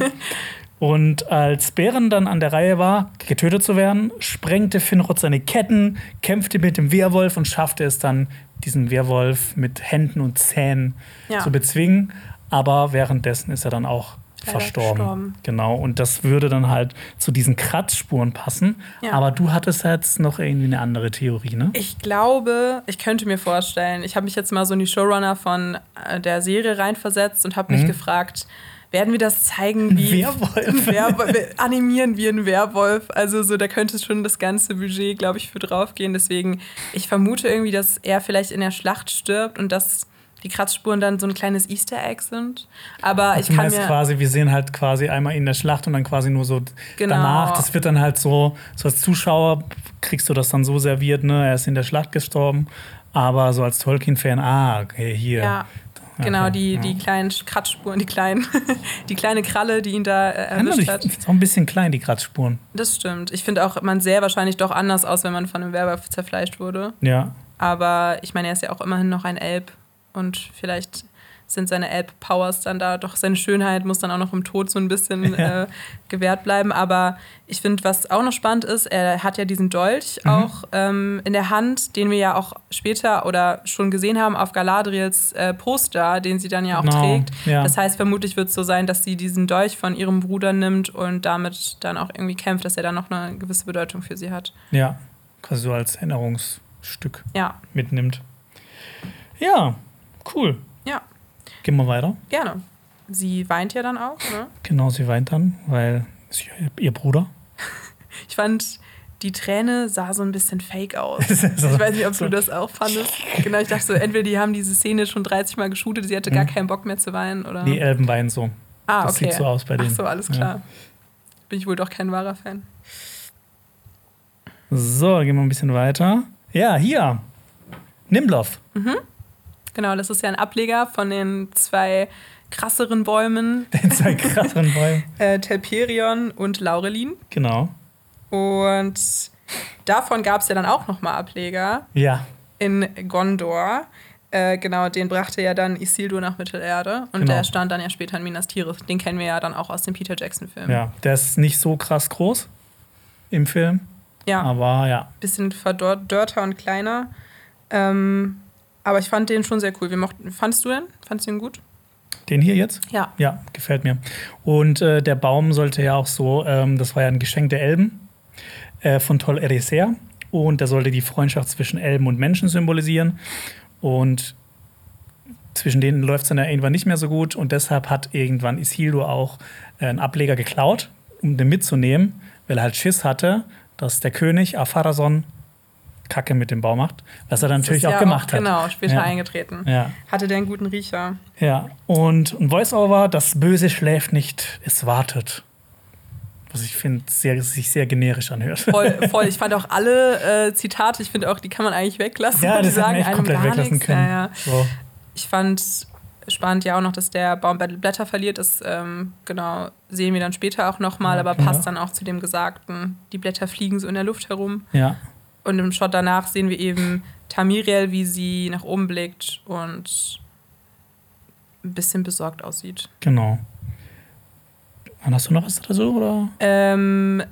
Und als Beren dann an der Reihe war, getötet zu werden, sprengte Finrod seine Ketten, kämpfte mit dem Werwolf und schaffte es dann, diesen Werwolf mit Händen und Zähnen ja. zu bezwingen. Aber währenddessen ist er dann auch Leider verstorben. Gestorben. Genau. Und das würde dann halt zu diesen Kratzspuren passen. Ja. Aber du hattest jetzt noch irgendwie eine andere Theorie, ne? Ich glaube, ich könnte mir vorstellen, ich habe mich jetzt mal so in die Showrunner von der Serie reinversetzt und habe mich mhm. gefragt, werden wir das zeigen, wie Werwolf. Werwolf, animieren wir einen Werwolf? Also so, da könnte schon das ganze Budget, glaube ich, für draufgehen. Deswegen, ich vermute irgendwie, dass er vielleicht in der Schlacht stirbt und dass die Kratzspuren dann so ein kleines Easter Egg sind. Aber ich kann mir quasi, wir sehen halt quasi einmal in der Schlacht und dann quasi nur so genau. danach. Das wird dann halt so, so als Zuschauer kriegst du das dann so serviert, ne? Er ist in der Schlacht gestorben, aber so als Tolkien-Fan, ah, okay, hier. Ja. Genau, die, die kleinen Kratzspuren, die kleinen, die kleine Kralle, die ihn da erwischt hat. Das ist auch ein bisschen klein, die Kratzspuren. Das stimmt. Ich finde auch, man sähe wahrscheinlich doch anders aus, wenn man von einem Werwolf zerfleischt wurde. Ja. Aber ich meine, er ist ja auch immerhin noch ein Elb. Und vielleicht sind seine Elb-Powers dann da, doch seine Schönheit muss dann auch noch im Tod so ein bisschen ja. äh, gewährt bleiben. Aber ich finde, was auch noch spannend ist, er hat ja diesen Dolch mhm. auch ähm, in der Hand, den wir ja auch später oder schon gesehen haben auf Galadriels äh, Poster, den sie dann ja auch no. trägt. Ja. Das heißt, vermutlich wird es so sein, dass sie diesen Dolch von ihrem Bruder nimmt und damit dann auch irgendwie kämpft, dass er dann noch eine gewisse Bedeutung für sie hat. Ja, quasi so als Erinnerungsstück ja. mitnimmt. Ja, cool. Ja. Gehen wir weiter? Gerne. Sie weint ja dann auch, ne? Genau, sie weint dann, weil sie, ihr Bruder. Ich fand, die Träne sah so ein bisschen fake aus. Ich weiß nicht, ob du das auch fandest. Genau, ich dachte so, entweder die haben diese Szene schon dreißig Mal geshootet, sie hatte gar keinen Bock mehr zu weinen, oder? Die Elben weinen so. Ah, okay. Das sieht so aus bei denen. Ach so, alles klar. Ja. Bin ich wohl doch kein wahrer Fan. So, gehen wir ein bisschen weiter. Ja, hier. Nimloth. Mhm. Genau, das ist ja ein Ableger von den zwei krasseren Bäumen. Den zwei krasseren Bäumen. äh, Telperion und Laurelin. Genau. Und davon gab es ja dann auch nochmal Ableger. Ja. In Gondor. Äh, genau, den brachte ja dann Isildur nach Mittelerde. Und genau. der stand dann ja später in Minas Tirith. Den kennen wir ja dann auch aus dem Peter Jackson-Film. Ja, der ist nicht so krass groß im Film. Ja. Aber ja. Bisschen verdörrter und kleiner. Ähm... Aber ich fand den schon sehr cool. Wie mochten, fandst du den? Fandst du den gut? Den hier jetzt? Ja. Ja, gefällt mir. Und äh, der Baum sollte ja auch so, ähm, das war ja ein Geschenk der Elben äh, von Tol Eresser. Und der sollte die Freundschaft zwischen Elben und Menschen symbolisieren. Und zwischen denen läuft es dann ja irgendwann nicht mehr so gut. Und deshalb hat irgendwann Isildur auch äh, einen Ableger geklaut, um den mitzunehmen, weil er halt Schiss hatte, dass der König Ar-Pharazôn Kacke mit dem Baum macht, was er dann das natürlich auch ja gemacht auch, hat. Genau, später ja. eingetreten. Ja. Hatte der einen guten Riecher. Ja, und ein Voice-Over, das Böse schläft nicht, es wartet. Was ich finde, sehr, sich sehr generisch anhört. Voll, voll. Ich fand auch alle äh, Zitate, ich finde auch, die kann man eigentlich weglassen. Ja, die das sagen einem komplett gar weglassen nichts. Können. Ja, ja. So. Ich fand spannend ja auch noch, dass der Baum Blätter verliert. Das ähm, genau, sehen wir dann später auch nochmal, ja, aber genau. passt dann auch zu dem Gesagten. Die Blätter fliegen so in der Luft herum. Ja. Und im Shot danach sehen wir eben Tamiriel, wie sie nach oben blickt und ein bisschen besorgt aussieht. Genau. Hast du noch was dazu, oder? Ähm,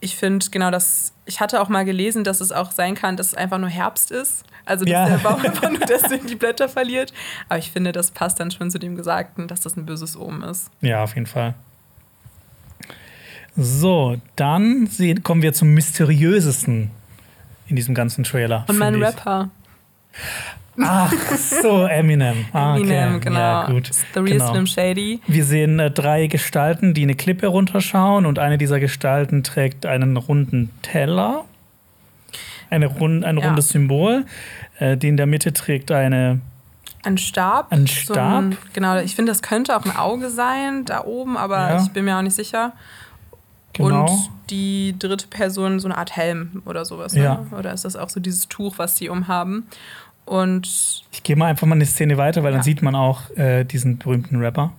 ich finde, genau, das. Ich hatte auch mal gelesen, dass es auch sein kann, dass es einfach nur Herbst ist. Also, dass ja. der Baum einfach nur deswegen die Blätter verliert. Aber ich finde, das passt dann schon zu dem Gesagten, dass das ein böses Omen ist. Ja, auf jeden Fall. So, dann kommen wir zum mysteriösesten in diesem ganzen Trailer. Und mein Rapper. Ach so, Eminem. Ah, okay. Eminem, genau. Ja, gut. The Real genau. Slim Shady. Wir sehen äh, drei Gestalten, die eine Klippe runterschauen und eine dieser Gestalten trägt einen runden Teller, eine rund, ein ja. rundes Symbol, äh, die in der Mitte trägt eine... Ein Stab. Ein Stab. So ein, genau, ich finde, das könnte auch ein Auge sein, da oben, aber ja. ich bin mir auch nicht sicher. Genau. Und die dritte Person so eine Art Helm oder sowas. Ja. Ne? Oder ist das auch so dieses Tuch, was sie umhaben? Und ich gehe mal einfach mal eine Szene weiter, weil ja. dann sieht man auch äh, diesen berühmten Rapper.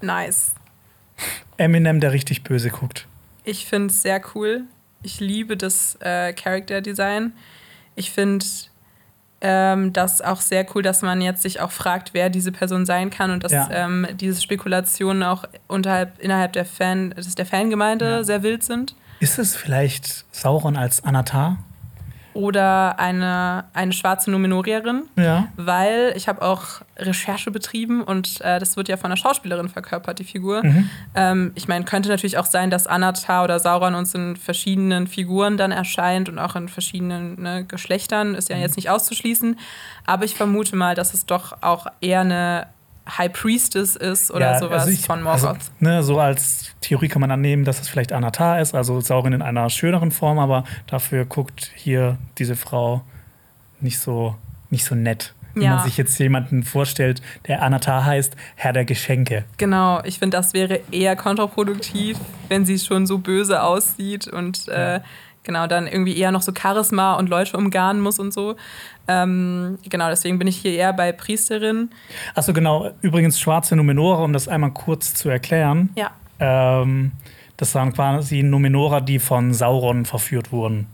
Nice. Eminem, der richtig böse guckt. Ich finde es sehr cool. Ich liebe das äh, Character-Design. Ich finde ähm, das auch sehr cool, dass man jetzt sich auch fragt, wer diese Person sein kann und dass ja. ähm, diese Spekulationen auch unterhalb, innerhalb der, Fan, der Fangemeinde ja. sehr wild sind. Ist es vielleicht Sauron als Anatar? Oder eine, eine schwarze Numenorierin, ja. weil ich habe auch Recherche betrieben und äh, das wird ja von einer Schauspielerin verkörpert, die Figur. Mhm. Ähm, ich meine, könnte natürlich auch sein, dass Anatar oder Sauron uns in verschiedenen Figuren dann erscheint und auch in verschiedenen ne, Geschlechtern, ist ja mhm. jetzt nicht auszuschließen, aber ich vermute mal, dass es doch auch eher eine High Priestess ist oder ja, sowas also ich, von Morgoth. Also, ne, so als Theorie kann man annehmen, dass es vielleicht Anatar ist, also Sauron in einer schöneren Form, aber dafür guckt hier diese Frau nicht so, nicht so nett. Wenn ja. man sich jetzt jemanden vorstellt, der Anatar heißt, Herr der Geschenke. Genau, ich finde, das wäre eher kontraproduktiv, wenn sie schon so böse aussieht und äh, genau dann irgendwie eher noch so Charisma und Leute umgarnen muss und so. Ähm, genau, deswegen bin ich hier eher bei Priesterin. Achso, genau. Übrigens schwarze Numenora, um das einmal kurz zu erklären. Ja. Ähm, das waren quasi Numenora, die von Sauron verführt wurden.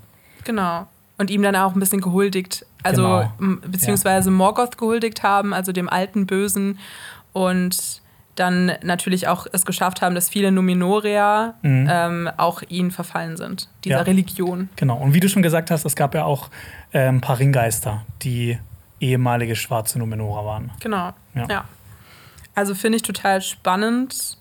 Genau. Und ihm dann auch ein bisschen gehuldigt, also genau. m- beziehungsweise ja. Morgoth gehuldigt haben, also dem alten Bösen. Und dann natürlich auch es geschafft haben, dass viele Numenorier mhm. ähm, auch ihnen verfallen sind, dieser ja. Religion. Genau. Und wie du schon gesagt hast, es gab ja auch äh, ein paar Ringgeister, die ehemalige schwarze Numenora waren. Genau, ja. ja. Also finde ich total spannend,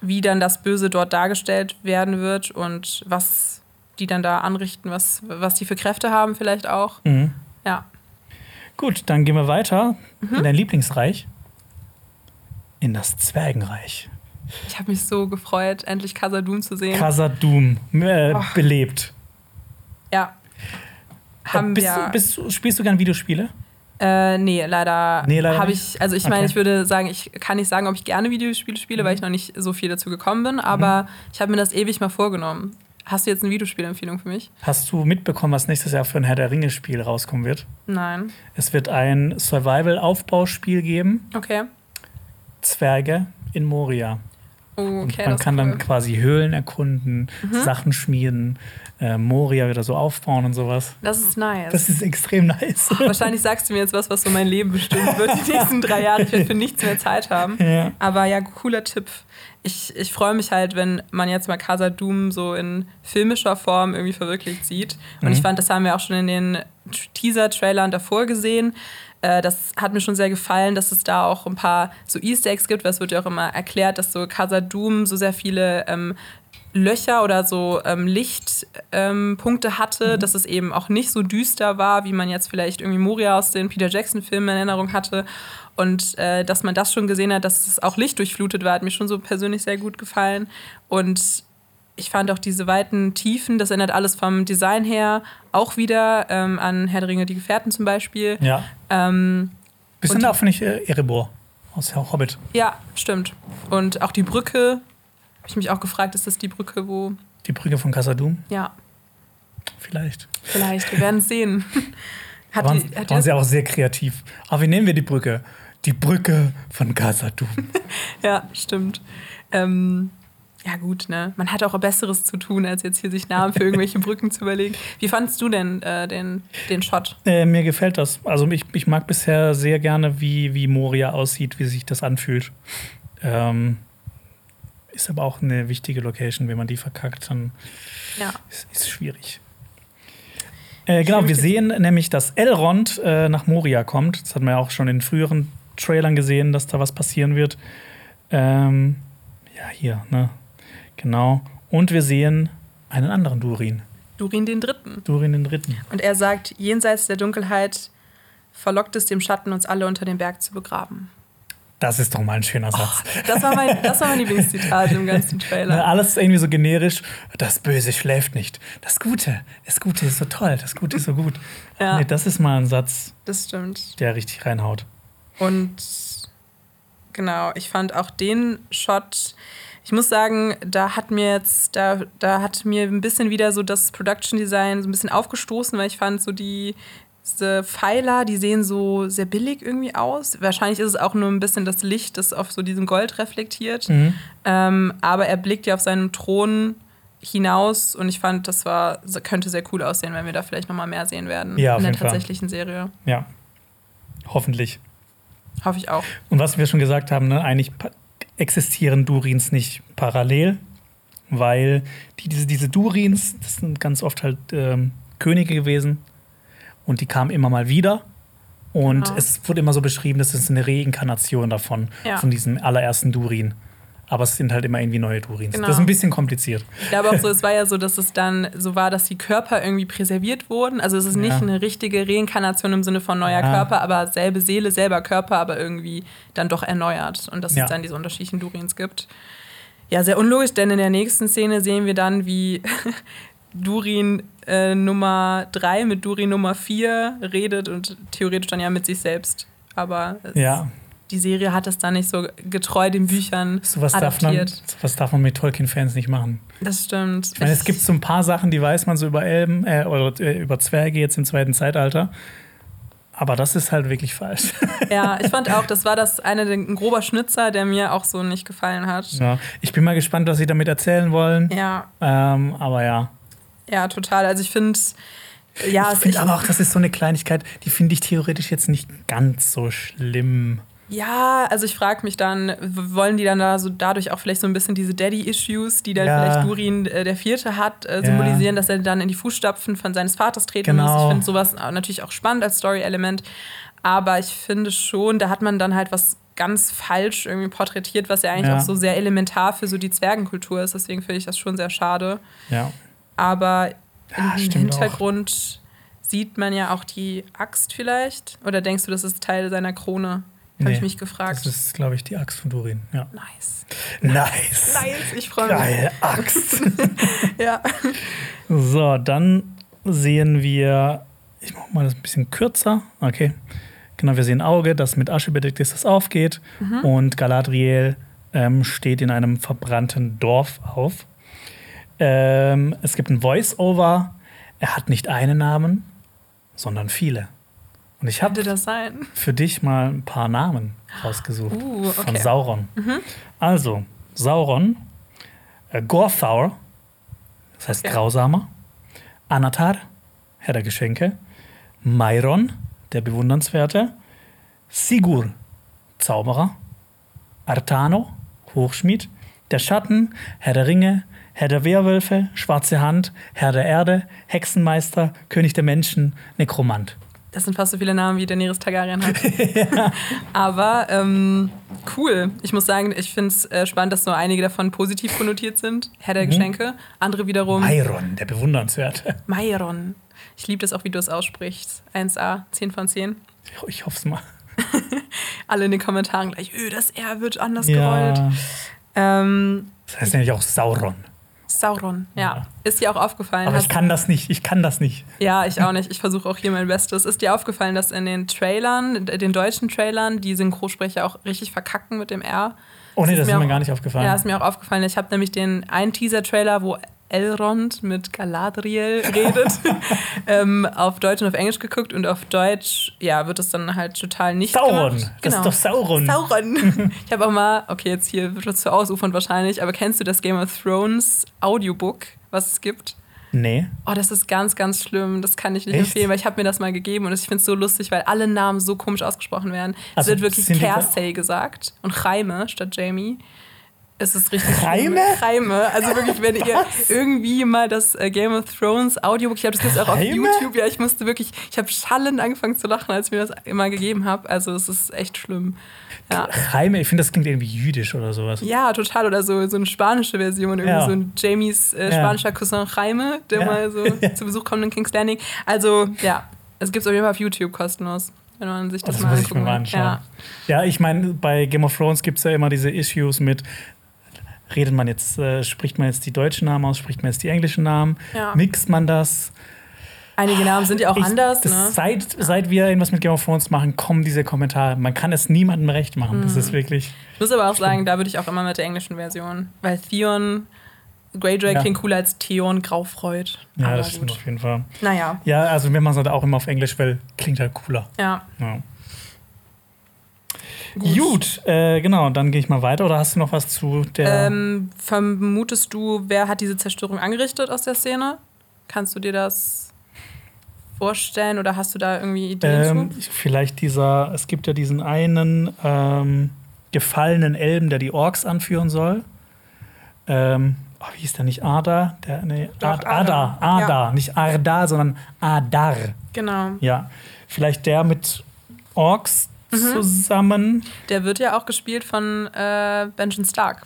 wie dann das Böse dort dargestellt werden wird und was die dann da anrichten, was, was die für Kräfte haben vielleicht auch. Mhm. Ja. Gut, dann gehen wir weiter mhm. in dein Lieblingsreich. In das Zwergenreich. Ich habe mich so gefreut, endlich Khazad-dûm zu sehen. Khazad-dûm, äh, oh. belebt. Ja. Haben bist wir. Du, bist du, spielst du gern Videospiele? Äh, nee, leider, nee, leider habe ich, also ich okay. meine, ich würde sagen, ich kann nicht sagen, ob ich gerne Videospiele spiele, mhm. weil ich noch nicht so viel dazu gekommen bin, aber mhm. ich habe mir das ewig mal vorgenommen. Hast du jetzt eine Videospielempfehlung für mich? Hast du mitbekommen, was nächstes Jahr für ein Herr der Ringe-Spiel rauskommen wird? Nein. Es wird ein Survival-Aufbauspiel geben. Okay. Zwerge in Moria. Okay, und man kann cool. dann quasi Höhlen erkunden, mhm. Sachen schmieden, äh, Moria wieder so aufbauen und sowas. Das ist nice. Das ist extrem nice. Oh, wahrscheinlich sagst du mir jetzt was, was so mein Leben bestimmt wird die nächsten drei Jahre. Ich werde für nichts mehr Zeit haben. Ja. Aber ja, cooler Tipp. Ich, ich freue mich halt, wenn man jetzt mal Khazad-dûm so in filmischer Form irgendwie verwirklicht sieht. Und mhm. ich fand, das haben wir auch schon in den Teaser-Trailern davor gesehen. Das hat mir schon sehr gefallen, dass es da auch ein paar so Easter Eggs gibt, weil es wird ja auch immer erklärt, dass so Khazad-dûm so sehr viele ähm, Löcher oder so ähm, Lichtpunkte ähm, hatte, mhm. dass es eben auch nicht so düster war, wie man jetzt vielleicht irgendwie Moria aus den Peter Jackson-Filmen in Erinnerung hatte. Und äh, dass man das schon gesehen hat, dass es auch lichtdurchflutet war, hat mir schon so persönlich sehr gut gefallen. Und ich fand auch diese weiten Tiefen, das erinnert alles vom Design her auch wieder ähm, an Herr der Ringe, die Gefährten zum Beispiel. Ja. Ähm, Bisschen auch, finde ich, äh, Erebor aus Hobbit. Ja, stimmt. Und auch die Brücke, habe ich mich auch gefragt, ist das die Brücke, wo... Die Brücke von Khazad-dûm? Ja. Vielleicht. Vielleicht, wir werden es sehen. hat waren, die, hat waren sie auch sehr kreativ. Aber wie nennen wir die Brücke? Die Brücke von Khazad-dûm. Ja, stimmt. Ähm... Ja gut, ne? Man hat auch Besseres zu tun, als jetzt hier sich Namen für irgendwelche Brücken zu überlegen. Wie fandest du denn äh, den, den Shot? Äh, mir gefällt das. Also ich, ich mag bisher sehr gerne, wie, wie Moria aussieht, wie sich das anfühlt. Ähm, ist aber auch eine wichtige Location. Wenn man die verkackt, dann ja. ist es schwierig. Äh, genau, wir sehen nämlich, dass Elrond äh, nach Moria kommt. Das hat man ja auch schon in früheren Trailern gesehen, dass da was passieren wird. Ähm, ja, hier, ne? Genau. Und wir sehen einen anderen Durin. Durin den Dritten. Durin den Dritten. Und er sagt, jenseits der Dunkelheit verlockt es dem Schatten, uns alle unter dem Berg zu begraben. Das ist doch mal ein schöner Satz. Oh, das war mein, das war mein Lieblingszitat im ganzen Trailer. Alles irgendwie so generisch. Das Böse schläft nicht. Das Gute, das Gute ist so toll. Das Gute ist so gut. Ja. Nee, das ist mal ein Satz, das stimmt. Der richtig reinhaut. Und genau, ich fand auch den Shot... Ich muss sagen, da hat mir jetzt, da, da hat mir ein bisschen wieder so das Production Design so ein bisschen aufgestoßen, weil ich fand, so die, diese Pfeiler, die sehen so sehr billig irgendwie aus. Wahrscheinlich ist es auch nur ein bisschen das Licht, das auf so diesem Gold reflektiert. Mhm. Ähm, aber er blickt ja auf seinen Thron hinaus und ich fand, das war, könnte sehr cool aussehen, wenn wir da vielleicht nochmal mehr sehen werden ja, in der tatsächlichen Fall. Serie. Ja, hoffentlich. Hoffe ich auch. Und was wir schon gesagt haben, ne, eigentlich... existieren Durins nicht parallel, weil die, diese, diese Durins, das sind ganz oft halt ähm, Könige gewesen und die kamen immer mal wieder und genau. es wurde immer so beschrieben, das ist eine Reinkarnation davon, ja. von diesem allerersten Durin. Aber es sind halt immer irgendwie neue Durins. Genau. Das ist ein bisschen kompliziert. Ich glaube auch so, es war ja so, dass es dann so war, dass die Körper irgendwie präserviert wurden. Also es ist nicht ja. eine richtige Reinkarnation im Sinne von neuer ja. Körper, aber selbe Seele, selber Körper, aber irgendwie dann doch erneuert. Und dass ja. es dann diese unterschiedlichen Durins gibt. Ja, sehr unlogisch, denn in der nächsten Szene sehen wir dann, wie Durin äh, Nummer drei mit Durin Nummer vier redet und theoretisch dann ja mit sich selbst aber ja. die Serie hat das da nicht so getreu den Büchern sowas adaptiert. Darf man, sowas darf man mit Tolkien-Fans nicht machen. Das stimmt. Ich meine, es gibt so ein paar Sachen, die weiß man so über Elben äh, oder äh, über Zwerge jetzt im zweiten Zeitalter. Aber das ist halt wirklich falsch. Ja, ich fand auch, das war das eine, ein grober Schnitzer, der mir auch so nicht gefallen hat. Ja. Ich bin mal gespannt, was sie damit erzählen wollen. Ja. Ähm, aber ja. Ja, total. Also ich finde... Ja, ich finde aber auch, das ist so eine Kleinigkeit, die finde ich theoretisch jetzt nicht ganz so schlimm. Ja, also ich frage mich dann, wollen die dann da so dadurch auch vielleicht so ein bisschen diese Daddy-Issues, die dann ja. vielleicht Durin äh, der Vierte hat, äh, symbolisieren, ja. dass er dann in die Fußstapfen von seines Vaters treten genau. muss. Ich finde sowas natürlich auch spannend als Story-Element. Aber ich finde schon, da hat man dann halt was ganz falsch irgendwie porträtiert, was ja eigentlich ja. auch so sehr elementar für so die Zwergenkultur ist. Deswegen finde ich das schon sehr schade. Ja. Aber ja, im Hintergrund auch. Sieht man ja auch die Axt vielleicht. Oder denkst du, das ist Teil seiner Krone? Habe nee, ich mich gefragt. Das ist, glaube ich, die Axt von Durin. Ja. Nice. Nice. Nice, ich freue mich. Geile Axt. Ja. So, dann sehen wir, ich mache mal das ein bisschen kürzer. Okay. Genau, wir sehen ein Auge, das mit Asche bedeckt ist, das aufgeht. Mhm. Und Galadriel ähm, steht in einem verbrannten Dorf auf. Ähm, es gibt ein Voice-Over. Er hat nicht einen Namen, sondern viele. Und ich habe für dich mal ein paar Namen rausgesucht uh, okay. von Sauron. Mhm. Also, Sauron, äh, Gorthaur, das heißt okay. Grausamer, Anatar, Herr der Geschenke, Mairon, der Bewundernswerte, Sigur, Zauberer, Artano, Hochschmied, der Schatten, Herr der Ringe, Herr der Werwölfe, Schwarze Hand, Herr der Erde, Hexenmeister, König der Menschen, Nekromant. Das sind fast so viele Namen, wie Daenerys Targaryen hat. Ja. Aber ähm, cool. Ich muss sagen, ich finde es äh, spannend, dass nur einige davon positiv konnotiert sind. Herr der mhm. Geschenke. Andere wiederum... Mairon, der Bewundernswerte. Mairon. Ich liebe das auch, wie du es aussprichst. eins a, zehn von zehn. Ich hoffe es mal. Alle in den Kommentaren gleich, öh, das R wird anders ja. gerollt. Ähm, das heißt nämlich auch Sauron. Sauron, ja. ja. Ist dir auch aufgefallen? Aber ich kann das nicht, ich kann das nicht. Ja, ich auch nicht. Ich versuche auch hier mein Bestes. Ist dir aufgefallen, dass in den Trailern, den deutschen Trailern, die Synchrosprecher auch richtig verkacken mit dem R? Oh nee, das, das ist mir auch, gar nicht aufgefallen. Ja, ist mir auch aufgefallen. Ich habe nämlich den einen Teaser-Trailer, wo Elrond mit Galadriel redet, ähm, auf Deutsch und auf Englisch geguckt und auf Deutsch, ja, wird es dann halt total nicht Sauron, gemacht. Das genau. ist doch Sauron. Sauron. Ich habe auch mal, okay, jetzt hier wird es zu ausufern wahrscheinlich, aber kennst du das Game of Thrones Audiobook, was es gibt? Nee. Oh, das ist ganz, ganz schlimm. Das kann ich nicht Echt? empfehlen, weil ich habe mir das mal gegeben und ich finde es so lustig, weil alle Namen so komisch ausgesprochen werden. Also, es wird wirklich Cersei gesagt und Jaime statt Jamie. Es ist richtig Reime? Reime. Also wirklich, wenn Was? ihr irgendwie mal das Game of Thrones Audiobook, ich habe das jetzt auch auf YouTube, ja, ich musste wirklich, ich habe schallend angefangen zu lachen, als ich mir das immer gegeben habe. Also es ist echt schlimm. Ja. Reime, ich finde, das klingt irgendwie jüdisch oder sowas. Ja, total. Oder so, so eine spanische Version. Irgendwie ja. so ein Jamies äh, spanischer ja. Cousin Reime, der ja. mal so ja. zu Besuch kommt in King's Landing. Also ja, es gibt es auf jeden Fall auf YouTube kostenlos. Wenn man sich das, das mal muss ich mir mal anschauen. Ja, ja, ich meine, bei Game of Thrones gibt es ja immer diese Issues mit Redet man jetzt, äh, spricht man jetzt die deutschen Namen aus, spricht man jetzt die englischen Namen, ja. mixt man das? Einige Namen sind ja auch ich, anders. Das, ne? seit, seit wir irgendwas mit Game of Thrones machen, kommen diese Kommentare. Man kann es niemandem recht machen. Mhm. Das ist wirklich. Ich muss aber auch schlimm. sagen, da würde ich auch immer mit der englischen Version, weil Theon Greyjoy ja. klingt cooler als Theon Graufreud. Ja, aber das gut. stimmt auf jeden Fall. Naja. Ja, also wir machen es halt auch immer auf Englisch, weil klingt halt cooler. Ja. ja. Gut, Gut äh, genau, dann gehe ich mal weiter. Oder hast du noch was zu der... Ähm, vermutest du, wer hat diese Zerstörung angerichtet aus der Szene? Kannst du dir das vorstellen oder hast du da irgendwie Ideen ähm, zu? Vielleicht dieser, es gibt ja diesen einen ähm, gefallenen Elben, der die Orks anführen soll. Ähm, oh, wie hieß der nicht? Adar? Der, nee, Doch, Ad- Adar, Adar. Adar. Ja. Nicht Ardar, sondern Adar. Genau. Ja, vielleicht der mit Orks, zusammen. Der wird ja auch gespielt von äh, Benjen Stark.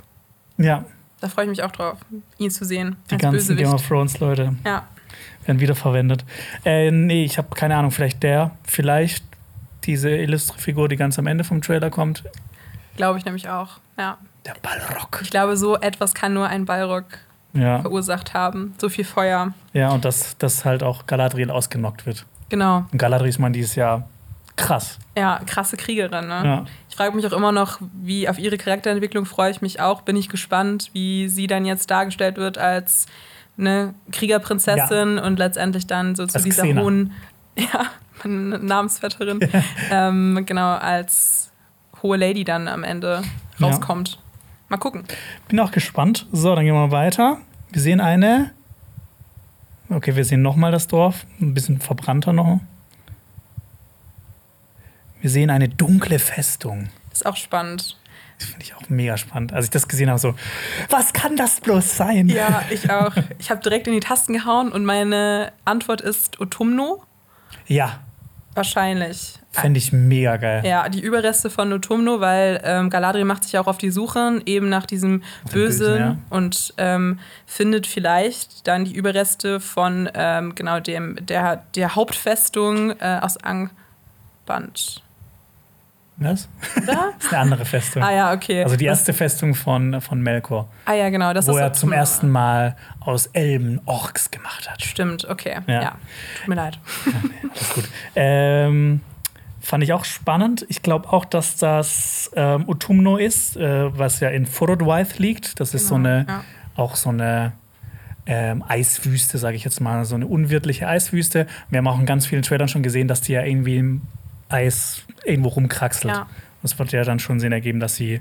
Ja. Da freue ich mich auch drauf, ihn zu sehen. Die ganzen Bösewicht. Game of Thrones-Leute ja. werden wiederverwendet. Äh, nee, ich habe keine Ahnung, vielleicht der, vielleicht diese illustre Figur, die ganz am Ende vom Trailer kommt. Glaube ich nämlich auch, ja. Der Balrog. Ich glaube, so etwas kann nur ein Balrog ja. verursacht haben. So viel Feuer. Ja, und dass das halt auch Galadriel ausgenockt wird. Genau. Und Galadriel ist man dieses Jahr krass. Ja, krasse Kriegerin, ne? Ja. Ich frage mich auch immer noch, wie auf ihre Charakterentwicklung freue ich mich auch. Bin ich gespannt, wie sie dann jetzt dargestellt wird als eine Kriegerprinzessin ja. und letztendlich dann so zu als dieser Xena. hohen, ja, meine Namensvetterin, ähm, genau, als hohe Lady dann am Ende rauskommt. Ja. Mal gucken. Bin auch gespannt. So, dann gehen wir weiter. Wir sehen eine. Okay, wir sehen nochmal das Dorf. Ein bisschen verbrannter noch. Wir sehen eine dunkle Festung. Das ist auch spannend. Das finde ich auch mega spannend. Als ich das gesehen habe, so, was kann das bloß sein? Ja, ich auch. Ich habe direkt in die Tasten gehauen und meine Antwort ist Otumno. Ja. Wahrscheinlich. Fände ich mega geil. Ja, die Überreste von Otumno, weil ähm, Galadriel macht sich auch auf die Suche eben nach diesem Bösen, Bösen ja. und ähm, findet vielleicht dann die Überreste von ähm, genau dem der, der Hauptfestung äh, aus Angband. Was? Oder? Das ist eine andere Festung. Ah ja, okay. Also die erste Was? Festung von, von Melkor. Ah ja, genau. Das wo ist er zum ersten Mal aus Elben Orks gemacht hat. Stimmt, okay. Ja. ja. Tut mir leid. Ja, nee, alles gut. ähm... Fand ich auch spannend. Ich glaube auch, dass das ähm, Otumno ist, äh, was ja in Forodwaith liegt. Das ist genau, so eine, ja. auch so eine ähm, Eiswüste, sage ich jetzt mal. So eine unwirtliche Eiswüste. Wir haben auch in ganz vielen Trailern schon gesehen, dass die ja irgendwie im Eis irgendwo rumkraxelt. Ja. Das wird ja dann schon Sinn ergeben, dass sie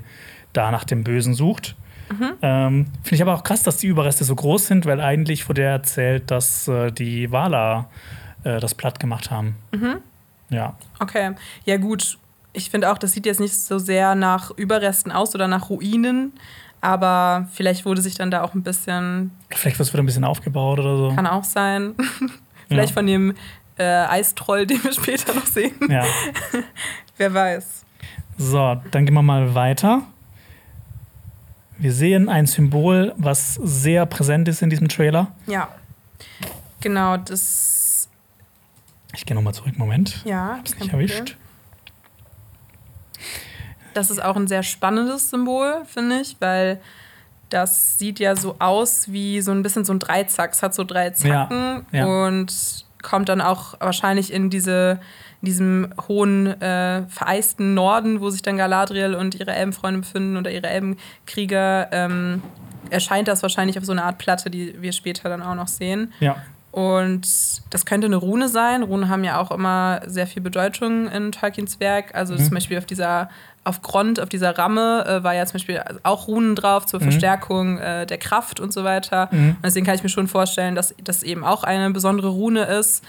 da nach dem Bösen sucht. Mhm. Ähm, Finde ich aber auch krass, dass die Überreste so groß sind, weil eigentlich wurde ja erzählt, dass äh, die Valar äh, das platt gemacht haben. Mhm. Ja. Okay. Ja, gut. Ich finde auch, das sieht jetzt nicht so sehr nach Überresten aus oder nach Ruinen. Aber vielleicht wurde sich dann da auch ein bisschen. Vielleicht wird es wieder ein bisschen aufgebaut oder so. Kann auch sein. vielleicht ja. von dem äh, Eistroll, den wir später noch sehen. Ja. Wer weiß. So, dann gehen wir mal weiter. Wir sehen ein Symbol, was sehr präsent ist in diesem Trailer. Ja. Genau, das. Ich gehe nochmal zurück, Moment. Ja, hab's nicht erwischt. Das ist auch ein sehr spannendes Symbol, finde ich, weil das sieht ja so aus wie so ein bisschen so ein Dreizack. Es hat so drei Zacken ja, ja. und kommt dann auch wahrscheinlich in diese in diesem hohen, äh, vereisten Norden, wo sich dann Galadriel und ihre Elbenfreunde befinden oder ihre Elbenkrieger. Ähm, erscheint das wahrscheinlich auf so einer Art Platte, die wir später dann auch noch sehen. Ja. Und das könnte eine Rune sein. Runen haben ja auch immer sehr viel Bedeutung in Tolkiens Werk. Also mhm. zum Beispiel auf dieser, auf Grond, auf dieser Ramme äh, war ja zum Beispiel auch Runen drauf zur mhm. Verstärkung äh, der Kraft und so weiter. Mhm. Und deswegen kann ich mir schon vorstellen, dass das eben auch eine besondere Rune ist,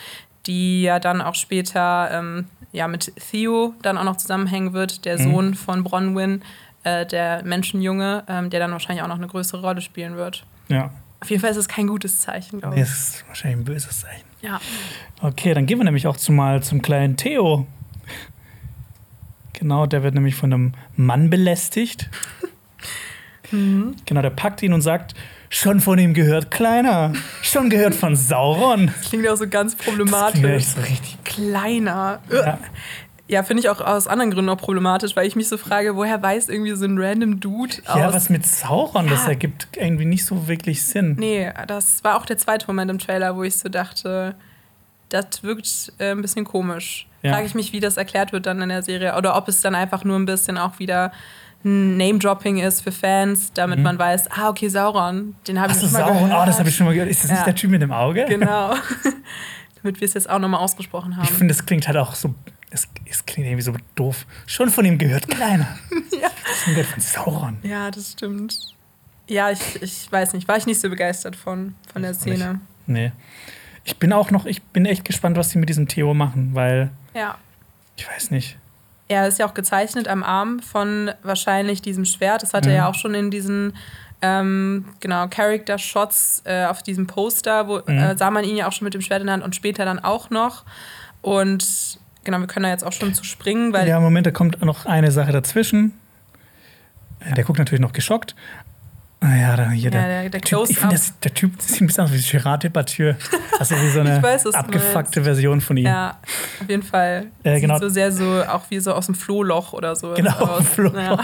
die ja dann auch später ähm, ja, mit Theo dann auch noch zusammenhängen wird, der mhm. Sohn von Bronwyn, äh, der Menschenjunge, äh, der dann wahrscheinlich auch noch eine größere Rolle spielen wird. Ja. Auf jeden Fall ist es kein gutes Zeichen, glaube ich. Das ist wahrscheinlich ein böses Zeichen. Ja. Okay, dann gehen wir nämlich auch zumal zum kleinen Theo. Genau, der wird nämlich von einem Mann belästigt. mhm. Genau, der packt ihn und sagt, schon von ihm gehört, Kleiner. Schon gehört von Sauron. Das klingt auch so ganz problematisch. Das klingt so richtig Kleiner. Ja. Ja, finde ich auch aus anderen Gründen auch problematisch, weil ich mich so frage, woher weiß irgendwie so ein random Dude aus... Ja, was mit Sauron, ja. das ergibt irgendwie nicht so wirklich Sinn. Nee, das war auch der zweite Moment im Trailer, wo ich so dachte, das wirkt äh, ein bisschen komisch. Ja. Frage ich mich, wie das erklärt wird dann in der Serie oder ob es dann einfach nur ein bisschen auch wieder ein Name-Dropping ist für Fans, damit mhm. man weiß, ah, okay, Sauron, den habe ich schon mal Sauron? gehört. Ach so, Sauron, oh, das habe ich schon mal gehört. Ist das ja. nicht der Typ mit dem Auge? Genau. damit wir es jetzt auch nochmal ausgesprochen haben. Ich finde, das klingt halt auch so... Es, es klingt irgendwie so doof. Schon von ihm gehört, Kleiner. ja. Schon gehört von Sauron. Ja, das stimmt. Ja, ich, ich weiß nicht. War ich nicht so begeistert von, von der Szene. Ich, nee. Ich bin auch noch, ich bin echt gespannt, was die mit diesem Theo machen, weil ja. ich weiß nicht. Er ist ja auch gezeichnet am Arm von wahrscheinlich diesem Schwert. Das hat mhm. er ja auch schon in diesen Ähm, genau, Character-Shots äh, auf diesem Poster, wo mhm. äh, sah man ihn ja auch schon mit dem Schwert in der Hand und später dann auch noch. Und genau, wir können da jetzt auch schon zu springen, weil... Ja, Moment, da kommt noch eine Sache dazwischen. Ja. Der guckt natürlich noch geschockt. Naja, da hier ja, der, der, der Close-Up. Ich finde, der Typ sieht ein bisschen aus wie Gerard Depardieu. Also wie so eine weiß, abgefuckte Version von ihm. Ja, auf jeden Fall. Äh, genau. Sieht so sehr so, auch wie so aus dem Flohloch oder so. Genau, aus dem Flohloch. Ja.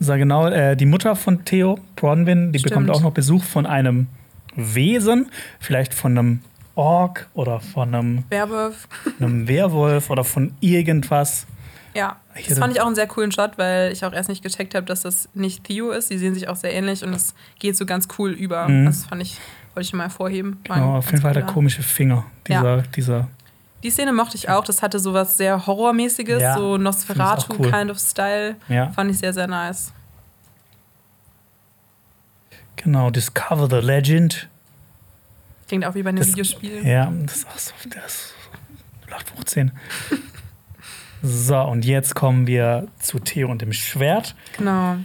So, genau, äh, die Mutter von Theo, Bronwyn, die Stimmt. bekommt auch noch Besuch von einem Wesen, vielleicht von einem Ork oder von einem Werwolf, einem Werwolf oder von irgendwas. Ja, das fand ich auch einen sehr coolen Shot, weil ich auch erst nicht gecheckt habe, dass das nicht Theo ist. Die sehen sich auch sehr ähnlich und es geht so ganz cool über. Mhm. Das fand ich, wollte ich mal hervorheben. Genau, auf jeden Fall der komische Finger. Dieser, ja. dieser. Die Szene mochte ich auch. Das hatte sowas sehr Horrormäßiges, ja, so Nosferatu cool. kind of Style. Ja. Fand ich sehr, sehr nice. Genau, Discover the Legend. Klingt auch wie bei einem das, Videospiel. Ja, das ist auch so, das acht fünfzehn. So, und jetzt kommen wir zu Theo und dem Schwert. Genau.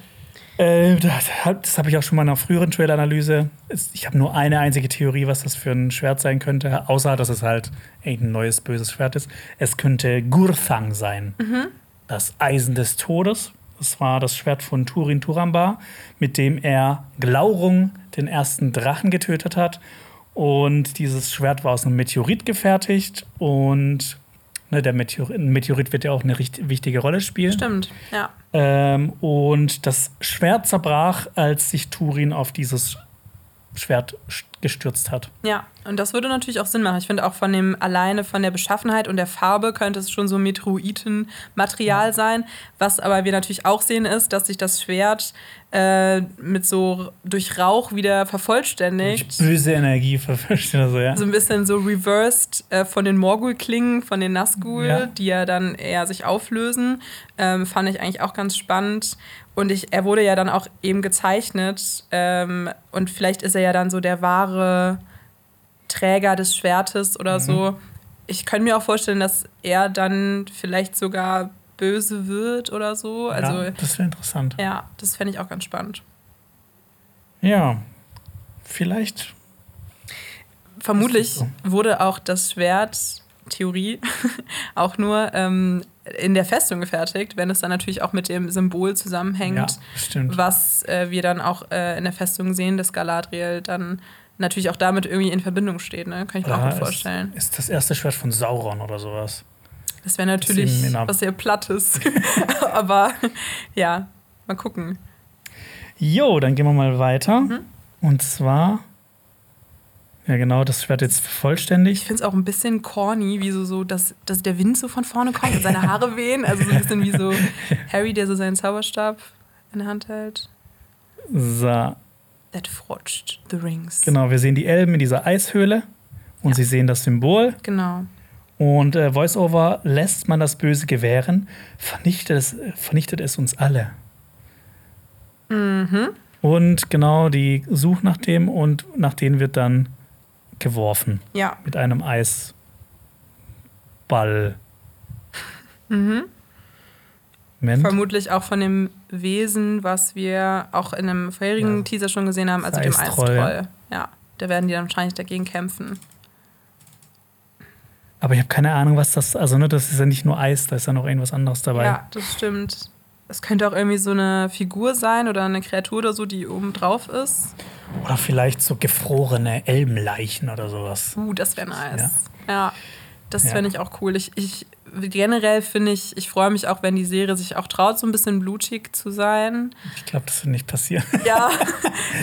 Äh, das das habe ich auch schon mal in einer früheren Trailer-Analyse. Ich habe nur eine einzige Theorie, was das für ein Schwert sein könnte, außer dass es halt irgendein neues, böses Schwert ist. Es könnte Gurthang sein, mhm. das Eisen des Todes. Das war das Schwert von Turin Turambar, mit dem er Glaurung, den ersten Drachen, getötet hat. Und dieses Schwert war aus einem Meteorit gefertigt und Ne, der Meteorit, Meteorit wird ja auch eine richtig wichtige Rolle spielen. Stimmt, ja. Ähm, und das Schwert zerbrach, als sich Turin auf dieses Schwert gestürzt hat. Ja, und das würde natürlich auch Sinn machen. Ich finde auch von dem, alleine von der Beschaffenheit und der Farbe könnte es schon so Meteoritenmaterial ja. sein. Was aber wir natürlich auch sehen ist, dass sich das Schwert äh, mit so durch Rauch wieder vervollständigt. Durch böse Energie vervollständigt. Also, ja. So ein bisschen so reversed äh, von den Morgul-Klingen, von den Nazgul, ja. die ja dann eher sich auflösen. Ähm, fand ich eigentlich auch ganz spannend. Und ich, er wurde ja dann auch eben gezeichnet. Ähm, und vielleicht ist er ja dann so der wahre Träger des Schwertes oder mhm. so. Ich könnte mir auch vorstellen, dass er dann vielleicht sogar böse wird oder so. Also, ja, das wäre interessant. Ja, das fände ich auch ganz spannend. Ja, vielleicht. Vermutlich so. Wurde auch das Schwert, Theorie, auch nur ähm, in der Festung gefertigt, wenn es dann natürlich auch mit dem Symbol zusammenhängt, ja, stimmt. was äh, wir dann auch äh, in der Festung sehen, dass Galadriel dann natürlich auch damit irgendwie in Verbindung steht. Ne? Kann ich mir ja, auch gut vorstellen. Ist, ist das erste Schwert von Sauron oder sowas. Das wäre natürlich das was sehr Plattes. Aber ja, mal gucken. Jo, dann gehen wir mal weiter. Mhm. Und zwar ja, genau, das Schwert jetzt vollständig. Ich finde es auch ein bisschen corny, wie so, so dass, dass der Wind so von vorne kommt und seine Haare wehen. Also so ein bisschen wie so Harry, der so seinen Zauberstab in der Hand hält. So. That forged the rings. Genau, wir sehen die Elben in dieser Eishöhle und ja. sie sehen das Symbol. Genau. Und äh, Voiceover lässt man das Böse gewähren, vernichtet es, vernichtet es uns alle. Mhm. Und genau, die sucht nach dem und nach denen wird dann geworfen. Ja. Mit einem Eisball. Mhm. Moment. Vermutlich auch von dem Wesen, was wir auch in einem vorherigen ja. Teaser schon gesehen haben, also dem Eistroll. Ja, da werden die dann wahrscheinlich dagegen kämpfen. Aber ich habe keine Ahnung, was das, also ne, das ist ja nicht nur Eis, da ist ja noch irgendwas anderes dabei. Ja, das stimmt. Es könnte auch irgendwie so eine Figur sein oder eine Kreatur oder so, die oben drauf ist. Oder vielleicht so gefrorene Elbenleichen oder sowas. Uh, das wäre nice. Ja, ja das ja. fände ich auch cool. Ich, ich generell finde ich, ich freue mich auch, wenn die Serie sich auch traut, so ein bisschen blutig zu sein. Ich glaube, das wird nicht passieren. Ja,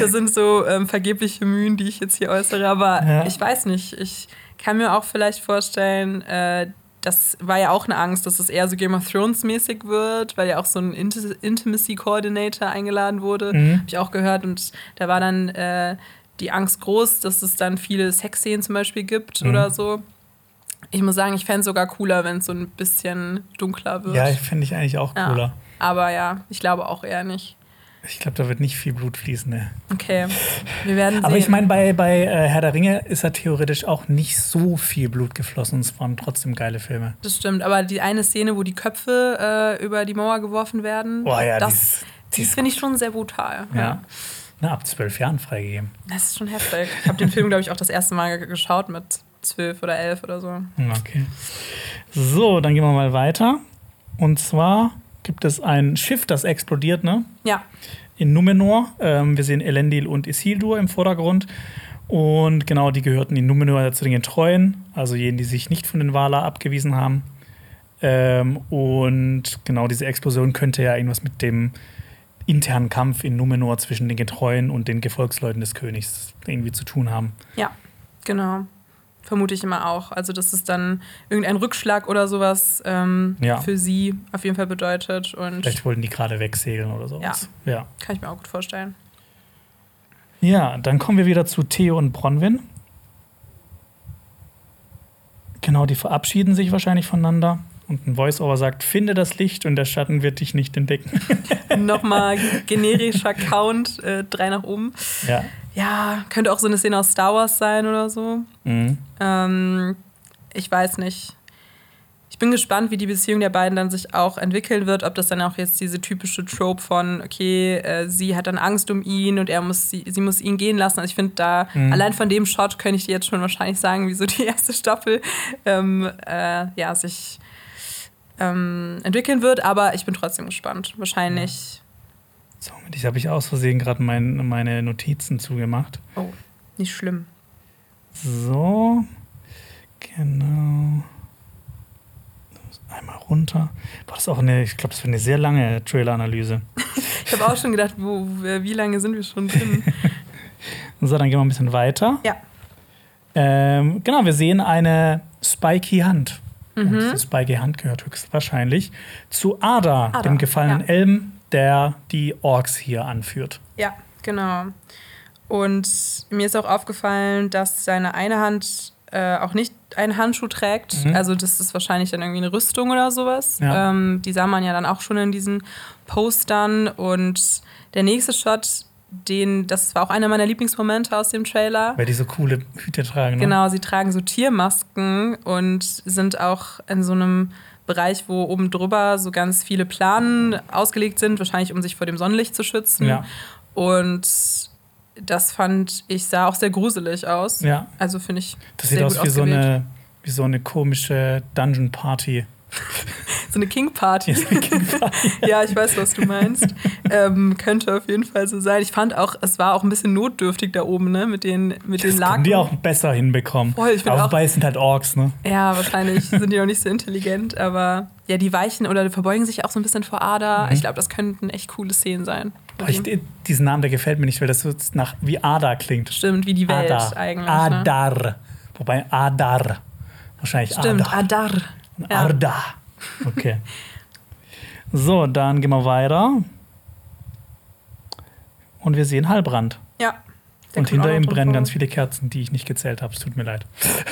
das sind so ähm, vergebliche Mühen, die ich jetzt hier äußere. Aber ja. ich weiß nicht, ich kann mir auch vielleicht vorstellen, äh, das war ja auch eine Angst, dass es eher so Game of Thrones-mäßig wird, weil ja auch so ein Int- Intimacy-Coordinator eingeladen wurde, mhm. habe ich auch gehört. Und da war dann äh, die Angst groß, dass es dann viele Sexszenen zum Beispiel gibt mhm. oder so. Ich muss sagen, ich fände es sogar cooler, wenn es so ein bisschen dunkler wird. Ja, fände ich eigentlich auch cooler. Ja, aber ja, ich glaube auch eher nicht. Ich glaube, da wird nicht viel Blut fließen, ne. Okay, wir werden sehen. Aber ich meine, bei, bei äh, Herr der Ringe ist ja theoretisch auch nicht so viel Blut geflossen. Und es waren trotzdem geile Filme. Das stimmt, aber die eine Szene, wo die Köpfe äh, über die Mauer geworfen werden, oh, ja, das, das finde ich schon sehr brutal. Ja, ja. Na, ab zwölf Jahren freigegeben. Das ist schon heftig. Ich habe den Film, glaube ich, auch das erste Mal g- geschaut mit zwölf oder elf oder so. Okay. So, dann gehen wir mal weiter. Und zwar gibt es ein Schiff, das explodiert, ne? Ja. In Numenor. Ähm, wir sehen Elendil und Isildur im Vordergrund. Und genau, die gehörten in Numenor zu den Treuen, also jenen, die sich nicht von den Valar abgewiesen haben. Ähm, und genau, diese Explosion könnte ja irgendwas mit dem internen Kampf in Numenor zwischen den Getreuen und den Gefolgsleuten des Königs irgendwie zu tun haben. Ja, genau. vermute ich immer auch. Also, dass es dann irgendein Rückschlag oder sowas ähm, ja. für sie auf jeden Fall bedeutet. Und vielleicht wollten die gerade wegsegeln oder sowas. Ja. ja, kann ich mir auch gut vorstellen. Ja, dann kommen wir wieder zu Theo und Bronwyn. Genau, die verabschieden sich wahrscheinlich voneinander. Und ein Voice-Over sagt, finde das Licht und der Schatten wird dich nicht entdecken. Nochmal generischer Count, äh, drei nach oben. Ja. ja, könnte auch so eine Szene aus Star Wars sein oder so. Mhm. Ähm, ich weiß nicht. Ich bin gespannt, wie die Beziehung der beiden dann sich auch entwickeln wird. Ob das dann auch jetzt diese typische Trope von, okay, äh, sie hat dann Angst um ihn und er muss sie, sie muss ihn gehen lassen. Also ich finde da, mhm. allein von dem Shot könnte ich dir jetzt schon wahrscheinlich sagen, wie so die erste Staffel ähm, äh, ja, sich... Ähm, entwickeln wird, aber ich bin trotzdem gespannt. Wahrscheinlich. Ja. So, ich habe ich aus Versehen gerade mein, meine Notizen zugemacht. Oh, nicht schlimm. So, genau. Einmal runter. Boah, das ist auch eine, ich glaube, das wird eine sehr lange Trailer-Analyse. Ich habe auch schon gedacht, wo, wie lange sind wir schon drin? So, dann gehen wir ein bisschen weiter. Ja. Ähm, genau, wir sehen eine spiky Hand. Und mhm. diese spikige Hand gehört höchstwahrscheinlich zu Adar, Adar dem gefallenen ja. Elben, der die Orks hier anführt. Ja, genau. Und mir ist auch aufgefallen, dass seine eine Hand äh, auch nicht einen Handschuh trägt. Mhm. Also das ist wahrscheinlich dann irgendwie eine Rüstung oder sowas. Ja. Ähm, die sah man ja dann auch schon in diesen Postern. Und der nächste Shot... Den, das war auch einer meiner Lieblingsmomente aus dem Trailer. Weil die so coole Hüte tragen. Ne? Genau, sie tragen so Tiermasken und sind auch in so einem Bereich, wo oben drüber so ganz viele Planen ausgelegt sind, wahrscheinlich um sich vor dem Sonnenlicht zu schützen. Ja. Und das fand ich, sah auch sehr gruselig aus. Ja. Also finde ich das sehr sieht gut aus wie so, eine, wie so eine komische Dungeon-Party. So eine King-Party. Ja, so eine King-Party. Ja, ich weiß, was du meinst. ähm, könnte auf jeden Fall so sein. Ich fand auch, es war auch ein bisschen notdürftig da oben, ne? Mit den, mit den Laken. Das können die auch besser hinbekommen. Voll, ich bin aber auch, wobei es sind halt Orks, ne? Ja, wahrscheinlich sind die noch nicht so intelligent. Aber ja, die weichen oder die verbeugen sich auch so ein bisschen vor Adar. Mhm. Ich glaube, das könnten echt coole Szenen sein. Boah, ich, diesen Namen, der gefällt mir nicht, weil das so nach wie Adar klingt. Stimmt, wie die Welt Adar. Eigentlich. Adar. Ne? Wobei Adar. Wahrscheinlich Adar. Stimmt, Adar. Adar. Ja. Adar. Okay. So, dann gehen wir weiter. Und wir sehen Halbrand. Ja. Und hinter ihm brennen ganz viele Kerzen, die ich nicht gezählt habe. Es tut mir leid.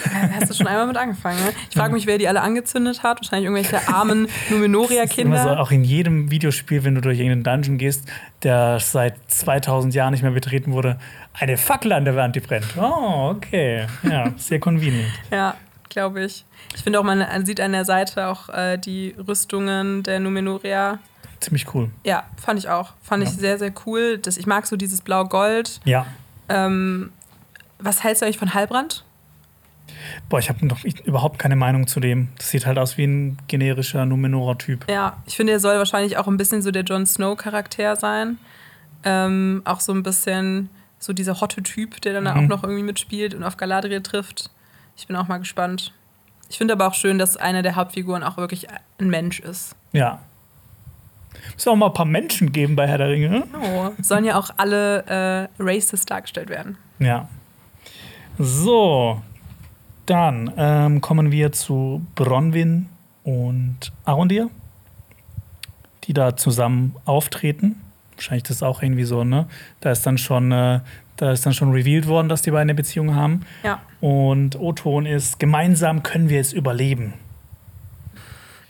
Ja, hast du schon einmal mit angefangen, ne? Ich frage mich, wer die alle angezündet hat. Wahrscheinlich irgendwelche armen Numenoria-Kinder. So, auch in jedem Videospiel, wenn du durch irgendeinen Dungeon gehst, der seit zweitausend Jahren nicht mehr betreten wurde, eine Fackel an der Wand, die brennt. Oh, okay. Ja, sehr convenient. Ja. Glaube ich. Ich finde auch, man sieht an der Seite auch äh, die Rüstungen der Numenoria. Ziemlich cool. Ja, fand ich auch. Fand ja. ich sehr, sehr cool. Das, ich mag so dieses Blau-Gold. Ja. Ähm, was hältst du eigentlich von Halbrand? Boah, ich habe noch ich, überhaupt keine Meinung zu dem. Das sieht halt aus wie ein generischer Numenora-Typ. Ja, ich finde, er soll wahrscheinlich auch ein bisschen so der Jon Snow-Charakter sein. Ähm, auch so ein bisschen so dieser hotte Typ, der dann mhm. auch noch irgendwie mitspielt und auf Galadriel trifft. Ich bin auch mal gespannt. Ich finde aber auch schön, dass eine der Hauptfiguren auch wirklich ein Mensch ist. Ja. Muss ja auch mal ein paar Menschen geben bei Herr der Ringe. Ne? Oh. Sollen ja auch alle äh, racist dargestellt werden. Ja. So. Dann ähm, kommen wir zu Bronwyn und Arondir, die da zusammen auftreten. Wahrscheinlich das ist auch irgendwie so, ne? Da ist dann schon... Äh, Da ist dann schon revealed worden, dass die beiden eine Beziehung haben. Ja. Und O-Ton ist, gemeinsam können wir es überleben.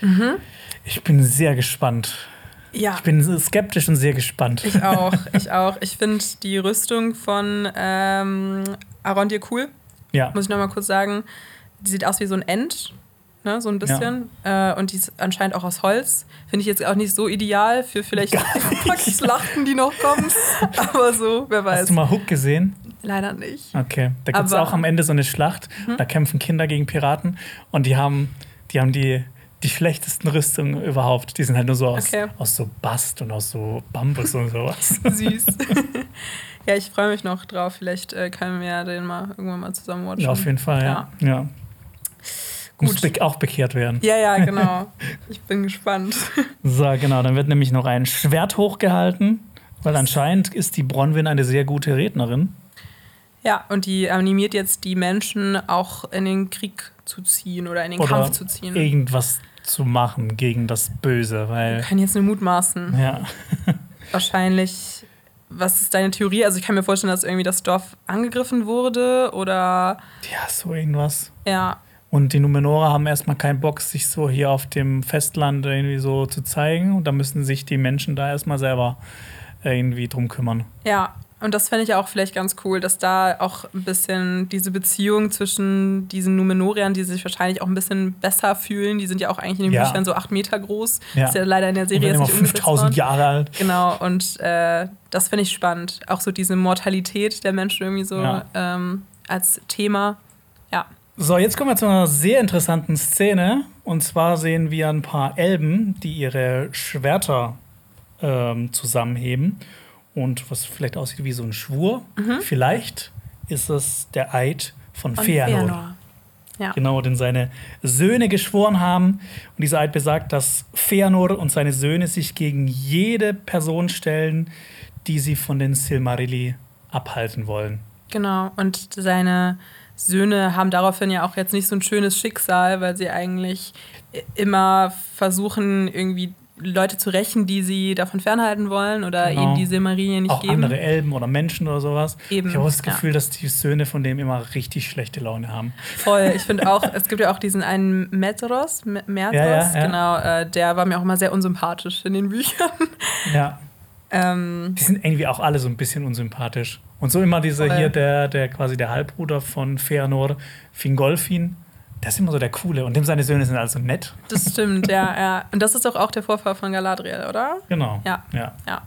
Mhm. Ich bin sehr gespannt. Ja. Ich bin skeptisch und sehr gespannt. Ich auch, ich auch. Ich finde die Rüstung von ähm, Arondir cool. Ja. Muss ich noch mal kurz sagen. Die sieht aus wie so ein Ent, ne, so ein bisschen. Ja. Äh, und die ist anscheinend auch aus Holz. Finde ich jetzt auch nicht so ideal für vielleicht Schlachten, die noch kommen. Aber so, wer weiß. Hast du mal Hook gesehen? Leider nicht. Okay, da gibt es auch am Ende so eine Schlacht. Hm? Da kämpfen Kinder gegen Piraten. Und die haben die, haben die, die schlechtesten Rüstungen überhaupt. Die sind halt nur so aus, okay. aus so Bast und aus so Bambus und sowas. Süß. Ja, ich freue mich noch drauf. Vielleicht äh, können wir den mal irgendwann mal zusammen watchen. Ja, auf jeden Fall, ja. ja. ja. Muss be- auch bekehrt werden. Ja, ja, genau. Ich bin gespannt. So, genau. Dann wird nämlich noch ein Schwert hochgehalten, weil anscheinend ist die Bronwyn eine sehr gute Rednerin. Ja, und die animiert jetzt die Menschen, auch in den Krieg zu ziehen oder in den oder Kampf zu ziehen. Irgendwas zu machen gegen das Böse, weil... Ich kann jetzt nur mutmaßen. Ja. Wahrscheinlich, was ist deine Theorie? Also ich kann mir vorstellen, dass irgendwie das Dorf angegriffen wurde oder... Ja, so irgendwas. Ja. Und die Numenora haben erstmal keinen Bock, sich so hier auf dem Festland irgendwie so zu zeigen. Und da müssen sich die Menschen da erstmal selber irgendwie drum kümmern. Ja, und das fände ich auch vielleicht ganz cool, dass da auch ein bisschen diese Beziehung zwischen diesen Numenoriern, die sich wahrscheinlich auch ein bisschen besser fühlen, die sind ja auch eigentlich in den ja. Büchern so acht Meter groß. Ja. Ist ja leider in der Serie jetzt nicht umgesetzt worden. fünftausend Jahre alt. Genau, und äh, das finde ich spannend. Auch so diese Mortalität der Menschen irgendwie so ja. ähm, als Thema. Ja. So, jetzt kommen wir zu einer sehr interessanten Szene. Und zwar sehen wir ein paar Elben, die ihre Schwerter ähm, zusammenheben. Und was vielleicht aussieht wie so ein Schwur. Mhm. Vielleicht ist es der Eid von, von Fëanor. Fëanor. Ja. Genau, den seine Söhne geschworen haben. Und dieser Eid besagt, dass Fëanor und seine Söhne sich gegen jede Person stellen, die sie von den Silmarilli abhalten wollen. Genau, und seine Söhne haben daraufhin ja auch jetzt nicht so ein schönes Schicksal, weil sie eigentlich immer versuchen, irgendwie Leute zu rächen, die sie davon fernhalten wollen oder genau. ihnen die Silmarillion nicht auch geben. Auch andere Elben oder Menschen oder sowas. Eben. Ich habe das Gefühl, ja. dass die Söhne von dem immer richtig schlechte Laune haben. Voll. Ich finde auch, es gibt ja auch diesen einen Medros, M- Mertos, ja, ja, ja. genau, äh, der war mir auch immer sehr unsympathisch in den Büchern. Ja. Ähm, die sind irgendwie auch alle so ein bisschen unsympathisch. Und so immer dieser voll. hier, der, der quasi der Halbbruder von Fëanor, Fingolfin. Der ist immer so der Coole. Und dem seine Söhne sind also nett. Das stimmt, ja, ja. Und das ist doch auch der Vorfall von Galadriel, oder? Genau. Ja, ja. ja.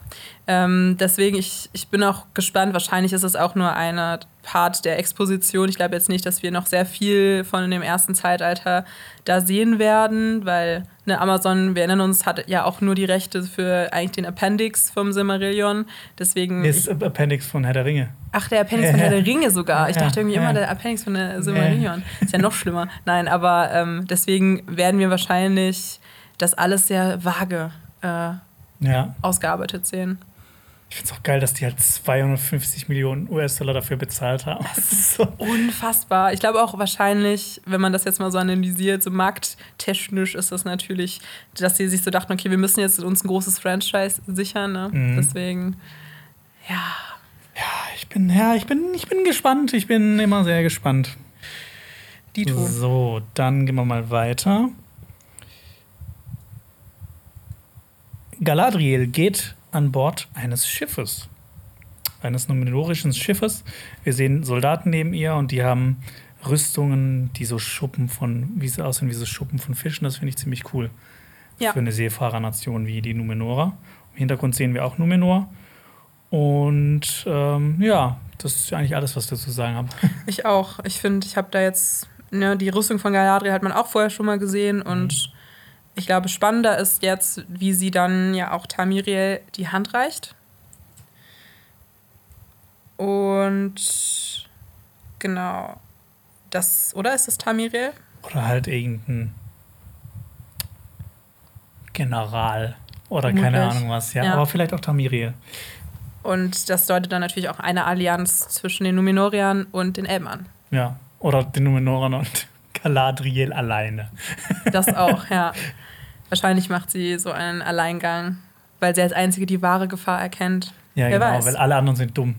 Ähm, deswegen, ich, ich bin auch gespannt. Wahrscheinlich ist es auch nur eine Part der Exposition. Ich glaube jetzt nicht, dass wir noch sehr viel von dem ersten Zeitalter da sehen werden, weil ne, Amazon, wir erinnern uns, hat ja auch nur die Rechte für eigentlich den Appendix vom Silmarillion. Deswegen... Ist ich, Appendix von Herr der Ringe. Ach, der Appendix ja, von Herr der Ringe sogar. Ich ja, dachte irgendwie ja. immer, der Appendix von der Silmarillion. Ja. Ist ja noch schlimmer. Nein, aber ähm, deswegen werden wir wahrscheinlich das alles sehr vage äh, ja. ausgearbeitet sehen. Ich finde es auch geil, dass die halt zweihundertfünfzig Millionen U S-Dollar dafür bezahlt haben. Das ist so unfassbar. Ich glaube auch wahrscheinlich, wenn man das jetzt mal so analysiert, so markttechnisch ist das natürlich, dass die sich so dachten, okay, wir müssen jetzt uns ein großes Franchise sichern. Ne? Mhm. Deswegen, ja... Ja, ich bin, ja, ich bin, ich bin gespannt. Ich bin immer sehr gespannt. Dito. So, dann gehen wir mal weiter. Galadriel geht an Bord eines Schiffes. Eines numenorischen Schiffes. Wir sehen Soldaten neben ihr und die haben Rüstungen, die so Schuppen von, wie sie aussehen, wie so Schuppen von Fischen. Das finde ich ziemlich cool. Ja. Für eine Seefahrernation wie die Numenora. Im Hintergrund sehen wir auch Numenor. Und ähm, ja, das ist ja eigentlich alles, was ich dazu sagen habe. Ich auch. Ich finde, ich habe da jetzt, ne, die Rüstung von Galadriel hat man auch vorher schon mal gesehen. Und mhm. ich glaube, spannender ist jetzt, wie sie dann ja auch Tamiriel die Hand reicht. Und genau, das, oder ist das Tamiriel? Oder halt irgendein General oder Möglich. keine Ahnung was. Ja, ja. Aber vielleicht auch Tamiriel. Und das deutet dann natürlich auch eine Allianz zwischen den Numenoriern und den Elben an. Ja, oder den Numenorern und Galadriel alleine. Das auch, ja. Wahrscheinlich macht sie so einen Alleingang, weil sie als Einzige die wahre Gefahr erkennt. Ja, Wer genau, weiß. Weil alle anderen sind dumm.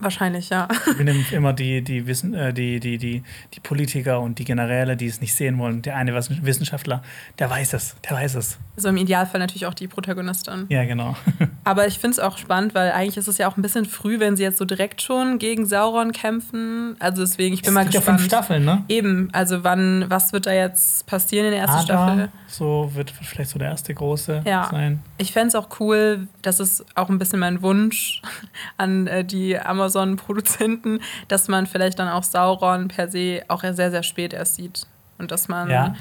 Wahrscheinlich, ja. Wir nehmen immer die, die, Wissen, äh, die, die, die, die Politiker und die Generäle, die es nicht sehen wollen. Der eine Wissenschaftler, der weiß es, der weiß es. So im Idealfall natürlich auch die Protagonistin. Ja, genau. Aber ich finde es auch spannend, weil eigentlich ist es ja auch ein bisschen früh, wenn sie jetzt so direkt schon gegen Sauron kämpfen. Also deswegen, ich bin es mal gespannt. Es gibt ja fünf Staffeln, ne? Eben, also wann, was wird da jetzt passieren in der ersten Adar, Staffel? So wird vielleicht so der erste große ja. sein. Ich fände es auch cool, das ist auch ein bisschen mein Wunsch an äh, die Amazon Produzenten, dass man vielleicht dann auch Sauron per se auch sehr, sehr spät erst sieht. Und dass man ja.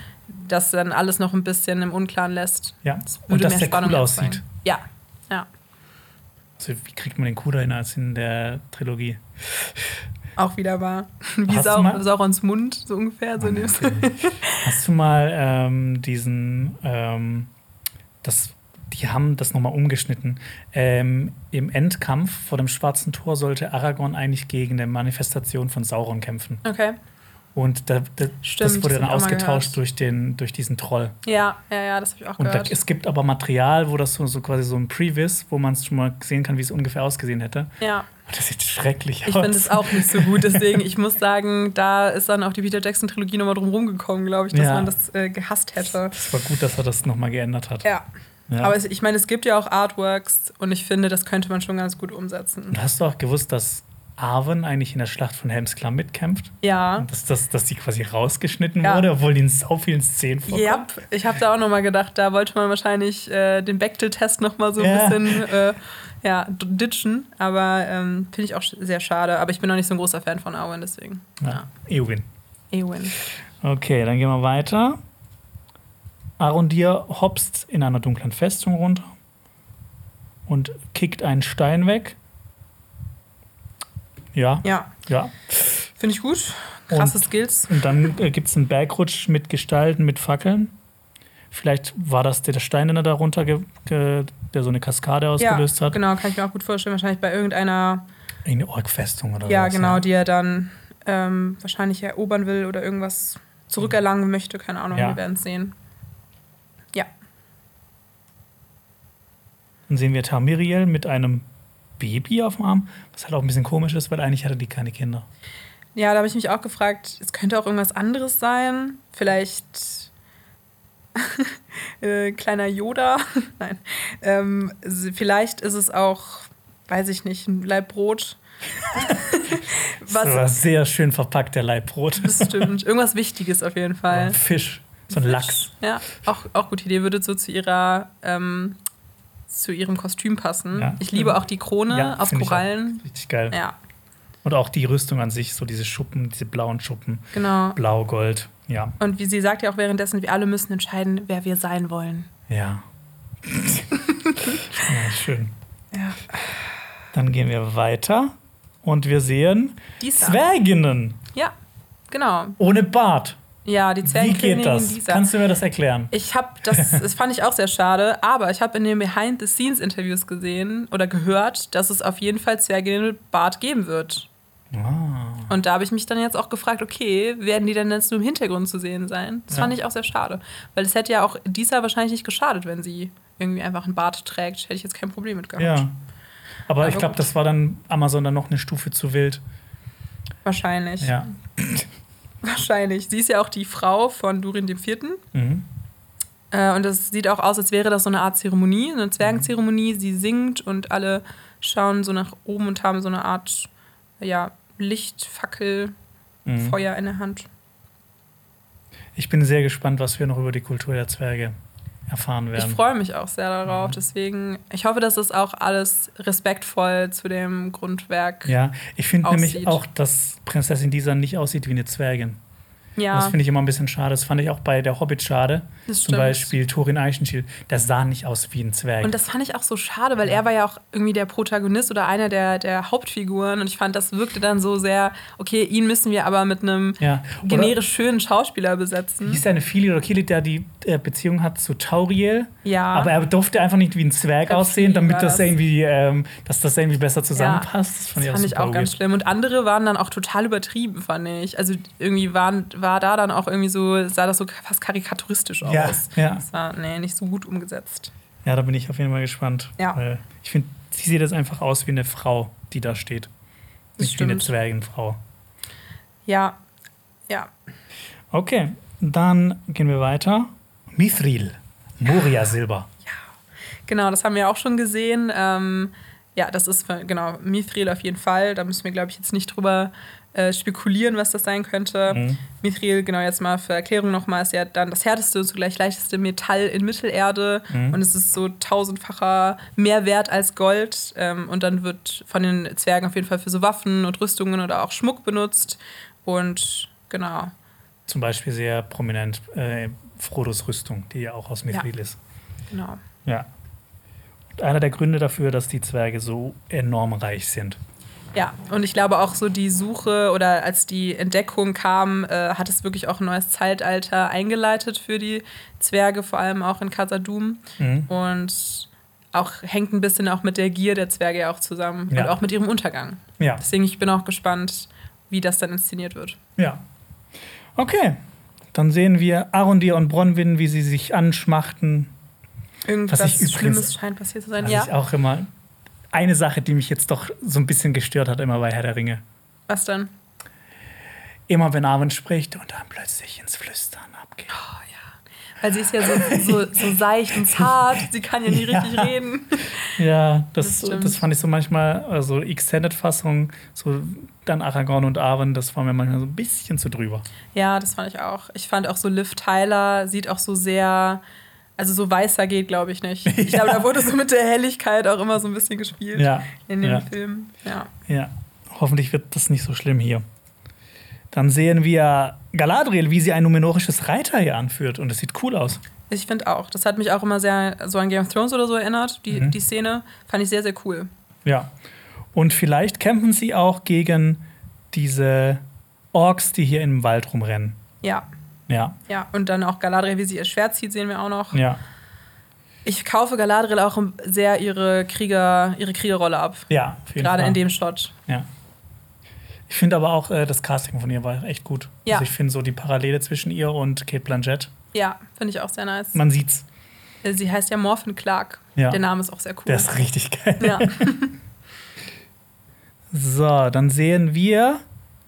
das dann alles noch ein bisschen im Unklaren lässt. Ja, das und dass der Spannung cool aussieht. Ja, ja. Also wie kriegt man den cooler hin als in der Trilogie? Auch wieder wahr. Wie Sau- Saurons Mund, so ungefähr. So oh, Hast du mal ähm, diesen, ähm, das die haben das nochmal umgeschnitten. Ähm, im Endkampf vor dem Schwarzen Tor sollte Aragorn eigentlich gegen eine Manifestation von Sauron kämpfen. Okay. Und da, da, Stimmt, das wurde das dann ausgetauscht durch, den, durch diesen Troll. Ja, ja, ja, das habe ich auch und gehört. Und es gibt aber Material, wo das so, so quasi so ein Previs, wo man es schon mal sehen kann, wie es ungefähr ausgesehen hätte. Ja. Und das sieht schrecklich ich aus. Ich finde es auch nicht so gut, deswegen, ich muss sagen, da ist dann auch die Peter Jackson-Trilogie nochmal drum rumgekommen, glaube ich, dass ja. man das äh, gehasst hätte. Es war gut, dass er das nochmal geändert hat. Ja. Ja. Aber es, ich meine, es gibt ja auch Artworks und ich finde, das könnte man schon ganz gut umsetzen. Und hast du auch gewusst, dass Arwen eigentlich in der Schlacht von Helms Klamm mitkämpft. Ja. Und dass, dass, dass die quasi rausgeschnitten ja. wurde, obwohl die in so vielen Szenen vorkommt. Ja, yep. Ich habe da auch nochmal gedacht, da wollte man wahrscheinlich äh, den Bechtel-Test nochmal so ein ja. bisschen äh, ja, ditchen. Aber ähm, finde ich auch sehr schade. Aber ich bin noch nicht so ein großer Fan von Arwen, deswegen. Ja. Ja. Eowyn. Eowyn. Okay, dann gehen wir weiter. Arondir hopst in einer dunklen Festung runter und kickt einen Stein weg. Ja. Ja. ja. Finde ich gut. Krasse und, Skills. Und dann äh, gibt es einen Bergrutsch mit Gestalten, mit Fackeln. Vielleicht war das der Stein, den er da runter, ge- ge- der so eine Kaskade ausgelöst ja, hat. Genau, kann ich mir auch gut vorstellen. Wahrscheinlich bei irgendeiner. Irgendeine Orkfestung oder ja, was. Genau, ja, genau, die er dann ähm, wahrscheinlich erobern will oder irgendwas zurückerlangen möchte. Keine Ahnung, ja. wir werden es sehen. Ja. Dann sehen wir Tamiriel mit einem Baby auf dem Arm, was halt auch ein bisschen komisch ist, weil eigentlich hatte die keine Kinder. Ja, da habe ich mich auch gefragt, es könnte auch irgendwas anderes sein. Vielleicht äh, kleiner Yoda. Nein. Ähm, vielleicht ist es auch, weiß ich nicht, ein Laib Brot. Was das war sehr schön verpackt, der Laib Brot. Das stimmt. Irgendwas Wichtiges auf jeden Fall. Ja, ein Fisch. So ein Fisch. Lachs. Ja, auch, auch gute Idee. Würde so zu ihrer ähm, zu ihrem Kostüm passen. Ja. Ich liebe auch die Krone ja, auf Korallen. Richtig geil. Ja. Und auch die Rüstung an sich, so diese Schuppen, diese blauen Schuppen. Genau. Blau, Gold, ja. Und wie sie sagt ja auch währenddessen, wir alle müssen entscheiden, wer wir sein wollen. Ja. ja schön. Ja. Dann gehen wir weiter und wir sehen Disa. Zwerginnen. Ja, genau. Ohne Bart. Ja, die Zwergenkönigin. Wie geht das? Lisa. Kannst du mir das erklären? Ich habe das, das fand ich auch sehr schade, aber ich habe in den Behind-the-Scenes-Interviews gesehen oder gehört, dass es auf jeden Fall Zwerginnen mit Bart geben wird. Ah. Und da habe ich mich dann jetzt auch gefragt, okay, werden die denn jetzt nur im Hintergrund zu sehen sein? Das ja. fand ich auch sehr schade, weil es hätte ja auch dieser wahrscheinlich nicht geschadet, wenn sie irgendwie einfach einen Bart trägt. Hätte ich jetzt kein Problem mit gehabt. Ja. Aber, aber ich glaube, das war dann Amazon dann noch eine Stufe zu wild. Wahrscheinlich. Ja. Wahrscheinlich. Sie ist ja auch die Frau von Durin dem Vierten. Mhm. Äh, und das sieht auch aus, als wäre das so eine Art Zeremonie, eine Zwergenzeremonie. Sie singt und alle schauen so nach oben und haben so eine Art ja, Lichtfackel, mhm. Feuer in der Hand. Ich bin sehr gespannt, was wir noch über die Kultur der Zwerge erfahren werden. Ich freue mich auch sehr darauf. Mhm. Deswegen, ich hoffe, dass das auch alles respektvoll zu dem Grundwerk Ja, ich finde nämlich auch, dass Prinzessin Disa nicht aussieht wie eine Zwergin. Ja. Und das finde ich immer ein bisschen schade. Das fand ich auch bei der Hobbit schade. Das Zum stimmt. Beispiel Thorin Eichenschild. Der sah nicht aus wie ein Zwerg. Und das fand ich auch so schade, weil ja. er war ja auch irgendwie der Protagonist oder einer der, der Hauptfiguren. Und ich fand, das wirkte dann so sehr, okay, ihn müssen wir aber mit einem ja. generisch schönen Schauspieler besetzen. Wie ist eine Fili oder Kili, der die Beziehung hat zu Tauriel? Ja. Aber er durfte einfach nicht wie ein Zwerg aussehen, damit das irgendwie, ähm, dass das irgendwie besser zusammenpasst. Ja. Das fand das ich auch, fand ich auch ganz schlimm. Und andere waren dann auch total übertrieben, fand ich. Also irgendwie waren war da dann auch irgendwie so, sah das so fast karikaturistisch aus. Ja, ja. Das war nee, nicht so gut umgesetzt. Ja, da bin ich auf jeden Fall gespannt. Ja. Weil ich finde, sie sieht das einfach aus wie eine Frau, die da steht. Nicht Stimmt. wie eine Zwergenfrau. Ja, ja. Okay, dann gehen wir weiter. Mithril, Moria-Silber. Ja, genau, das haben wir auch schon gesehen. Ähm, ja, das ist, genau, Mithril auf jeden Fall. Da müssen wir, glaube ich, jetzt nicht drüber Äh, spekulieren, was das sein könnte. Mhm. Mithril, genau jetzt mal für Erklärung nochmal, ist ja dann das härteste und zugleich leichteste Metall in Mittelerde mhm. und es ist so tausendfacher mehr wert als Gold ähm, und dann wird von den Zwergen auf jeden Fall für so Waffen und Rüstungen oder auch Schmuck benutzt und genau. Zum Beispiel sehr prominent äh, Frodos Rüstung, die ja auch aus Mithril ja. ist. Genau. Ja. Und einer der Gründe dafür, dass die Zwerge so enorm reich sind. Ja, und ich glaube auch so die Suche oder als die Entdeckung kam, äh, hat es wirklich auch ein neues Zeitalter eingeleitet für die Zwerge, vor allem auch in Khazad-dûm. Mhm. Und auch hängt ein bisschen auch mit der Gier der Zwerge ja auch zusammen ja. und auch mit ihrem Untergang. Ja. Deswegen, ich bin auch gespannt, wie das dann inszeniert wird. Ja. Okay, dann sehen wir Arondir und Bronwyn, wie sie sich anschmachten. Irgendwas was ich übrigens, Schlimmes scheint passiert zu sein. Was ja. ich auch immer... Eine Sache, die mich jetzt doch so ein bisschen gestört hat, immer bei Herr der Ringe. Was denn? Immer wenn Arwen spricht und dann plötzlich ins Flüstern abgeht. Oh ja. Weil sie ist ja so, so, so seicht und zart, sie kann ja nie ja. richtig reden. Ja, das, das, das fand ich so manchmal, also Extended-Fassung, so dann Aragorn und Arwen, das war mir manchmal so ein bisschen zu drüber. Ja, das fand ich auch. Ich fand auch so Liv Tyler sieht auch so sehr. Also so weißer geht, glaube ich, nicht. Ich glaube, da wurde so mit der Helligkeit auch immer so ein bisschen gespielt ja, in dem ja. Film. Ja. ja, hoffentlich wird das nicht so schlimm hier. Dann sehen wir Galadriel, wie sie ein numenorisches Reiter hier anführt. Und das sieht cool aus. Ich finde auch. Das hat mich auch immer sehr so an Game of Thrones oder so erinnert. Die, mhm. die Szene fand ich sehr, sehr cool. Ja. Und vielleicht kämpfen sie auch gegen diese Orks, die hier im Wald rumrennen. Ja. Ja. ja, und dann auch Galadriel, wie sie ihr Schwert zieht, sehen wir auch noch. Ja. Ich kaufe Galadriel auch sehr ihre, Krieger, ihre Kriegerrolle ab. Ja, auf jeden Gerade Fall. in dem Shot. Ja. Ich finde aber auch, äh, das Casting von ihr war echt gut. Ja. Also ich finde so die Parallele zwischen ihr und Cate Blanchett. Ja, finde ich auch sehr nice. Man sieht's. Sie heißt ja Morphin Clark. Ja. Der Name ist auch sehr cool. Der ist richtig geil. Ja. So, dann sehen wir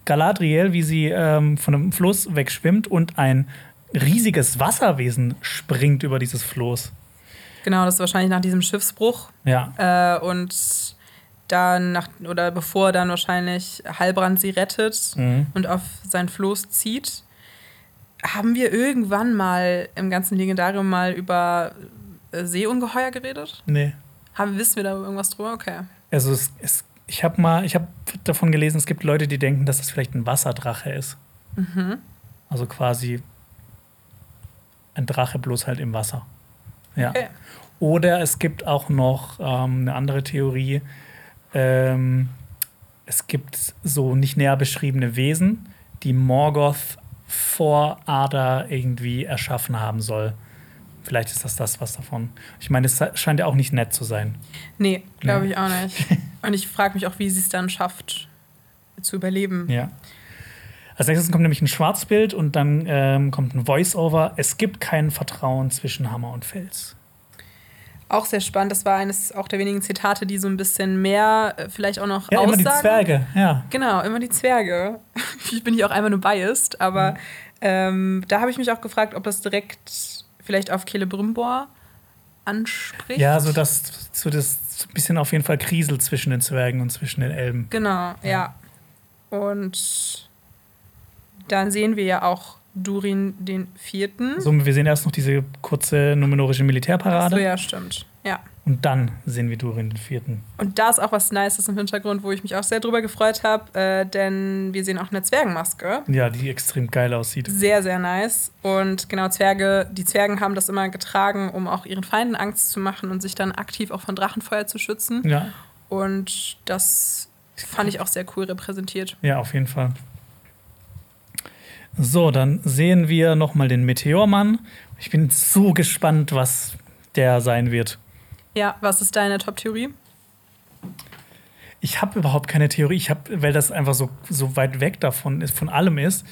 Galadriel, wie sie ähm, von einem Fluss wegschwimmt und ein riesiges Wasserwesen springt über dieses Floß. Genau, das ist wahrscheinlich nach diesem Schiffsbruch. Ja. Äh, und dann, nach, oder bevor dann wahrscheinlich Halbrand sie rettet mhm. und auf sein Floß zieht, haben wir irgendwann mal im ganzen Legendarium mal über äh, Seeungeheuer geredet? Nee. Haben, wissen wir da irgendwas drüber? Okay. Also es, es Ich habe mal, ich habe davon gelesen, es gibt Leute, die denken, dass das vielleicht ein Wasserdrache ist. Mhm. Also quasi ein Drache bloß halt im Wasser. Ja. Okay. Oder es gibt auch noch ähm, eine andere Theorie. Ähm, es gibt so nicht näher beschriebene Wesen, die Morgoth vor Adar irgendwie erschaffen haben soll. Vielleicht ist das das, was davon. Ich meine, es scheint ja auch nicht nett zu sein. Nee, glaube ich auch nicht. Und ich frage mich auch, wie sie es dann schafft, zu überleben. Ja. Als nächstes kommt nämlich ein Schwarzbild und dann ähm, kommt ein Voice-Over. Es gibt kein Vertrauen zwischen Hammer und Fels. Auch sehr spannend. Das war eines auch der wenigen Zitate, die so ein bisschen mehr äh, vielleicht auch noch ja, aussagen. Ja, immer die Zwerge. Ja. Genau, immer die Zwerge. Ich bin hier auch einmal nur biased. Aber mhm. ähm, da habe ich mich auch gefragt, ob das direkt vielleicht auf Celebrimbor anspricht. Ja, so das, so das ein bisschen auf jeden Fall kriselt zwischen den Zwergen und zwischen den Elben. Genau, ja. ja. Und dann sehen wir ja auch Durin den Vierten. So, wir sehen erst noch diese kurze numenorische Militärparade. Ach so, ja, stimmt. Ja. Und dann sehen wir Durin den Vierten. Und da ist auch was Nices im Hintergrund, wo ich mich auch sehr drüber gefreut habe, äh, denn wir sehen auch eine Zwergenmaske. Ja, die extrem geil aussieht. Sehr, sehr nice. Und genau, Zwerge, die Zwergen haben das immer getragen, um auch ihren Feinden Angst zu machen und sich dann aktiv auch von Drachenfeuer zu schützen. Ja. Und das fand ich auch sehr cool repräsentiert. Ja, auf jeden Fall. So, dann sehen wir nochmal den Meteormann. Ich bin so gespannt, was der sein wird. Ja, was ist deine Top-Theorie? Ich habe überhaupt keine Theorie. Ich habe, weil das einfach so, so weit weg davon ist, von allem ist.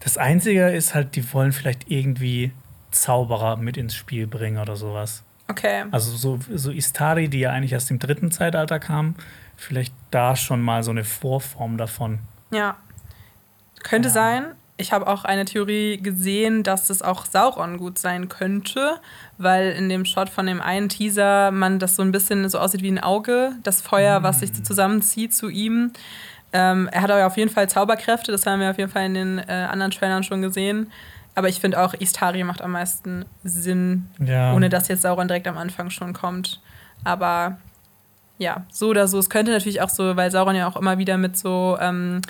Das Einzige ist halt, die wollen vielleicht irgendwie Zauberer mit ins Spiel bringen oder sowas. Okay. Also so, so Istari, die ja eigentlich erst im dritten Zeitalter kamen, vielleicht da schon mal so eine Vorform davon. Ja, könnte ja. sein. Ich habe auch eine Theorie gesehen, dass es auch Sauron gut sein könnte, weil in dem Shot von dem einen Teaser man das so ein bisschen so aussieht wie ein Auge, das Feuer, mm. was sich zusammenzieht zu ihm. Ähm, er hat aber auf jeden Fall Zauberkräfte, das haben wir auf jeden Fall in den äh, anderen Trailern schon gesehen. Aber ich finde auch, Istari macht am meisten Sinn, ja. ohne dass jetzt Sauron direkt am Anfang schon kommt. Aber ja, so oder so. Es könnte natürlich auch so, weil Sauron ja auch immer wieder mit so... Ähm,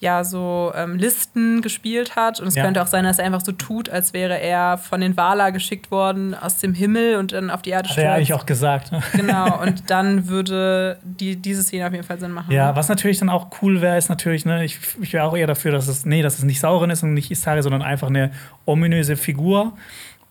ja so ähm, Listen gespielt hat. Und es ja. könnte auch sein, dass er einfach so tut, als wäre er von den Valar geschickt worden aus dem Himmel und dann auf die Erde stürzt. Hat er eigentlich auch gesagt. Ne? Genau, und dann würde die, diese Szene auf jeden Fall Sinn machen. Ja, was natürlich dann auch cool wäre, ist natürlich, ne, ich, ich wäre auch eher dafür, dass es, nee, dass es nicht Sauron ist und nicht Istari, sondern einfach eine ominöse Figur.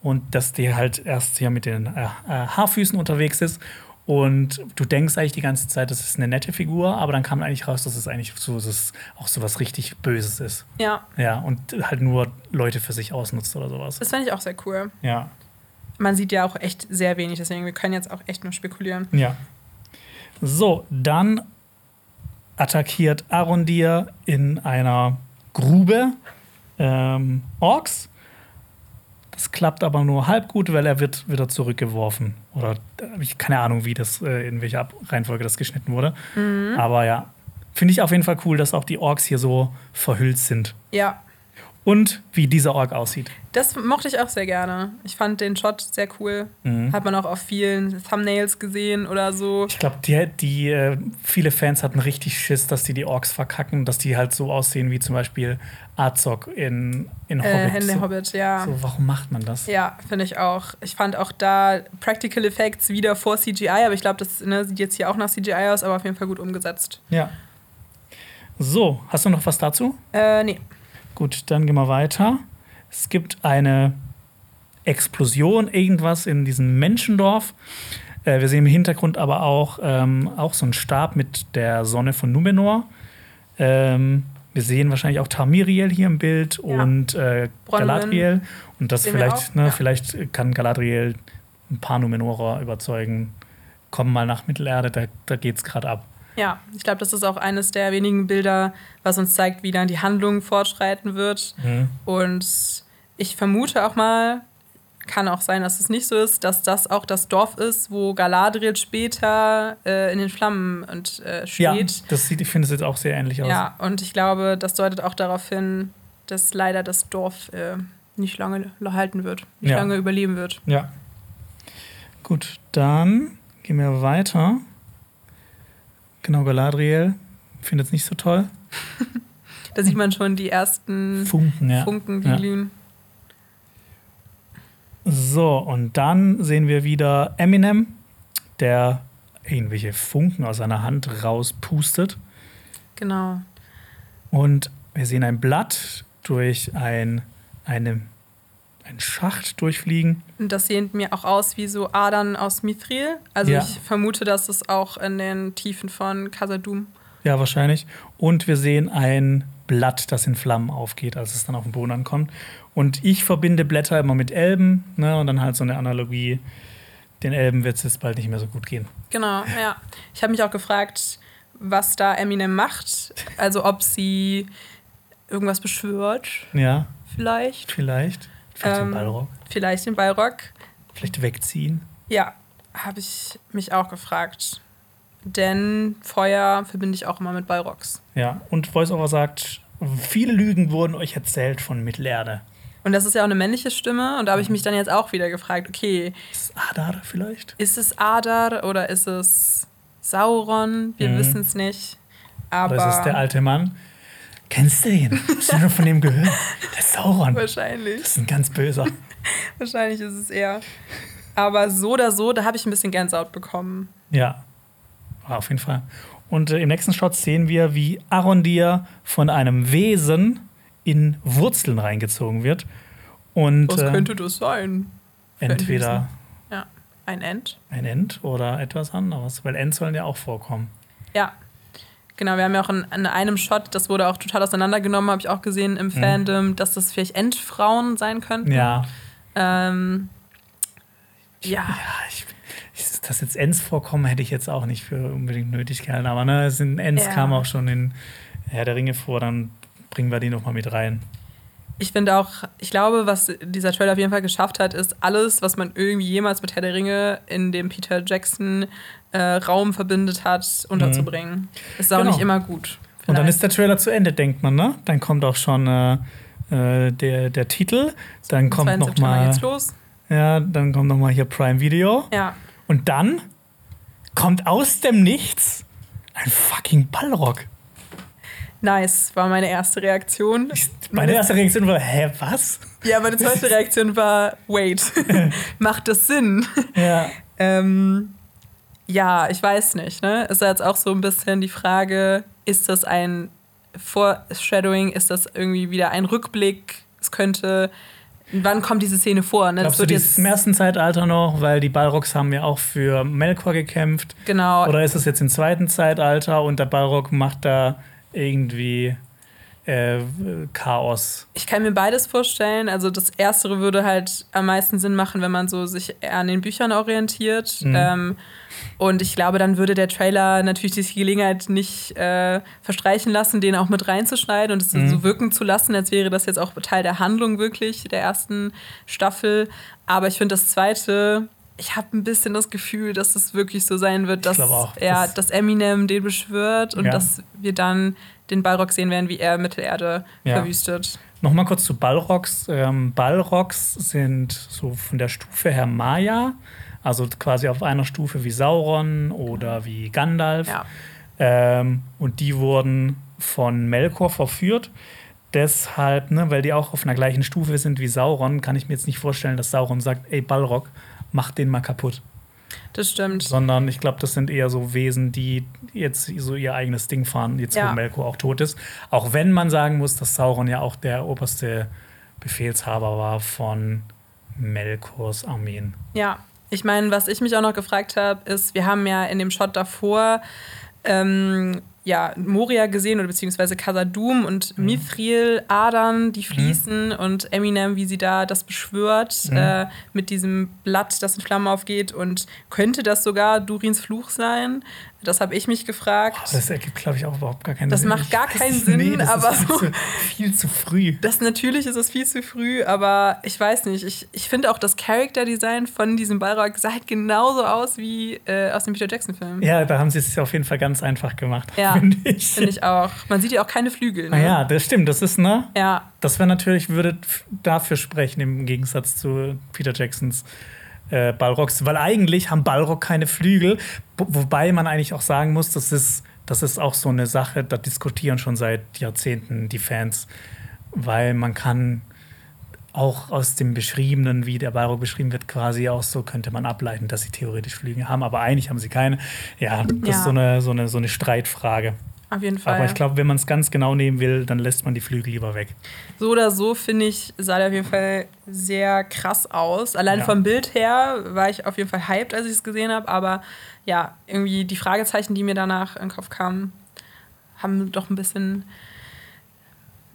Und dass die halt erst hier mit den äh, Haarfüßen unterwegs ist. Und du denkst eigentlich die ganze Zeit, das ist eine nette Figur, aber dann kam eigentlich raus, dass es eigentlich so, dass es auch so was richtig Böses ist. Ja. Ja, und halt nur Leute für sich ausnutzt oder sowas. Das fände ich auch sehr cool. Ja. Man sieht ja auch echt sehr wenig, deswegen wir können jetzt auch echt nur spekulieren. Ja. So, dann attackiert Arondir in einer Grube ähm, Orks. Das klappt aber nur halb gut, weil er wird wieder zurückgeworfen. Oder ich keine Ahnung, wie das, in welcher Reihenfolge das geschnitten wurde. Mhm. Aber ja, finde ich auf jeden Fall cool, dass auch die Orks hier so verhüllt sind. Ja. Und wie dieser Ork aussieht. Das mochte ich auch sehr gerne. Ich fand den Shot sehr cool. Mhm. Hat man auch auf vielen Thumbnails gesehen oder so. Ich glaube, die, die, viele Fans hatten richtig Schiss, dass die die Orks verkacken, dass die halt so aussehen wie zum Beispiel Azog in, in Hobbit. Äh, in der Hobbit, ja. So, warum macht man das? Ja, finde ich auch. Ich fand auch da Practical Effects wieder vor C G I, aber ich glaube, das ne, sieht jetzt hier auch nach C G I aus, aber auf jeden Fall gut umgesetzt. Ja. So, hast du noch was dazu? Äh, nee. Gut, dann gehen wir weiter. Es gibt eine Explosion, irgendwas in diesem Menschendorf. Äh, wir sehen im Hintergrund aber auch, ähm, auch so einen Stab mit der Sonne von Numenor. Ähm, wir sehen wahrscheinlich auch Tamiriel hier im Bild ja. und äh, Galadriel. Und das vielleicht, ne, ja. vielleicht kann Galadriel ein paar Numenorer überzeugen. Komm mal nach Mittelerde, da, da geht's gerade ab. Ja, ich glaube, das ist auch eines der wenigen Bilder, was uns zeigt, wie dann die Handlung fortschreiten wird. Mhm. Und ich vermute auch mal, kann auch sein, dass es nicht so ist, dass das auch das Dorf ist, wo Galadriel später äh, in den Flammen und, äh, steht. Ja, das sieht, ich finde es jetzt auch sehr ähnlich aus. Ja, und ich glaube, das deutet auch darauf hin, dass leider das Dorf äh, nicht lange halten wird, nicht ja. lange überleben wird. Ja. Gut, dann gehen wir weiter. Genau, Galadriel. Finde es nicht so toll. Da sieht man schon die ersten Funken, ja. Funken die ja. glühen. So, und dann sehen wir wieder Eminem, der irgendwelche Funken aus seiner Hand rauspustet. Genau. Und wir sehen ein Blatt durch ein, eine, einen Schacht durchfliegen. Und das sieht mir auch aus wie so Adern aus Mithril. Also ja. ich vermute, dass es auch in den Tiefen von Khazad-dûm. Ja, wahrscheinlich. Und wir sehen ein Blatt, das in Flammen aufgeht, als es dann auf den Boden ankommt. Und ich verbinde Blätter immer mit Elben. Ne? Und dann halt so eine Analogie. Den Elben wird es jetzt bald nicht mehr so gut gehen. Genau, ja. Ich habe mich auch gefragt, was da Eminem macht. Also ob sie irgendwas beschwört. Ja. Vielleicht. Vielleicht. Vielleicht den Ballrock. Ähm, vielleicht den Ballrock. Vielleicht wegziehen. Ja, habe ich mich auch gefragt. Denn Feuer verbinde ich auch immer mit Ballrocks. Ja, und VoiceOver sagt, viele Lügen wurden euch erzählt von Mittelerde. Und das ist ja auch eine männliche Stimme. Und da habe ich mich dann jetzt auch wieder gefragt, okay. Ist es Adar vielleicht? Ist es Adar oder ist es Sauron? Wir mhm. wissen es nicht. Aber oder ist es der alte Mann? Kennst du ihn? Hast du nur von dem gehört? Der Sauron. Wahrscheinlich. Das ist ein ganz böser. Wahrscheinlich ist es er. Aber so oder so, da habe ich ein bisschen Gänsehaut bekommen. Ja, auf jeden Fall. Und äh, im nächsten Shot sehen wir, wie Arondir von einem Wesen in Wurzeln reingezogen wird. Und, was äh, könnte das sein? Entweder ja, ein Ent. Ein Ent oder etwas anderes. Weil Ents sollen ja auch vorkommen. Ja. Genau, wir haben ja auch in, in einem Shot, das wurde auch total auseinandergenommen, habe ich auch gesehen im Fandom, mhm. dass das vielleicht Endfrauen sein könnten. Ja. Ähm, ja. Ja, ich, ich, dass jetzt Ents vorkommen, hätte ich jetzt auch nicht für unbedingt nötig gehalten. Aber ne, es sind Ents ja. kamen auch schon in Herr der Ringe vor, dann bringen wir die nochmal mit rein. Ich finde auch, ich glaube, was dieser Trailer auf jeden Fall geschafft hat, ist alles, was man irgendwie jemals mit Herr der Ringe in dem Peter Jackson äh, Raum verbindet hat, unterzubringen. Mhm. Ist auch genau. nicht immer gut. Vielleicht. Und dann ist der Trailer zu Ende, denkt man, ne? Dann kommt auch schon äh, der, der Titel. Dann kommt nochmal. Ja, dann kommt nochmal hier Prime Video. Ja. Und dann kommt aus dem Nichts ein fucking Ballrock. nice, war meine erste Reaktion. Meine erste Reaktion war, hä, was? Ja, meine zweite Reaktion war, wait, macht das Sinn? Ja. ähm, ja, ich weiß nicht, ne? Ist da jetzt auch so ein bisschen die Frage, ist das ein Foreshadowing, ist das irgendwie wieder ein Rückblick? Es könnte... Wann kommt diese Szene vor? Ne? Glaubst das wird du jetzt im ersten Zeitalter noch, weil die Balrogs haben ja auch für Melkor gekämpft. Genau. Oder ist es jetzt im zweiten Zeitalter und der Balrog macht da irgendwie äh, Chaos? Ich kann mir beides vorstellen. Also das Erstere würde halt am meisten Sinn machen, wenn man so sich an den Büchern orientiert. Mhm. Ähm, und ich glaube, dann würde der Trailer natürlich diese Gelegenheit nicht äh, verstreichen lassen, den auch mit reinzuschneiden und es mhm. so wirken zu lassen, als wäre das jetzt auch Teil der Handlung wirklich, der ersten Staffel. Aber ich finde, das Zweite, ich habe ein bisschen das Gefühl, dass es wirklich so sein wird, dass, auch, er, das dass Eminem den beschwört und ja. dass wir dann den Balrog sehen werden, wie er Mittelerde ja. verwüstet. Nochmal kurz zu Balrogs. Ähm, Balrogs sind so von der Stufe her Maya. Also quasi auf einer Stufe wie Sauron oder wie Gandalf. Ja. Ähm, und die wurden von Melkor verführt. Deshalb, ne, weil die auch auf einer gleichen Stufe sind wie Sauron, kann ich mir jetzt nicht vorstellen, dass Sauron sagt, ey, Balrog, mach den mal kaputt. Das stimmt. Sondern ich glaube, das sind eher so Wesen, die jetzt so ihr eigenes Ding fahren, jetzt ja. wo Melkor auch tot ist. Auch wenn man sagen muss, dass Sauron ja auch der oberste Befehlshaber war von Melkors Armeen. Ja. Ich meine, was ich mich auch noch gefragt habe, ist, wir haben ja in dem Shot davor ähm, ja, Moria gesehen, oder beziehungsweise Khazad-dûm und mhm. Mithril, Adern, die fließen mhm. und Eminem, wie sie da das beschwört, mhm. äh, mit diesem Blatt, das in Flammen aufgeht. Und könnte das sogar Durins Fluch sein? Das habe ich mich gefragt. Oh, das ergibt, glaube ich, auch überhaupt gar keinen das Sinn. Das macht gar keinen Sinn, nee, das aber ist viel, so, zu, viel zu früh. Das natürlich ist es viel zu früh, aber ich weiß nicht. Ich, ich finde auch das Charakterdesign von diesem Balrog sah halt genauso aus wie äh, aus dem Peter Jackson-Film. Ja, da haben sie es auf jeden Fall ganz einfach gemacht, ja, finde ich. Finde ich auch. Man sieht ja auch keine Flügel. Ne? Ah ja, das stimmt. Das ist, ne? Ja. Das wäre natürlich, würde dafür sprechen, im Gegensatz zu Peter Jacksons Äh, Balrogs, weil eigentlich haben Balrog keine Flügel, b- wobei man eigentlich auch sagen muss, das ist, das ist auch so eine Sache, da diskutieren schon seit Jahrzehnten die Fans, weil man kann auch aus dem Beschriebenen, wie der Balrog beschrieben wird, quasi auch so könnte man ableiten, dass sie theoretisch Flügel haben, aber eigentlich haben sie keine. Ja, das ja. ist so eine, so eine, so eine Streitfrage. Auf jeden Fall. Aber ich glaube, wenn man es ganz genau nehmen will, dann lässt man die Flügel lieber weg. So oder so, finde ich, sah der auf jeden Fall sehr krass aus. Allein ja. vom Bild her war ich auf jeden Fall hyped, als ich es gesehen habe. Aber ja, irgendwie die Fragezeichen, die mir danach in den Kopf kamen, haben doch ein bisschen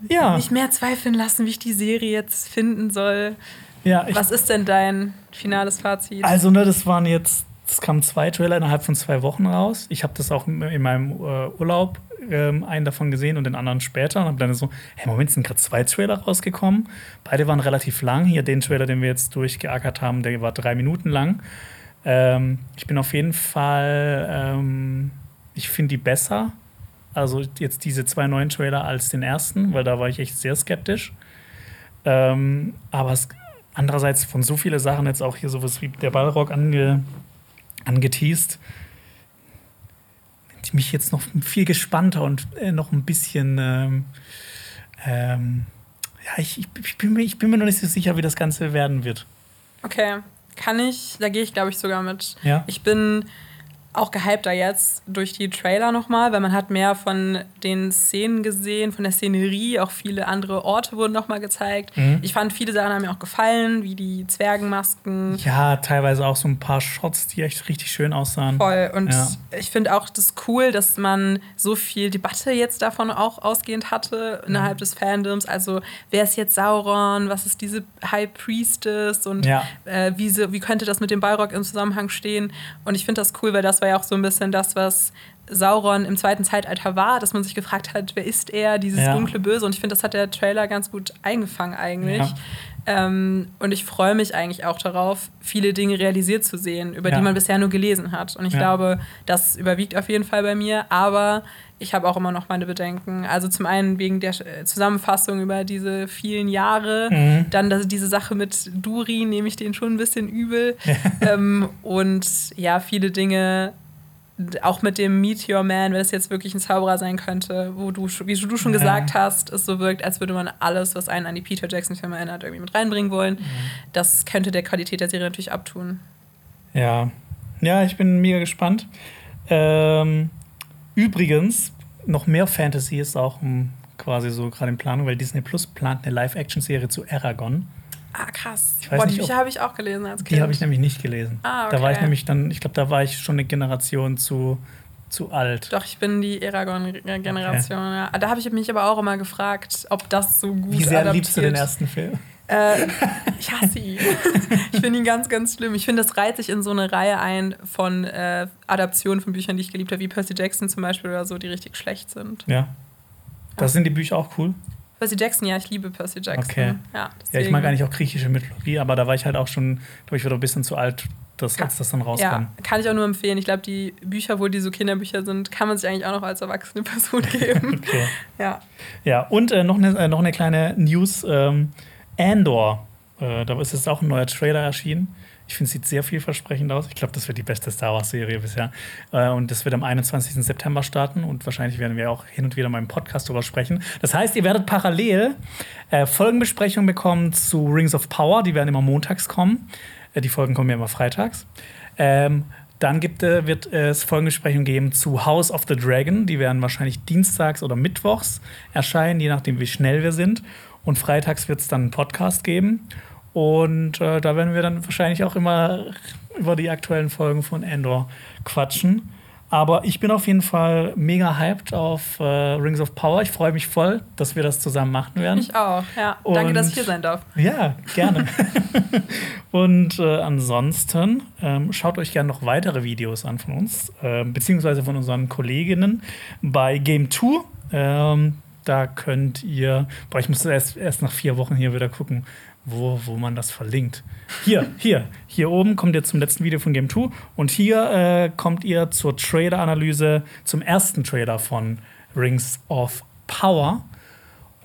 ja. mich mehr zweifeln lassen, wie ich die Serie jetzt finden soll. Ja, was ist denn dein finales Fazit? Also, ne, das waren jetzt Es kamen zwei Trailer innerhalb von zwei Wochen raus. Ich habe das auch in meinem äh, Urlaub ähm, einen davon gesehen und den anderen später. Und habe dann so, hey, Moment, sind gerade zwei Trailer rausgekommen. Beide waren relativ lang. Hier den Trailer, den wir jetzt durchgeackert haben, der war drei Minuten lang. Ähm, ich bin auf jeden Fall, ähm, ich finde die besser. Also jetzt diese zwei neuen Trailer als den ersten, weil da war ich echt sehr skeptisch. Ähm, aber es, andererseits von so vielen Sachen jetzt auch hier sowas wie der Balrog ange... angeteased. Ich mich jetzt noch viel gespannter und äh, noch ein bisschen ähm, ähm, ja, ich, ich, bin mir, ich bin mir noch nicht so sicher, wie das Ganze werden wird. Okay, kann ich, da gehe ich glaube ich sogar mit. Ja? Ich bin auch gehypter jetzt durch die Trailer nochmal, weil man hat mehr von den Szenen gesehen, von der Szenerie, auch viele andere Orte wurden nochmal gezeigt. Mhm. Ich fand, viele Sachen haben mir auch gefallen, wie die Zwergenmasken. Ja, teilweise auch so ein paar Shots, die echt richtig schön aussahen. Voll, und ja. ich finde auch das cool, dass man so viel Debatte jetzt davon auch ausgehend hatte, innerhalb mhm. des Fandoms, also wer ist jetzt Sauron, was ist diese High Priestess und ja. äh, wie, so, wie könnte das mit dem Balrog im Zusammenhang stehen? Und ich finde das cool, weil das war ja auch so ein bisschen das, was Sauron im zweiten Zeitalter war, dass man sich gefragt hat, wer ist er, dieses ja. dunkle Böse. Und ich finde, das hat der Trailer ganz gut eingefangen eigentlich. Ja. Ähm, und ich freue mich eigentlich auch darauf, viele Dinge realisiert zu sehen, über ja. die man bisher nur gelesen hat. Und ich ja. glaube, das überwiegt auf jeden Fall bei mir. Aber ich habe auch immer noch meine Bedenken. Also zum einen wegen der Zusammenfassung über diese vielen Jahre. Mhm. Dann dass diese Sache mit Durin, nehme ich den schon ein bisschen übel. ähm, und ja, viele Dinge auch mit dem Meet Your Man, wenn es jetzt wirklich ein Zauberer sein könnte, wo du, wie du schon gesagt ja. hast, es so wirkt, als würde man alles, was einen an die Peter Jackson-Filme erinnert, irgendwie mit reinbringen wollen. Mhm. Das könnte der Qualität der Serie natürlich abtun. Ja, ja, ich bin mega gespannt. Ähm, übrigens, noch mehr Fantasy ist auch quasi so gerade in Planung, weil Disney Plus plant eine Live-Action-Serie zu Aragorn. Ah, krass. Ich weiß Boah, nicht, die Bücher habe ich auch gelesen als Kind. Die habe ich nämlich nicht gelesen. Ah, okay. Da war ich nämlich dann, ich glaube, da war ich schon eine Generation zu, zu alt. Doch, ich bin die Aragorn-Generation. Okay. Ja. Da habe ich mich aber auch immer gefragt, ob das so gut ist. Wie sehr adaptiert. Liebst du den ersten Film? Äh, ich hasse ihn. Ich finde ihn ganz, ganz schlimm. Ich finde, das reiht sich in so eine Reihe ein von äh, Adaptionen von Büchern, die ich geliebt habe, wie Percy Jackson zum Beispiel oder so, die richtig schlecht sind. Ja. Da ja. sind die Bücher auch cool. Percy Jackson, ja, ich liebe Percy Jackson. Okay. Ja, ja, ich mag eigentlich auch griechische Mythologie, aber da war ich halt auch schon, glaube ich, wieder ein bisschen zu alt, dass, kann, als das dann rauskam. Ja, kann ich auch nur empfehlen. Ich glaube, die Bücher, wo die so Kinderbücher sind, kann man sich eigentlich auch noch als erwachsene Person geben. Okay. Ja. Ja, und äh, noch eine äh, noch eine kleine News. Ähm, Andor, äh, da ist jetzt auch ein neuer Trailer erschienen. Ich finde, es sieht sehr vielversprechend aus. Ich glaube, das wird die beste Star Wars-Serie bisher. Äh, und das wird am einundzwanzigsten September starten. Und wahrscheinlich werden wir auch hin und wieder mal im Podcast darüber sprechen. Das heißt, ihr werdet parallel äh, Folgenbesprechungen bekommen zu Rings of Power. Die werden immer montags kommen. Äh, die Folgen kommen ja immer freitags. Ähm, dann gibt, äh, wird es Folgenbesprechungen geben zu House of the Dragon. Die werden wahrscheinlich dienstags oder mittwochs erscheinen, je nachdem, wie schnell wir sind. Und freitags wird es dann einen Podcast geben. Und äh, da werden wir dann wahrscheinlich auch immer über die aktuellen Folgen von Andor quatschen. Aber ich bin auf jeden Fall mega hyped auf äh, Rings of Power. Ich freue mich voll, dass wir das zusammen machen werden. Ich auch, ja. Und danke, dass ich hier sein darf. Ja, gerne. Und äh, ansonsten ähm, schaut euch gerne noch weitere Videos an von uns, äh, beziehungsweise von unseren Kolleginnen bei Game zwei. Ähm, da könnt ihr, boah, ich muss erst, erst nach vier Wochen hier wieder gucken, Wo, wo man das verlinkt. Hier, hier, hier oben kommt ihr zum letzten Video von Game zwei und hier äh, kommt ihr zur Trailer-Analyse, zum ersten Trailer von Rings of Power.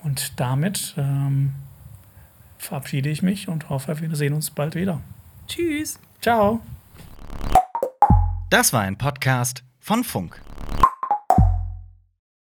Und damit ähm, verabschiede ich mich und hoffe, wir sehen uns bald wieder. Tschüss. Ciao. Das war ein Podcast von Funk.